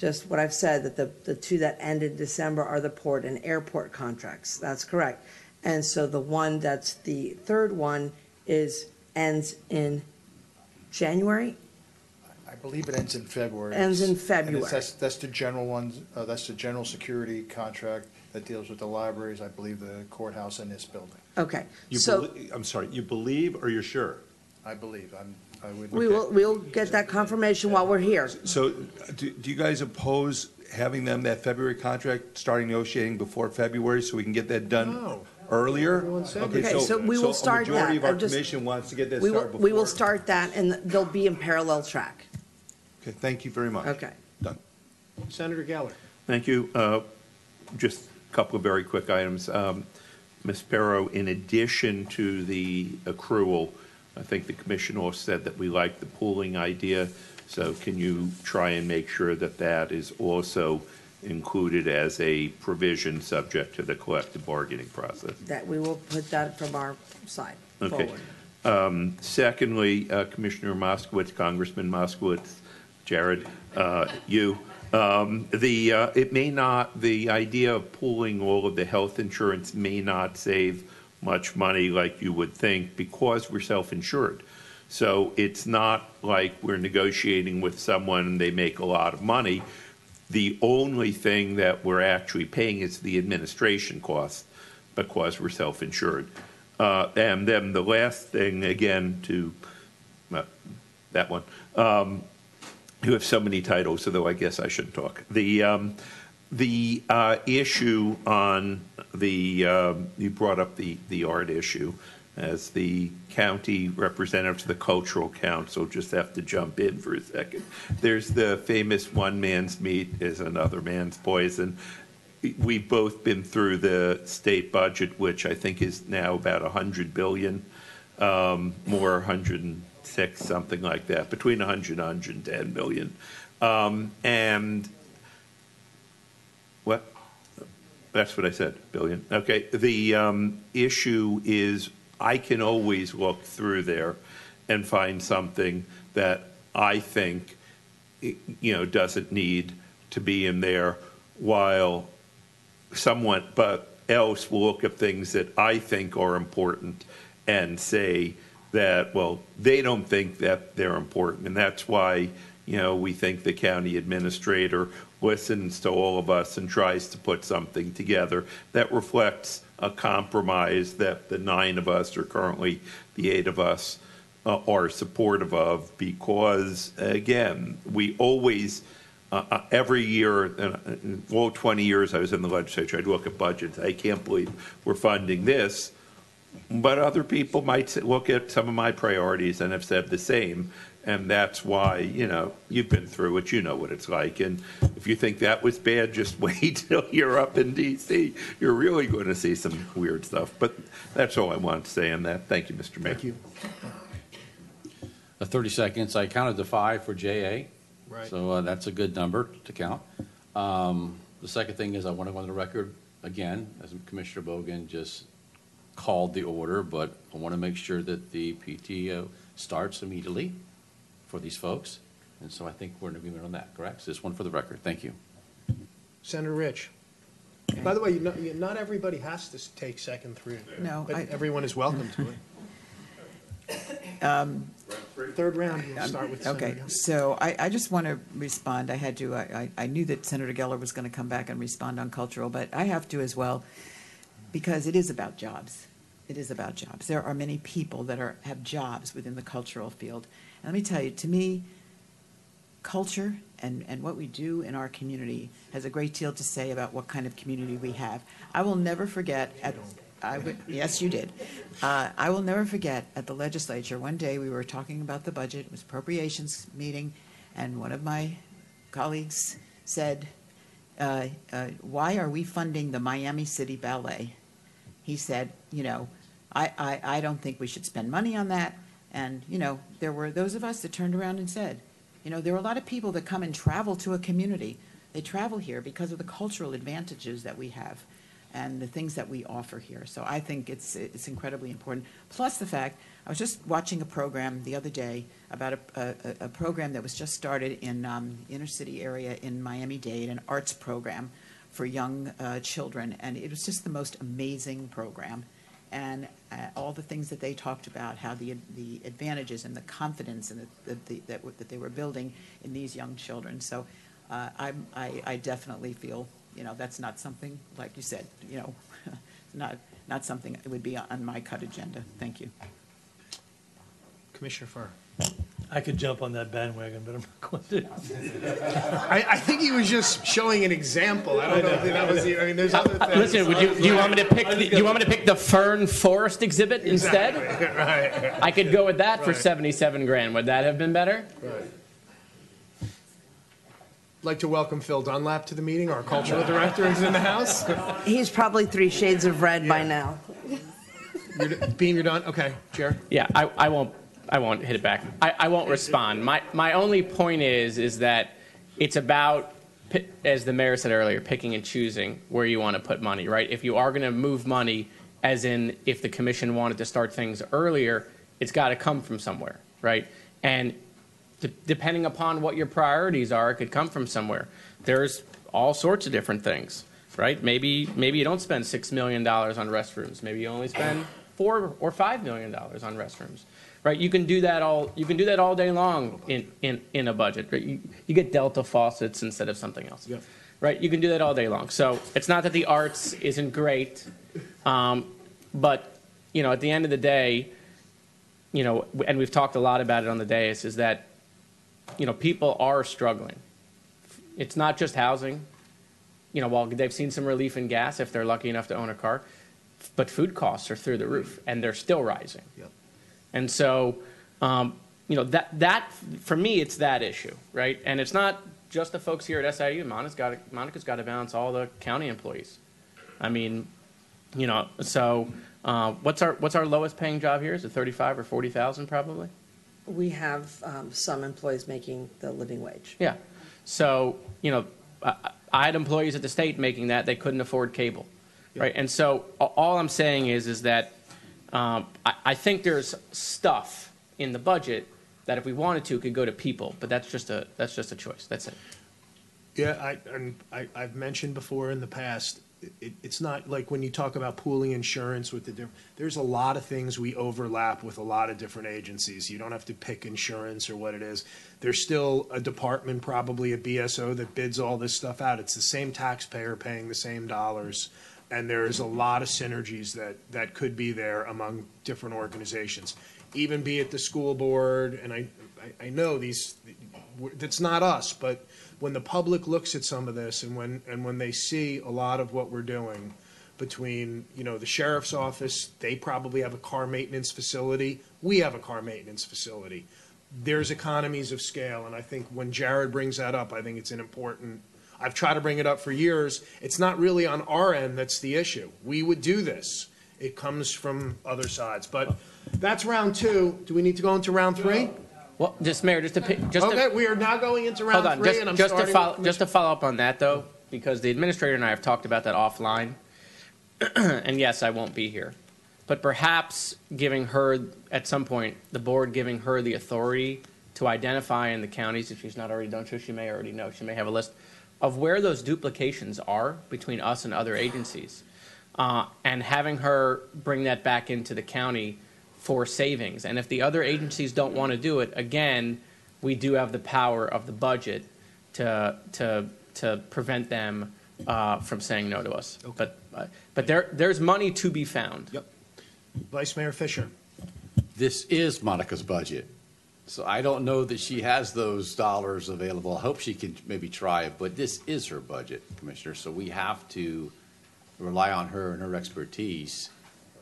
just what I've said, that the, the two that end in December are the port and airport contracts. That's correct. And so the one that's the third one is ends in January? I believe it ends in February. Ends in February. That's, that's the general one. Uh, that's the general security contract that deals with the libraries, I believe, the courthouse, and this building. Okay. You so, believe, I'm sorry, you believe or you're sure? I believe I'm, I would. We will. We'll get that confirmation while we're here. So, do, do you guys oppose having them that February contract starting negotiating before February so we can get that done no. earlier? Okay, okay so, so we will so start that. A majority that. of our just, commission wants to get that. We will. Before. We will start that, and they'll be in parallel track. Okay. Thank you very much. Okay. Done. Senator Geller. Thank you. Uh, just a couple of very quick items, um, Miz Perro. In addition to the accrual. I think the commissioner said that we like the pooling idea, so can you try and make sure that that is also included as a provision subject to the collective bargaining process? That we will put that from our side okay. forward. Um, secondly, uh, Commissioner Moskowitz, Congressman Moskowitz, Jared, uh, you, um, the uh, it may not, the idea of pooling all of the health insurance may not save much money like you would think, because we're self-insured. So it's not like we're negotiating with someone and they make a lot of money. The only thing that we're actually paying is the administration cost, because we're self-insured. Uh, and then the last thing, again, to uh, that one, um, you have so many titles, although I guess I shouldn't talk. The um, The uh, issue on the, uh, you brought up the, the art issue. As the county representative to the cultural council, just have to jump in for a second. There's the famous one man's meat is another man's poison. We've both been through the state budget, which I think is now about one hundred billion, um, more one hundred six, something like that, between one hundred and one hundred ten billion. Um, and What? That's what I said, billion. Okay. The um, issue is I can always look through there and find something that I think, you know, doesn't need to be in there, while someone but else will look at things that I think are important and say that, well, they don't think that they're important. And that's why, you know, we think the county administrator listens to all of us and tries to put something together that reflects a compromise that the nine of us, or currently the eight of us, uh, are supportive of, because, again, we always, uh, every year, in all twenty years I was in the legislature, I'd look at budgets. I can't believe we're funding this. But other people might look at some of my priorities and have said the same. And that's why, you know, you've been through it. You know what it's like. And if you think that was bad, just wait till you're up in D C You're really going to see some weird stuff. But that's all I want to say on that. Thank you, Mister Mayor. Thank you. Uh, thirty seconds. I counted to five for J A. Right. So uh, that's a good number to count. Um, the second thing is I want to go on the record again, as Commissioner Bogan just called the order, but I want to make sure that the P T O starts immediately for these folks, and so I think we're in agreement on that, correct? So this one for the record. Thank you. Senator Rich. By the way, you know, you, not everybody has to take second through. No, but I, everyone is welcome to it. Um, Third round, we'll um, start with okay, Senator. So I, I just want to respond. I had to, I, I, I knew that Senator Geller was going to come back and respond on cultural, but I have to as well, because it is about jobs. It is about jobs. There are many people that are have jobs within the cultural field. And let me tell you, to me, culture and, and what we do in our community has a great deal to say about what kind of community we have. I will never forget, at, I would, yes, you did. Uh, I will never forget at the legislature, one day we were talking about the budget, it was appropriations meeting, and one of my colleagues said, uh, uh, why are we funding the Miami City Ballet? He said, you know, I, I, I don't think we should spend money on that. And, you know, there were those of us that turned around and said, you know, there are a lot of people that come and travel to a community. They travel here because of the cultural advantages that we have and the things that we offer here. So I think it's, it's incredibly important. Plus the fact, I was just watching a program the other day about a, a, a program that was just started in um, inner city area in Miami-Dade, an arts program for young uh, children. And it was just the most amazing program. And uh, all the things that they talked about, how the the advantages and the confidence and the, the, the, that, w that they were building in these young children. So uh, I'm, I, I definitely feel, you know, that's not something, like you said, you know, not, not something that would be on my cut agenda. Thank you. Commissioner Furr. I could jump on that bandwagon, but I'm not going to. I, I think he was just showing an example. I don't I know, know if that was. The, I mean, there's other things. Listen, would you, do you want me to pick? The, do you want me to pick the Fern Forest exhibit instead? Exactly. Right. I could go with that right. For seventy-seven grand. Would that have been better? Right. I'd like to welcome Phil Dunlap to the meeting. Our cultural director is in the house. He's probably three shades of red yeah. by now. You're, Beam, you're done. Okay, Jared. Yeah, I, I won't. I won't hit it back. I, I won't respond. My, my only point is, is that it's about, as the mayor said earlier, picking and choosing where you want to put money, right? If you are going to move money, as in if the commission wanted to start things earlier, it's got to come from somewhere, right? And d depending upon what your priorities are, it could come from somewhere. There's all sorts of different things, right? Maybe, maybe you don't spend six million dollars on restrooms. Maybe you only spend four or five million dollars on restrooms. Right, you can do that all. You can do that all day long in in, in a budget. Right? You, you get Delta faucets instead of something else. Yep. Right, you can do that all day long. So it's not that the arts isn't great, um, but you know, at the end of the day, you know, and we've talked a lot about it on the dais, is that you know people are struggling. It's not just housing. You know, while they've seen some relief in gas if they're lucky enough to own a car, but food costs are through the roof and they're still rising. Yep. And so, um, you know, that, that, for me, it's that issue, right? And it's not just the folks here at S I U. Monica's got to, Monica's got to balance all the county employees. I mean, you know, so uh, what's our what's our lowest paying job here? Is it thirty-five or forty thousand probably? We have um, some employees making the living wage. Yeah. So, you know, I, I had employees at the state making that. They couldn't afford cable, yeah. right? And so all I'm saying is, is that, Um, I, I think there's stuff in the budget that if we wanted to could go to people, but that's just a that's just a choice. That's it. Yeah, I, I, I've mentioned before in the past, it, it's not like when you talk about pooling insurance with the different, there's a lot of things we overlap with a lot of different agencies. You don't have to pick insurance or what it is. There's still a department, probably a B S O, that bids all this stuff out. It's the same taxpayer paying the same dollars. And there's a lot of synergies that, that could be there among different organizations, even be it the school board. And I, I, I know these, that's not us, but when the public looks at some of this, and when and when they see a lot of what we're doing between, you know, the sheriff's office, they probably have a car maintenance facility. We have a car maintenance facility. There's economies of scale, and I think when Jared brings that up, I think it's an important. I've tried to bring it up for years. It's not really on our end that's the issue. We would do this. It comes from other sides. But that's round two. Do we need to go into round three? Well, just Mayor, just to just okay, to, we are now going into round hold on, three, just, and I'm just starting to follow, just to follow up on that though, because the administrator and I have talked about that offline, and yes, I won't be here, but perhaps giving her at some point the board giving her the authority to identify in the counties, if she's not already done so, she may already know, she may have a list of where those duplications are between us and other agencies, uh, and having her bring that back into the county for savings. And if the other agencies don't want to do it, again, we do have the power of the budget to to to prevent them uh, from saying no to us. Okay. But uh, but there there's money to be found. Yep. Vice Mayor Fisher. This is Monica's budget, so I don't know that she has those dollars available. I hope she can maybe try it, but this is her budget, Commissioner. So we have to rely on her and her expertise.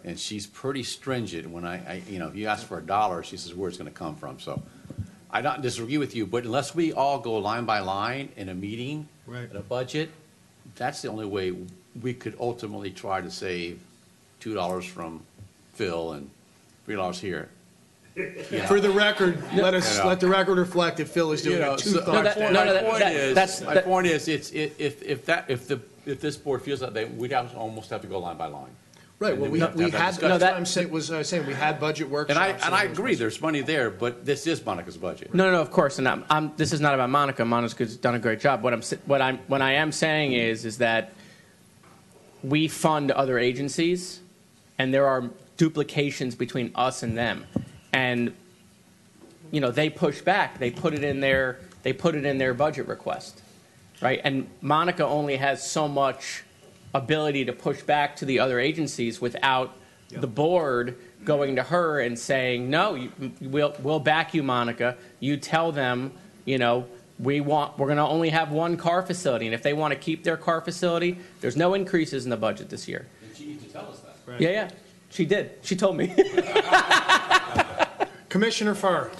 And she's pretty stringent. When I, I, you know, if you ask for a dollar, she says where it's going to come from. So I don't disagree with you, but unless we all go line by line in a meeting, right, in a budget, that's the only way we could ultimately try to save two dollars from Phil and three dollars here. Yeah. For the record, no, let us no. let the record reflect that Phil is doing it. My point is, it's it, if if that if the if this board feels that they we'd have, almost have to go line by line. Right. Well, we, we, we had. No, that I'm saying was I was saying we had budget workshops. And I and I agree. There's money there, but this is Monica's budget. No, no, no of course. And I'm, I'm, this is not about Monica. Monica's done a great job. What I'm what I'm what I am saying is is that we fund other agencies, and there are duplications between us and them, and you know they push back. They put it in their they put it in their budget request, right? And Monica only has so much ability to push back to the other agencies without yeah. the board going to her and saying, no, you, we'll, we'll back you, Monica. You tell them, you know, we want, we're going to only have one car facility. And if they want to keep their car facility, there's no increases in the budget this year. And she needs to tell us that. Right. Yeah, yeah. She did. She told me. Commissioner Furr.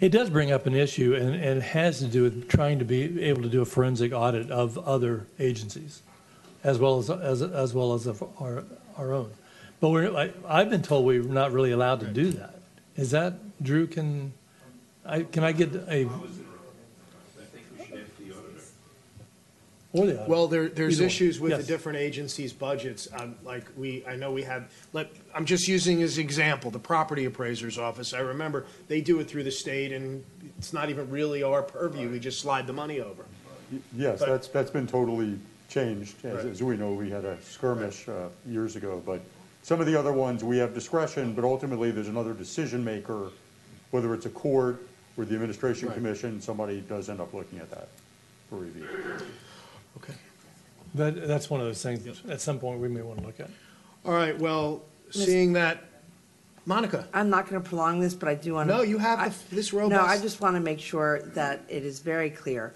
It does bring up an issue, and, and it has to do with trying to be able to do a forensic audit of other agencies, as well as as as well as of our our own, but we're I, I've been told we're not really allowed to do that. Is that Drew? Can I can I get a? I think we should have the auditor. Or the auditor. Well, there there's Either issues one. with yes. the different agencies' budgets. Um, like we, I know we had. Let, I'm just using as an example the property appraiser's office. I remember they do it through the state, and it's not even really our purview. Right. We just slide the money over. Yes, but, that's that's been totally changed. As, right. as we know, we had a skirmish uh, years ago, but some of the other ones we have discretion, but ultimately there's another decision maker, whether it's a court or the administration right. commission, somebody does end up looking at that for review. Okay. That, that's one of those things yes. at some point we may want to look at. All right, well, Miz seeing that, Monica. I'm not going to prolong this, but I do want to. No, you have I, the, this robust. No, I just want to make sure that it is very clear.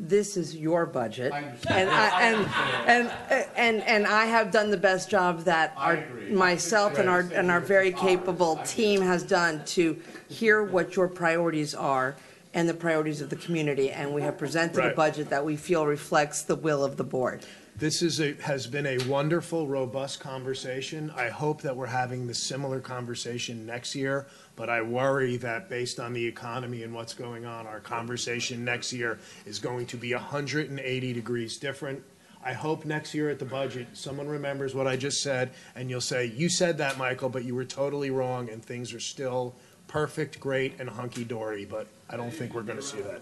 This is your budget, I and, I, and and and and I have done the best job that our, myself and our and our very capable team has done to hear what your priorities are and the priorities of the community, and we have presented right. a budget that we feel reflects the will of the board. This is a has been a wonderful, robust conversation. I hope that we're having the similar conversation next year. But I worry that based on the economy and what's going on, our conversation next year is going to be one hundred eighty degrees different. I hope next year at the budget, someone remembers what I just said, and you'll say, you said that, Michael, but you were totally wrong, and things are still perfect, great, and hunky-dory. But I don't think we're going to see that.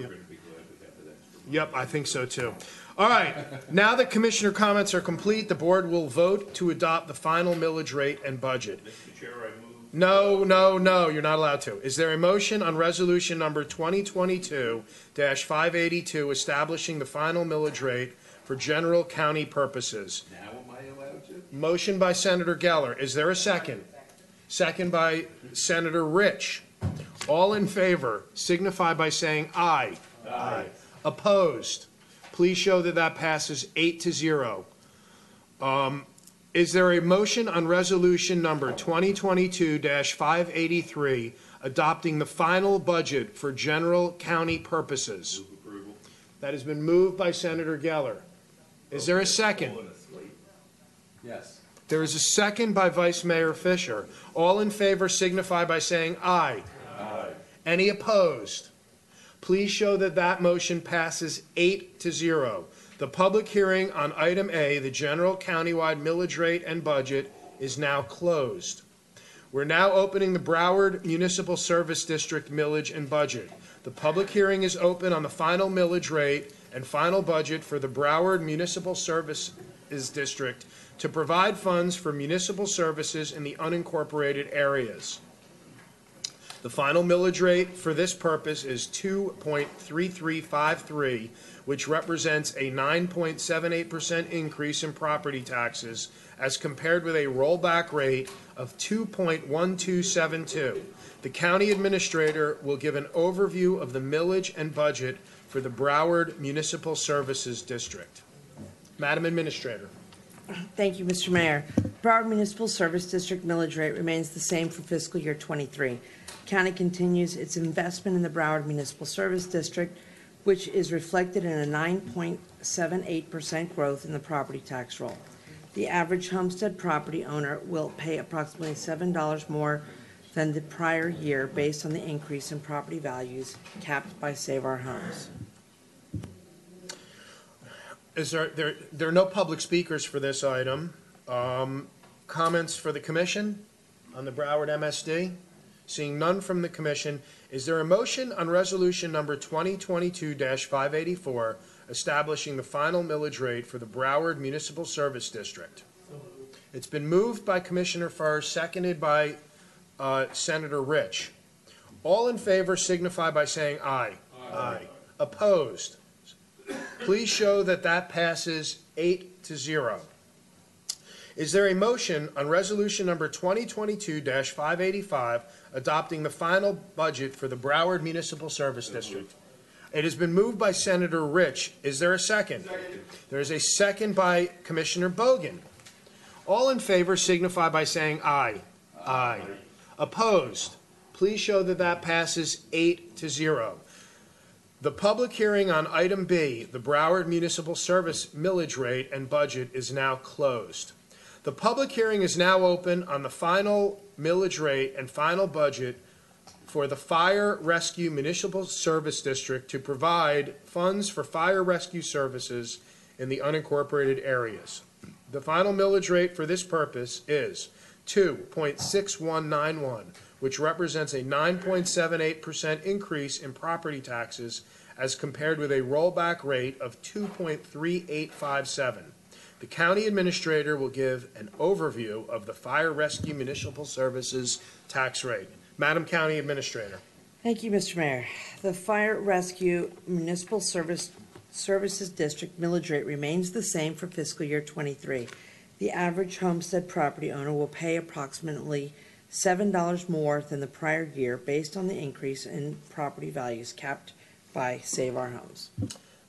Yep. Yep, I think so too. All right, now that commissioner comments are complete, the board will vote to adopt the final millage rate and budget. Mister Chair, I move. No, no, no, you're not allowed to. Is there a motion on resolution number twenty twenty-two dash five eighty-two establishing the final millage rate for general county purposes? Now am I allowed to? Motion by Senator Geller. Is there a second? Second by Senator Rich. All in favor, signify by saying aye. Aye. Aye. Opposed? Please show that that passes eight to zero. Um, Is there a motion on resolution number twenty twenty-two dash five eighty-three adopting the final budget for general county purposes? Move approval. That has been moved by Senator Geller. Is there a second? Yes. There is a second by Vice Mayor Fisher. All in favor signify by saying aye. Aye. Any opposed? Please show that that motion passes eight to zero. The public hearing on item A, the general countywide millage rate and budget, is now closed. We're now opening the Broward Municipal Service District millage and budget. The public hearing is open on the final millage rate and final budget for the Broward Municipal Services District to provide funds for municipal services in the unincorporated areas. The final millage rate for this purpose is two point three three five three, which represents a nine point seven eight percent increase in property taxes as compared with a rollback rate of two point one two seven two. The county administrator will give an overview of the millage and budget for the Broward Municipal Services District. Madam Administrator. Thank you, Mister Mayor. Broward Municipal Service District millage rate remains the same for fiscal year twenty-three. County continues its investment in the Broward Municipal Service District, which is reflected in a nine point seven eight percent growth in the property tax roll. The average homestead property owner will pay approximately seven dollars more than the prior year based on the increase in property values capped by Save Our Homes. Is there, there, there are no public speakers for this item. Um, comments for the commission on the Broward M S D? Seeing none from the commission, is there a motion on resolution number twenty twenty-two dash five eighty-four establishing the final millage rate for the Broward Municipal Service District? It's been moved by Commissioner Furr, seconded by uh, Senator Rich. All in favor signify by saying aye. Aye. Aye. Opposed? Please show that that passes eight to zero. Is there a motion on resolution number twenty twenty-two dash five eighty-five adopting the final budget for the Broward Municipal Service District? It has been moved by Senator Rich. Is there a second? Second. There is a second by Commissioner Bogan. All in favor signify by saying aye. Aye. Aye. Opposed? Please show that that passes eight to zero. The public hearing on item B, the Broward Municipal Service millage rate and budget, is now closed. The public hearing is now open on the final millage rate and final budget for the Fire Rescue Municipal Service District to provide funds for fire rescue services in the unincorporated areas. The final millage rate for this purpose is two point six one nine one, which represents a nine point seven eight percent increase in property taxes as compared with a rollback rate of two point three eight five seven. The county administrator will give an overview of the Fire Rescue Municipal Services tax rate. Madam County Administrator. Thank you, Mister Mayor. The Fire Rescue Municipal Service Services District millage rate remains the same for fiscal year twenty-three. The average homestead property owner will pay approximately seven dollars more than the prior year based on the increase in property values capped by Save Our Homes.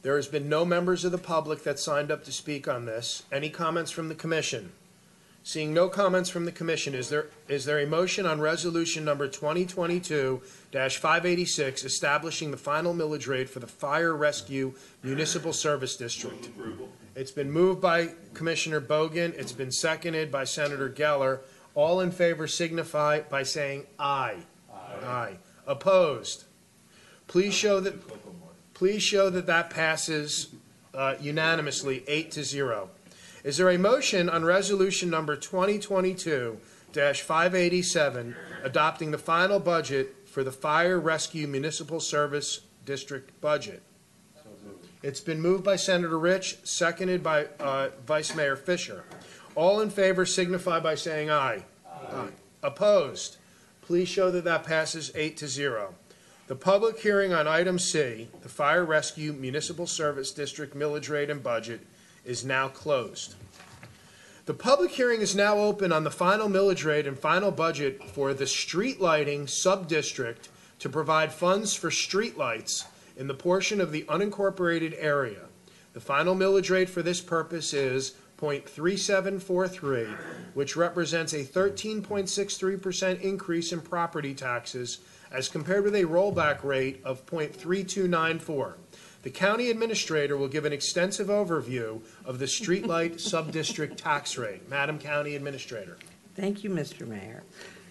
There has been no members of the public that signed up to speak on this. Any comments from the commission? Seeing no comments from the commission, is there is there a motion on resolution number twenty twenty-two dash five eighty-six establishing the final millage rate for the Fire Rescue Municipal Service District? It's been moved by Commissioner Bogan. It's been seconded by Senator Geller. All in favor signify by saying aye. Aye. Aye. Opposed? Please show that... Please show that that passes uh, unanimously, eight to zero. Is there a motion on resolution number twenty twenty-two dash five eighty-seven adopting the final budget for the Fire Rescue Municipal Service District budget? So It's been moved by Senator Rich, seconded by uh, Vice Mayor Fisher. All in favor signify by saying aye. Aye. Aye. Opposed? Please show that that passes eight to zero. The public hearing on item C, the Fire Rescue Municipal Service District millage rate and budget, is now closed. The public hearing is now open on the final millage rate and final budget for the street lighting subdistrict to provide funds for street lights in the portion of the unincorporated area. The final millage rate for this purpose is zero point three seven four three, which represents a thirteen point six three percent increase in property taxes as compared with a rollback rate of zero point three two nine four. The county administrator will give an extensive overview of the streetlight subdistrict tax rate. Madam County Administrator. Thank you, Mister Mayor.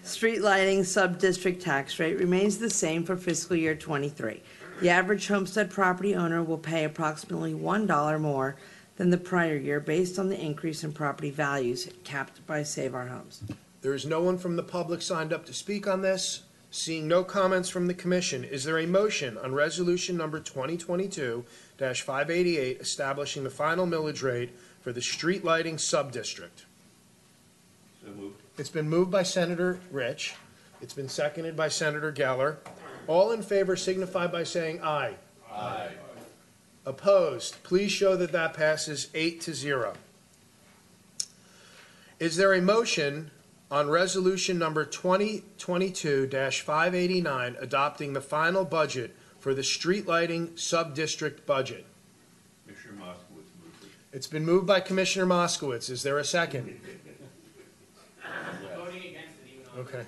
Street lighting subdistrict tax rate remains the same for fiscal year twenty-three. The average homestead property owner will pay approximately one dollar more than the prior year based on the increase in property values capped by Save Our Homes. There is no one from the public signed up to speak on this. Seeing no comments from the commission, is there a motion on resolution number twenty twenty-two dash five eighty-eight establishing the final millage rate for the street lighting subdistrict? So moved. It's been moved by Senator Rich. It's been seconded by Senator Geller. All in favor signify by saying aye. Aye. Opposed? Please show that that passes eight to zero. Is there a motion on resolution number twenty twenty-two dash five eighty-nine adopting the final budget for the street lighting subdistrict budget? Commissioner Moskowitz moved it. It's been moved by Commissioner Moskowitz. Is there a second? Voting against it, even on okay.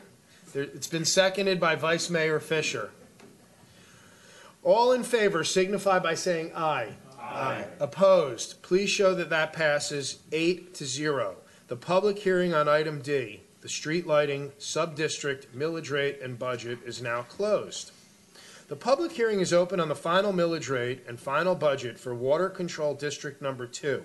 There, it's been seconded by Vice Mayor Fisher. All in favor signify by saying aye. Aye. Aye. Opposed? Please show that that passes eight to zero. The public hearing on item D, the street lighting subdistrict millage rate and budget, is now closed. The public hearing is open on the final millage rate and final budget for Water Control District Number Two.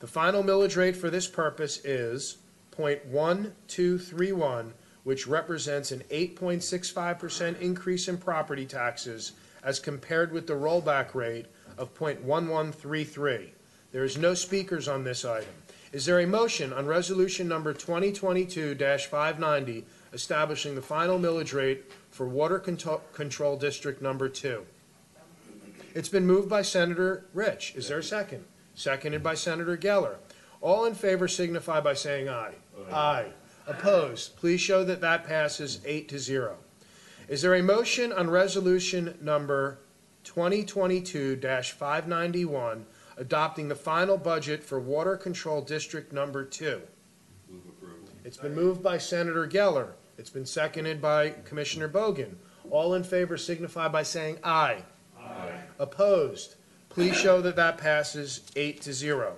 The final millage rate for this purpose is zero point one two three one. Which represents an eight point six five percent increase in property taxes as compared with the rollback rate of zero point one one three three. There is no speakers on this item. Is there a motion on resolution number twenty twenty-two dash five ninety establishing the final millage rate for Water Control District Number Two? It's been moved by Senator Rich. Is there a second? Seconded by Senator Geller. All in favor signify by saying aye. Aye. Aye. Opposed? Please show that that passes eight to zero. Is there a motion on resolution number twenty twenty-two dash five ninety-one adopting the final budget for Water Control District Number Two? Move approval. It's been moved by Senator Geller. It's been seconded by Commissioner Bogan. All in favor signify by saying aye. Aye. Opposed? Please show that that passes eight to zero.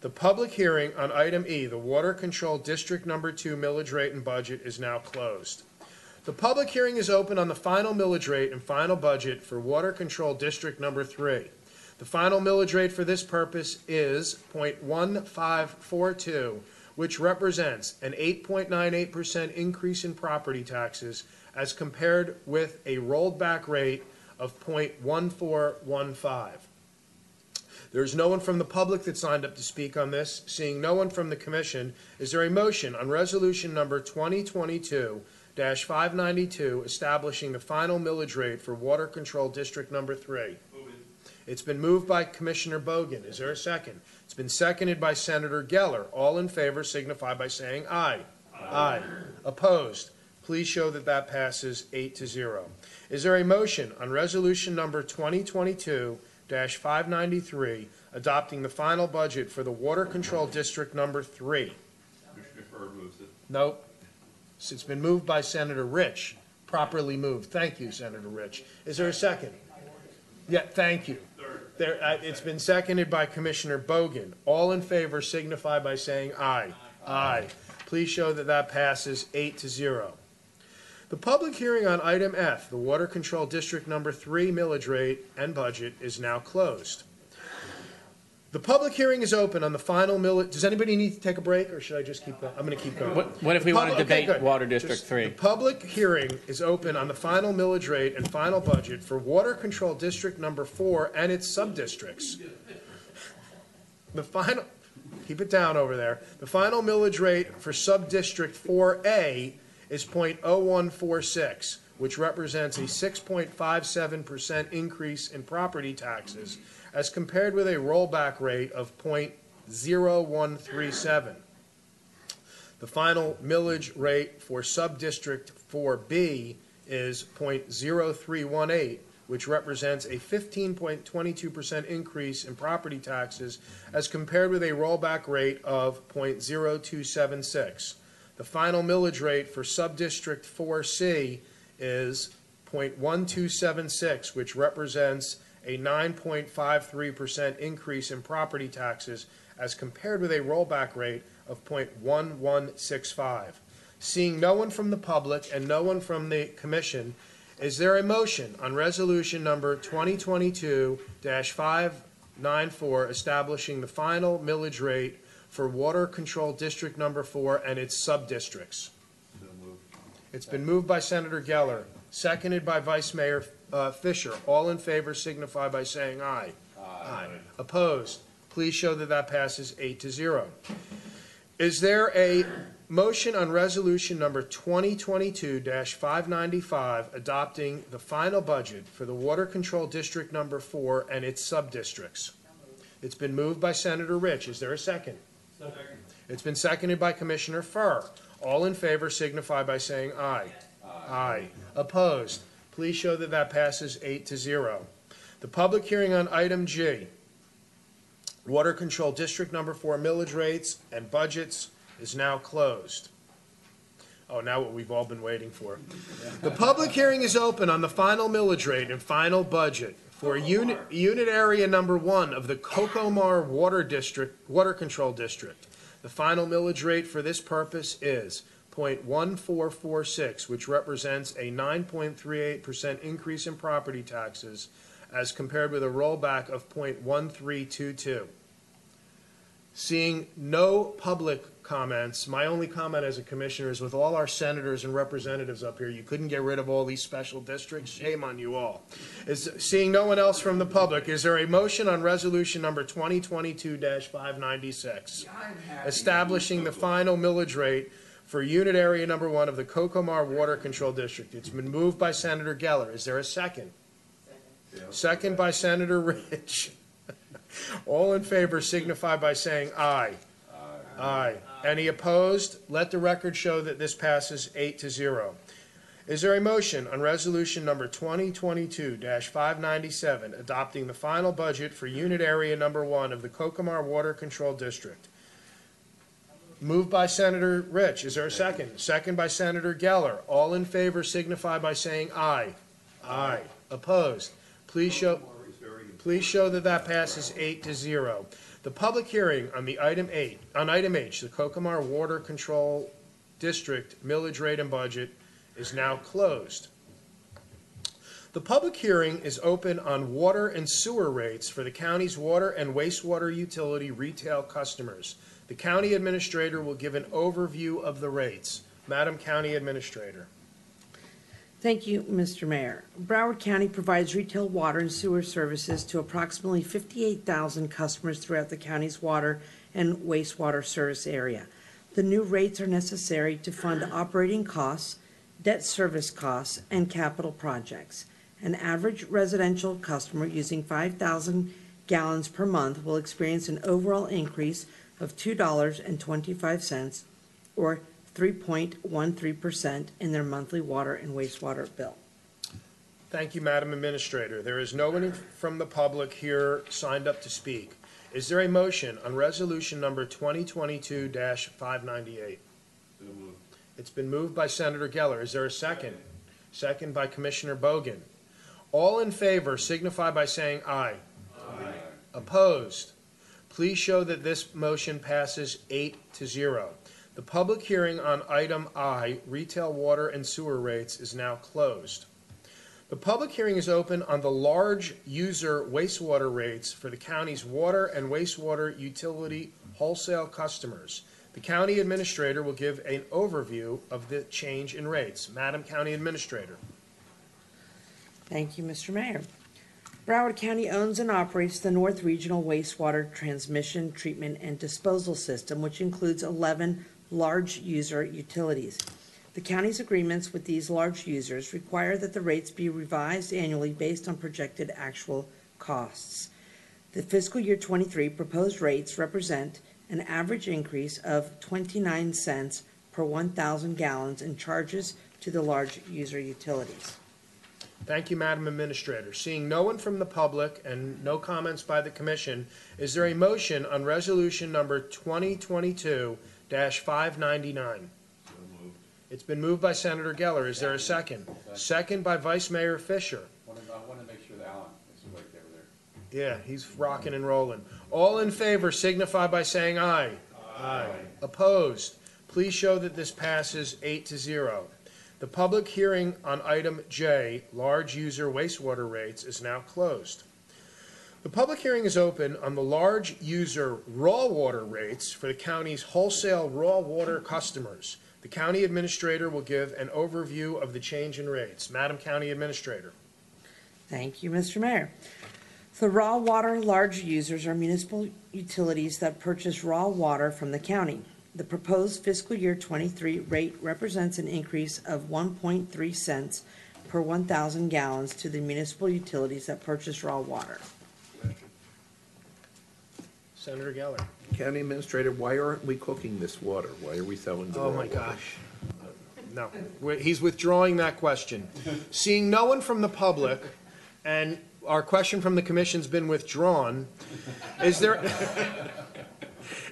The public hearing on item E, the Water Control District Number Two millage rate and budget, is now closed. The public hearing is open on the final millage rate and final budget for Water Control District Number Three. The final millage rate for this purpose is zero point one five four two, which represents an eight point nine eight percent increase in property taxes as compared with a rolled back rate of zero point one four one five. There's no one from the public that signed up to speak on this. Seeing no one from the commission, is there a motion on resolution number twenty twenty-two dash five ninety-two establishing the final millage rate for Water Control District Number Three? Move it. It's been moved by Commissioner Bogan. Is there a second? It's been seconded by Senator Geller. All in favor signify by saying aye. Aye. Aye. Opposed? Please show that that passes eight to zero. Is there a motion on resolution number twenty twenty-two dash five ninety-three adopting the final budget for the Water Control District Number Three? Commissioner Furr moves it. Nope. It's been moved by Senator Rich. Properly moved. Thank you, Senator Rich. Is there a second? Yeah, thank you. There, uh, it's been seconded by Commissioner Bogan. All in favor signify by saying aye. Aye. Aye. Please show that that passes eight to zero. The public hearing on item F, the Water Control District Number Three millage rate and budget, is now closed. The public hearing is open on the final mill. Does anybody need to take a break, or should I just keep going? I'm going to keep going. What, what if we want to debate okay, Water District just, three? The public hearing is open on the final millage rate and final budget for Water Control District Number Four and its subdistricts. The final, keep it down over there. The final millage rate for Subdistrict four A is zero point zero one four six, which represents a six point five seven percent increase in property taxes as compared with a rollback rate of zero point zero one three seven. The final millage rate for Subdistrict four B is zero point zero three one eight, which represents a fifteen point two two percent increase in property taxes as compared with a rollback rate of zero point zero two seven six. The final millage rate for Subdistrict four C is zero point one two seven six, which represents a nine point five three percent increase in property taxes as compared with a rollback rate of zero point one one six five. Seeing no one from the public and no one from the commission, is there a motion on resolution number twenty twenty-two dash five ninety-four establishing the final millage rate for Water Control District Number Four and its subdistricts? So moved. It's been moved by Senator Geller, seconded by Vice Mayor uh, Fisher. All in favor signify by saying aye. Aye. Aye. Opposed? Please show that that passes eight to zero. Is there a motion on resolution number twenty twenty-two dash five ninety-five adopting the final budget for the Water Control District Number Four and its subdistricts? It's been moved by Senator Rich. Is there a second? Second. It's been seconded by Commissioner Furr. All in favor signify by saying aye. Aye. Aye. Opposed? Please show that that passes eight to zero. The public hearing on item G, Water Control District Number Four millage rates and budgets, is now closed. Oh, now what we've all been waiting for. The public hearing is open on the final millage rate and final budget for unit, unit area number one of the Cocomar Water District, Water Control District. The final millage rate for this purpose is zero point one four four six, which represents a nine point three eight percent increase in property taxes as compared with a rollback of zero point one three two two. Seeing no public comments, my only comment as a commissioner is, with all our senators and representatives up here, you couldn't get rid of all these special districts. Shame on you all. Is, seeing no one else from the public, is there a motion on resolution number twenty twenty-two dash five ninety-six establishing the final millage rate for unit area number one of the Cocomar Water Control District? It's been moved by Senator Geller. Is there a second? Second, second by Senator Rich. All in favor signify by saying aye. Aye. Aye. Any opposed? Let the record show that this passes eight to zero. Is there a motion on resolution number twenty twenty-two dash five ninety-seven adopting the final budget for unit area number one of the Cocomar Water Control District? Moved by Senator Rich. Is there a second? Second by Senator Geller. All in favor signify by saying aye. Aye. Opposed? Please show. Please show that that passes eight to zero. The public hearing on the item eight, on item H, the Cocomar Water Control District millage rate and budget, is now closed. The public hearing is open on water and sewer rates for the county's water and wastewater utility retail customers. The county administrator will give an overview of the rates. Madam County Administrator. Thank you, Mister Mayor. Broward County provides retail water and sewer services to approximately fifty-eight thousand customers throughout the county's water and wastewater service area. The new rates are necessary to fund operating costs, debt service costs, and capital projects. An average residential customer using five thousand gallons per month will experience an overall increase of two dollars and twenty-five cents or three point one three percent in their monthly water and wastewater bill. Thank you, Madam Administrator. There is no one from the public here signed up to speak. Is there a motion on resolution number twenty twenty-two dash five ninety-eight? So moved. It's been moved by Senator Geller. Is there a second? Second by Commissioner Bogan. All in favor signify by saying aye. Aye. Opposed? Please show that this motion passes eight to zero. The public hearing on item I, retail water and sewer rates, is now closed. The public hearing is open on the large user wastewater rates for the county's water and wastewater utility wholesale customers. The county administrator will give an overview of the change in rates. Madam County Administrator. Thank you, Mister Mayor. Broward County owns and operates the North Regional Wastewater Transmission, Treatment, and Disposal System, which includes eleven large user utilities. The county's agreements with these large users require that the rates be revised annually based on projected actual costs. The fiscal year twenty-three proposed rates represent an average increase of twenty-nine cents per one thousand gallons in charges to the large user utilities. Thank you, Madam Administrator. Seeing no one from the public and no comments by the Commission, is there a motion on resolution number twenty twenty-two dash five ninety-nine? It's been moved by Senator Geller. Is there a second? Second by Vice Mayor Fisher. I want to make sure that Alan is right there. Yeah, he's rocking and rolling. All in favor signify by saying aye. Aye. Aye. Opposed? Please show that this passes eight to zero. The public hearing on item J, large user wastewater rates, is now closed. The public hearing is open on the large user raw water rates for the county's wholesale raw water customers. The county administrator will give an overview of the change in rates. Madam County Administrator. Thank you, Mister Mayor. The raw water large users are municipal utilities that purchase raw water from the county. The proposed fiscal year twenty-three rate represents an increase of one point three cents per one thousand gallons to the municipal utilities that purchase raw water. Senator Geller. County Administrator, why aren't we cooking this water? Why are we selling the water? Oh my gosh. No, he's withdrawing that question. Seeing no one from the public, and our question from the Commission's been withdrawn, is there,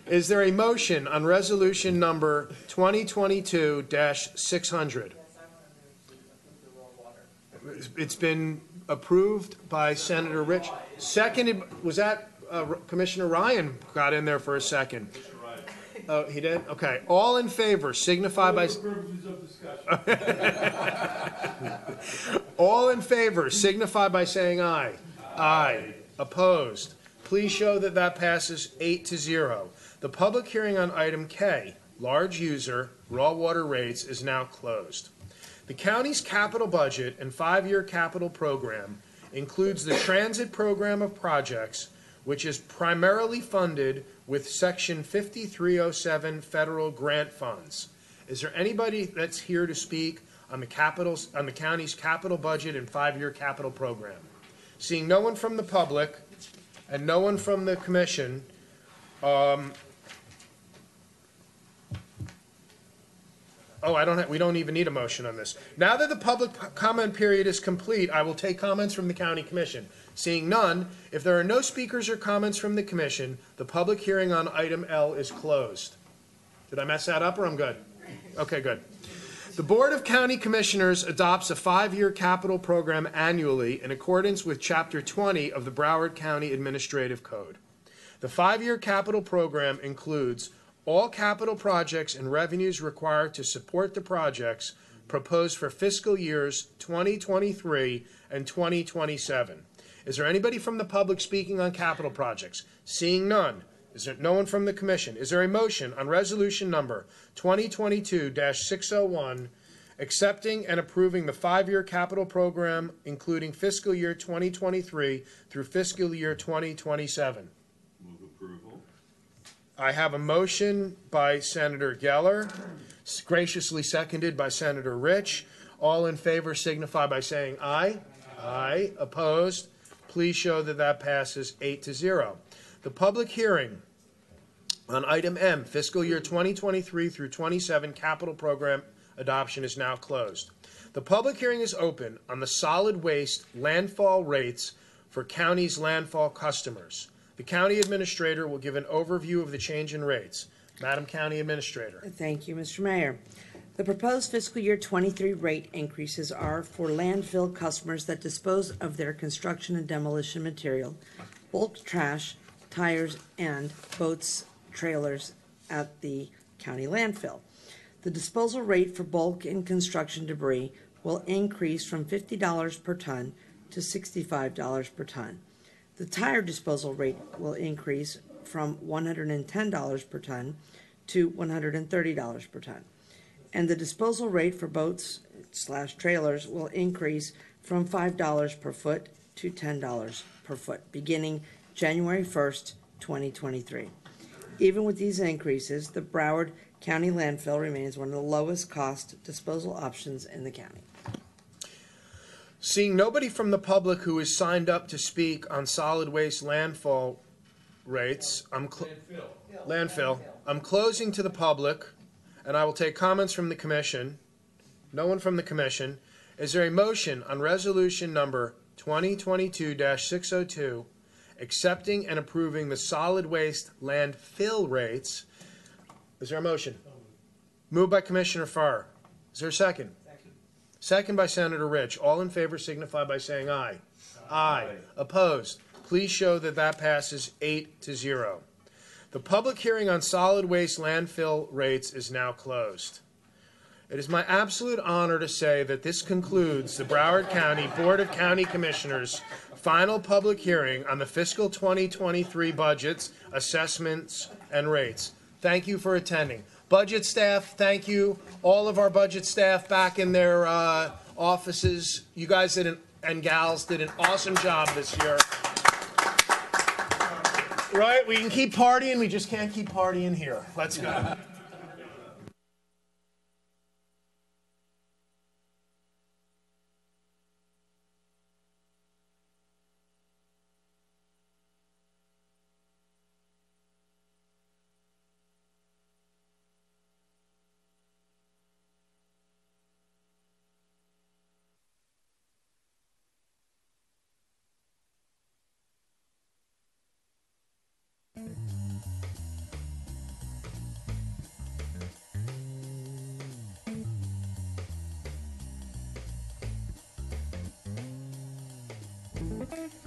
is there a motion on resolution number twenty twenty-two dash six hundred? Yes, I want to move the raw water. It's been approved by Senator Rich. Seconded, was that? Uh, Commissioner Ryan got in there for a second. Oh, he did? Okay. All in favor signify by all in favor signify by saying aye. Aye. Aye. Opposed? Please show that that passes eight to zero. The public hearing on item K, large user raw water rates, is now closed. The county's capital budget and five-year capital program includes the transit program of projects, which is primarily funded with Section fifty-three oh seven federal grant funds. Is there anybody that's here to speak on the capitals, on the county's capital budget and five-year capital program? Seeing no one from the public and no one from the Commission, um, oh, I don't have, we don't even need a motion on this. Now that the public comment period is complete, I will take comments from the County Commission. Seeing none, if there are no speakers or comments from the Commission, the public hearing on item L is closed. Did I mess that up or I'm good? Okay, good. The Board of County Commissioners adopts a five-year capital program annually in accordance with Chapter twenty of the Broward County Administrative Code. The five-year capital program includes all capital projects and revenues required to support the projects proposed for fiscal years twenty twenty-three and twenty twenty-seven. Is there anybody from the public speaking on capital projects? Seeing none. Is there no one from the Commission? Is there a motion on resolution number twenty twenty-two dash six oh one, accepting and approving the five-year capital program, including fiscal year twenty twenty-three through fiscal year twenty twenty-seven? Move approval. I have a motion by Senator Geller, graciously seconded by Senator Rich. All in favor signify by saying aye. Aye. Aye. Opposed? Please show that that passes eight to zero. The public hearing on item M, fiscal year twenty twenty-three through twenty-seven capital program adoption, is now closed. The public hearing is open on the solid waste landfall rates for county's landfall customers. The county administrator will give an overview of the change in rates. Madam County Administrator. Thank you, Mister Mayor. The proposed fiscal year twenty-three rate increases are for landfill customers that dispose of their construction and demolition material, bulk trash, tires, and boats, trailers at the county landfill. The disposal rate for bulk and construction debris will increase from fifty dollars per ton to sixty-five dollars per ton. The tire disposal rate will increase from one hundred ten dollars per ton to one hundred thirty dollars per ton. And the disposal rate for boats slash trailers will increase from five dollars per foot to ten dollars per foot, beginning January first, twenty twenty-three. Even with these increases, the Broward County landfill remains one of the lowest cost disposal options in the county. Seeing nobody from the public who is signed up to speak on solid waste landfill rates, I'm landfill. landfill. I'm closing to the public, and I will take comments from the commission. No one from the commission. Is there a motion on resolution number twenty twenty-two dash six oh two, accepting and approving the solid waste landfill rates? Is there a motion? Moved by Commissioner Furr. Is there a second? Second. Second by Senator Rich. All in favor signify by saying aye. Aye. Aye. Opposed? Please show that that passes eight to zero. The public hearing on solid waste landfill rates is now closed. It is my absolute honor to say that this concludes the Broward County Board of County Commissioners' final public hearing on the fiscal twenty twenty-three budgets, assessments, and rates. Thank you for attending. Budget staff, thank you. All of our budget staff back in their uh, offices. You guys did an, and gals did an awesome job this year. Right? We can keep partying. We just can't keep partying here. Let's go. Thank you.